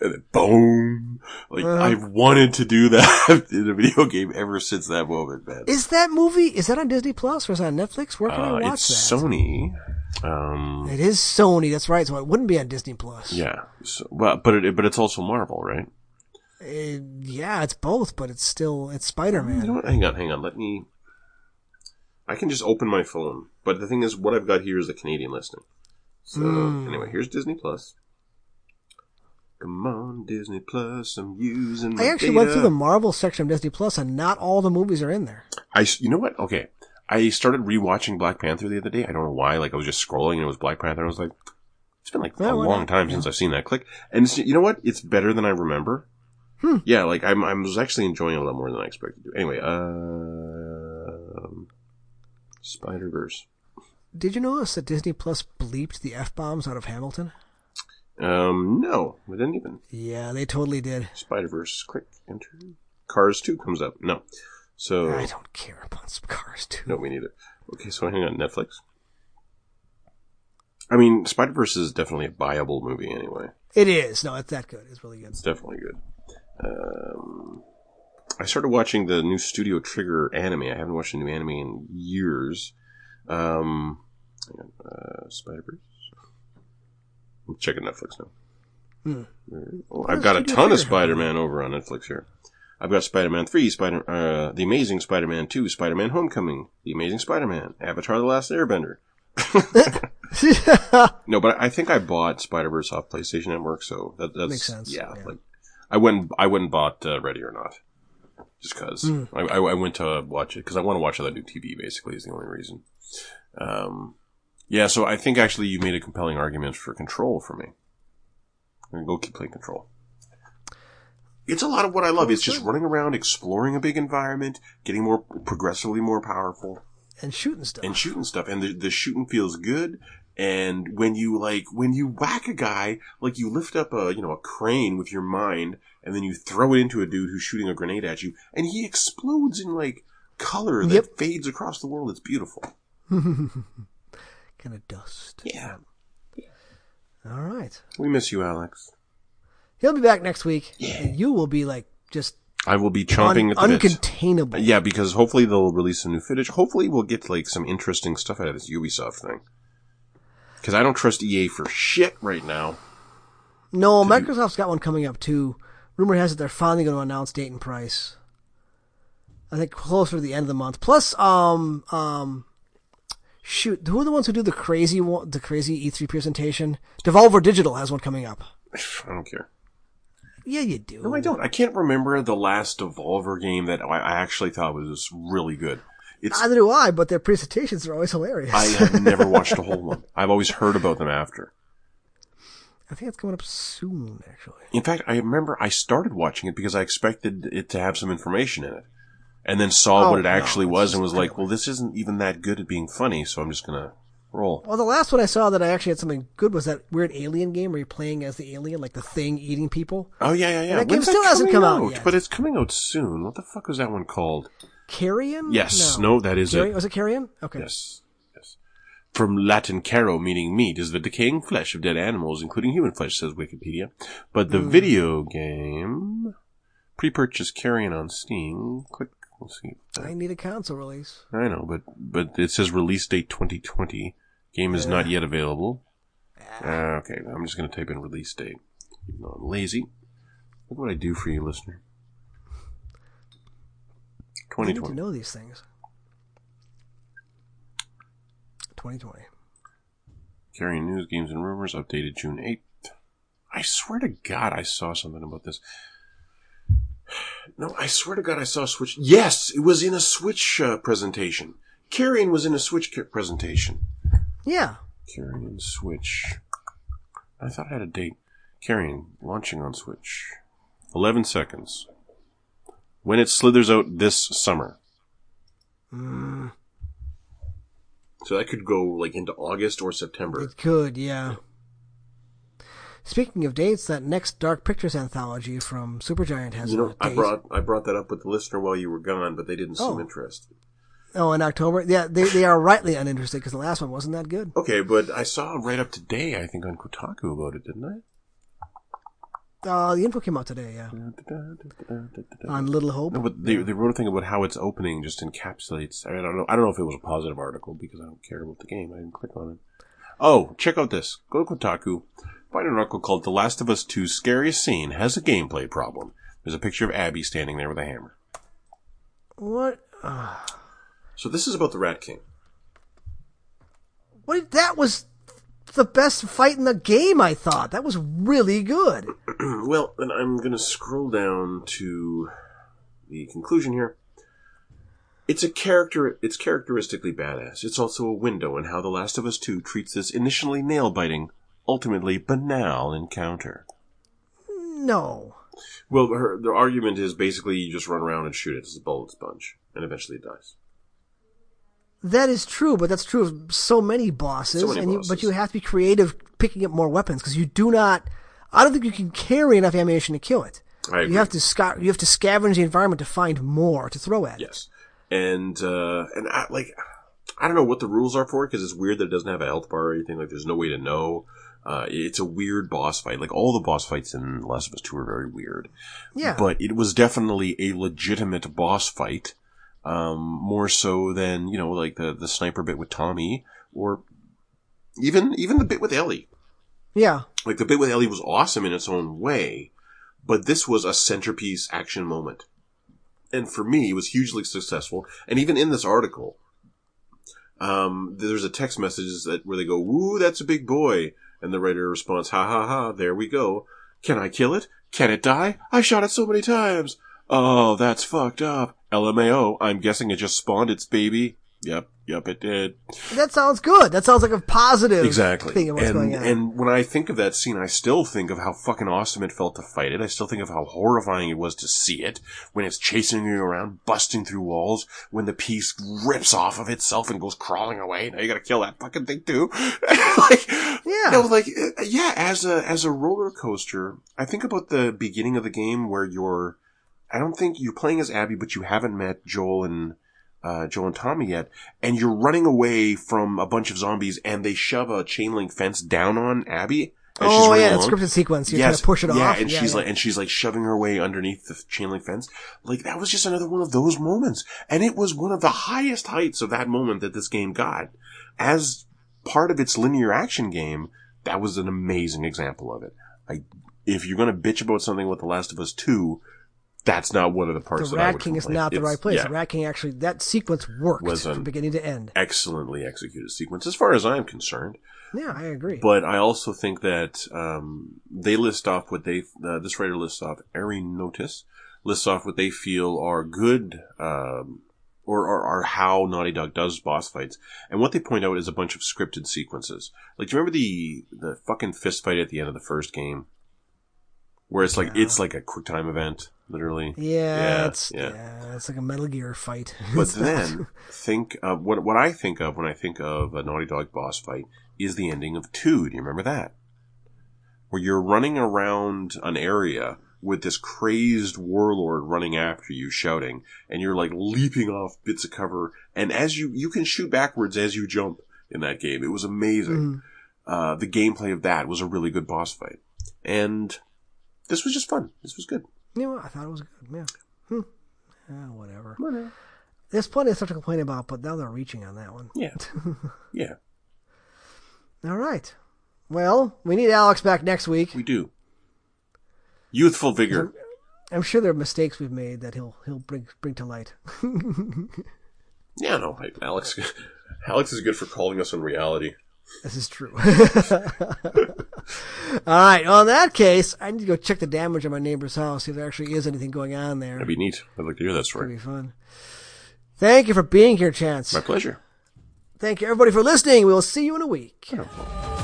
and then boom. Like, uh, I've wanted to do that in a video game ever since that moment, man. Is that movie, is that on Disney Plus or is that on Netflix? Where can uh, I watch that? It's Sony. Um, it is Sony, that's right, so it wouldn't be on Disney Plus. Yeah. So, well, but it, but it's also Marvel, right? It, yeah, it's both, but it's still, it's Spider-Man. You know what? Hang on, hang on, let me, I can just open my phone, but the thing is, what I've got here is the Canadian listing. So, mm. anyway, here's Disney Plus. Come on, Disney Plus, I'm using my I actually data. Went through the Marvel section of Disney Plus, and not all the movies are in there. I, you know what? Okay. I started rewatching Black Panther the other day. I don't know why. Like, I was just scrolling, and it was Black Panther, and I was like, it's been, like, yeah, a long not? time yeah. since I've seen that click. And it's, you know what? It's better than I remember. Hmm. Yeah, like, I'm, I was actually enjoying it a lot more than I expected to. Anyway, uh, Spider-Verse. Did you notice that Disney Plus bleeped the F-bombs out of Hamilton? Um, no. It didn't even. Yeah, they totally did. Spider-Verse. Click. Enter. Cars two comes up. No. So I don't care about some Cars two. No, we need it. Okay, so hang on, Netflix. I mean, Spider-Verse is definitely a viable movie anyway. It is. No, it's that good. It's really good. It's definitely good. Um, I started watching the new Studio Trigger anime. I haven't watched a new anime in years. Um, hang on, uh, Spider-Verse. I'm checking Netflix now. Hmm. Oh, I've got a ton of Spider-Man over on Netflix here. I've got Spider-Man three, Spider, uh, The Amazing Spider-Man two, Spider-Man Homecoming, The Amazing Spider-Man, Avatar The Last Airbender. No, but I think I bought Spider-Verse off PlayStation Network, so that, that's... Makes sense. Yeah, yeah. Like, I went I went and bought uh, Ready or Not, just because. Mm. I, I, I went to watch it, because I want to watch all that new T V, basically, is the only reason. Um, yeah, so I think, actually, you made a compelling argument for Control for me. I'm going to go keep playing Control. It's a lot of what I love. It's just running around, exploring a big environment, getting more progressively more powerful. And shooting stuff. And shooting stuff. And the, the shooting feels good. And when you, like, when you whack a guy, like, you lift up a, you know, a crane with your mind, and then you throw it into a dude who's shooting a grenade at you, and he explodes in, like, color that yep. fades across the world. It's beautiful. Kind of dust. Yeah. yeah. All right. We miss you, Alex. He'll be back next week, yeah. and you will be like just. I will be chomping un- at the uncontainable. Bits. Yeah, because hopefully they'll release some new footage. Hopefully we'll get like some interesting stuff out of this Ubisoft thing. Because I don't trust E A for shit right now. No, Did Microsoft's you- got one coming up too. Rumor has it they're finally going to announce date and price. I think closer to the end of the month. Plus, um, um, shoot, who are the ones who do the crazy one, the crazy E three presentation? Devolver Digital has one coming up. I don't care. Yeah, you do. No, I don't. I can't remember the last Devolver game that I actually thought was really good. It's, Neither do I, but their presentations are always hilarious. I have never watched a whole one. I've always heard about them after. I think it's coming up soon, actually. In fact, I remember I started watching it because I expected it to have some information in it. And then saw oh, what it no, actually was and was like, well, this isn't even that good at being funny, so I'm just going to... Roll. Well, the last one I saw that I actually had something good was that weird alien game where you're playing as the alien, like the thing eating people. Oh, yeah, yeah, yeah. And that When's game still that hasn't come out, out yet. But it's coming out soon. What the fuck was that one called? Carrion? Yes. No, no that is Carrion? it. Was it Carrion? Okay. Yes. Yes. from Latin caro, meaning meat, is the decaying flesh of dead animals, including human flesh, says Wikipedia. But the mm. video game, pre-purchase carrying on Steam, click, we'll see. I need a console release. I know, but but it says release date twenty twenty. Game is yeah. not yet available. Yeah. Uh, okay, I'm just going to type in release date. Even though I'm lazy. Look what I do for you, listener. twenty twenty. I need to know these things. twenty twenty. Carrying news, games, and rumors, updated June eighth. I swear to God I saw something about this. No, I swear to God I saw a Switch. Yes, it was in a Switch uh, presentation. Carrying was in a Switch presentation. Yeah. Carrying Switch. I thought I had a date. Carrying, launching on Switch. eleven seconds. When it slithers out this summer. Mm. So that could go like into August or September. It could, yeah. Speaking of dates, that next Dark Pictures anthology from Supergiant has. You know, a date. I brought I brought that up with the listener while you were gone, but they didn't oh. seem interested. Oh, in October, yeah, they they are rightly uninterested because the last one wasn't that good. Okay, but I saw right up today, I think, on Kotaku about it, didn't I? Uh, the info came out today, yeah. On Little Hope. No, but they they wrote a thing about how its opening just encapsulates. I mean, I don't know. I don't know if it was a positive article because I don't care about the game. I didn't click on it. Oh, check out this. Go to Kotaku. Find an article called The Last of Us two Scariest Scene Has a Gameplay Problem. There's a picture of Abby standing there with a hammer. What? Uh, so this is about the Rat King. What? That was the best fight in the game, I thought. That was really good. Well, and I'm going to scroll down to the conclusion here. It's a character. It's characteristically badass. It's also a window in how The Last of Us two treats this initially nail-biting, ultimately banal encounter. No. Well, her, the argument is basically you just run around and shoot it as a bullet sponge, and eventually it dies. That is true, but that's true of so many bosses. So many and bosses. You, but you have to be creative picking up more weapons, because you do not... I don't think you can carry enough ammunition to kill it. I agree. You have to sca- you have to scavenge the environment to find more to throw at yes. it. Yes. And, uh, and I, like, I don't know what the rules are for it, because it's weird that it doesn't have a health bar or anything. Like, there's no way to know... Uh, it's a weird boss fight. Like, all the boss fights in Last of Us two are very weird. Yeah. But it was definitely a legitimate boss fight, um, more so than, you know, like the, the sniper bit with Tommy, or even even the bit with Ellie. Yeah. Like, the bit with Ellie was awesome in its own way, but this was a centerpiece action moment. And for me, it was hugely successful. And even in this article, um, there's a text message that where they go, "Woo, that's a big boy." And the writer responds, "Ha ha ha, there we go. Can I kill it? Can it die? I shot it so many times. Oh, that's fucked up. L M A O, I'm guessing it just spawned its baby." Yep, yep, it did. That sounds good. That sounds like a positive exactly. thing of what's and, going on. And when I think of that scene, I still think of how fucking awesome it felt to fight it. I still think of how horrifying it was to see it when it's chasing you around, busting through walls, when the piece rips off of itself and goes crawling away. Now you gotta kill that fucking thing too. Like, yeah. No, like, yeah, as a, as a roller coaster, I think about the beginning of the game where you're, I don't think you're playing as Abby, but you haven't met Joel and, uh, Joel and Tommy yet, and you're running away from a bunch of zombies and they shove a chain link fence down on Abby. And oh, she's yeah, it's scripted sequence. You're yes. trying to push it yeah, off. And yeah, she's yeah. like, and she's like shoving her way underneath the chain link fence. Like, that was just another one of those moments. And it was one of the highest heights of that moment that this game got. As part of its linear action game, that was an amazing example of it. Like, if you're going to bitch about something with The Last of Us two, that's not one of the parts the that I would complain. The Rat King is not it's, the right place. Yeah. The Rat King actually, that sequence worked was from beginning to end. Excellently executed sequence, as far as I'm concerned. Yeah, I agree. But I also think that um, they list off what they, uh, this writer lists off, Erin Notice, lists off what they feel are good, um, Or, or, or how Naughty Dog does boss fights. And what they point out is a bunch of scripted sequences. Like, do you remember the, the fucking fist fight at the end of the first game? Where it's like, yeah. it's like a quick time event, literally. Yeah, yeah, it's, yeah. yeah it's like a Metal Gear fight. But then, think of, what, what I think of when I think of a Naughty Dog boss fight is the ending of two. Do you remember that? Where you're running around an area with this crazed warlord running after you, shouting, and you're like leaping off bits of cover, and as you, you can shoot backwards as you jump, in that game. It was amazing. Mm. Uh, the gameplay of that was a really good boss fight. And this was just fun. This was good. You know what? I thought it was good. Yeah. Hmm. Ah, whatever. Whatever. There's plenty of stuff to complain about, but now they're reaching on that one. Yeah. Yeah. All right. Well, we need Alex back next week. We do. Youthful vigor. I'm sure there are mistakes we've made that he'll he'll bring bring to light. Yeah, no, Alex. Alex is good for calling us on reality. This is true. All right. Well, in that case, I need to go check the damage on my neighbor's house, see if there actually is anything going on there. That'd be neat. I'd like to hear that story. That'd be fun. Thank you for being here, Chance. My pleasure. Thank you, everybody, for listening. We will see you in a week. Wonderful.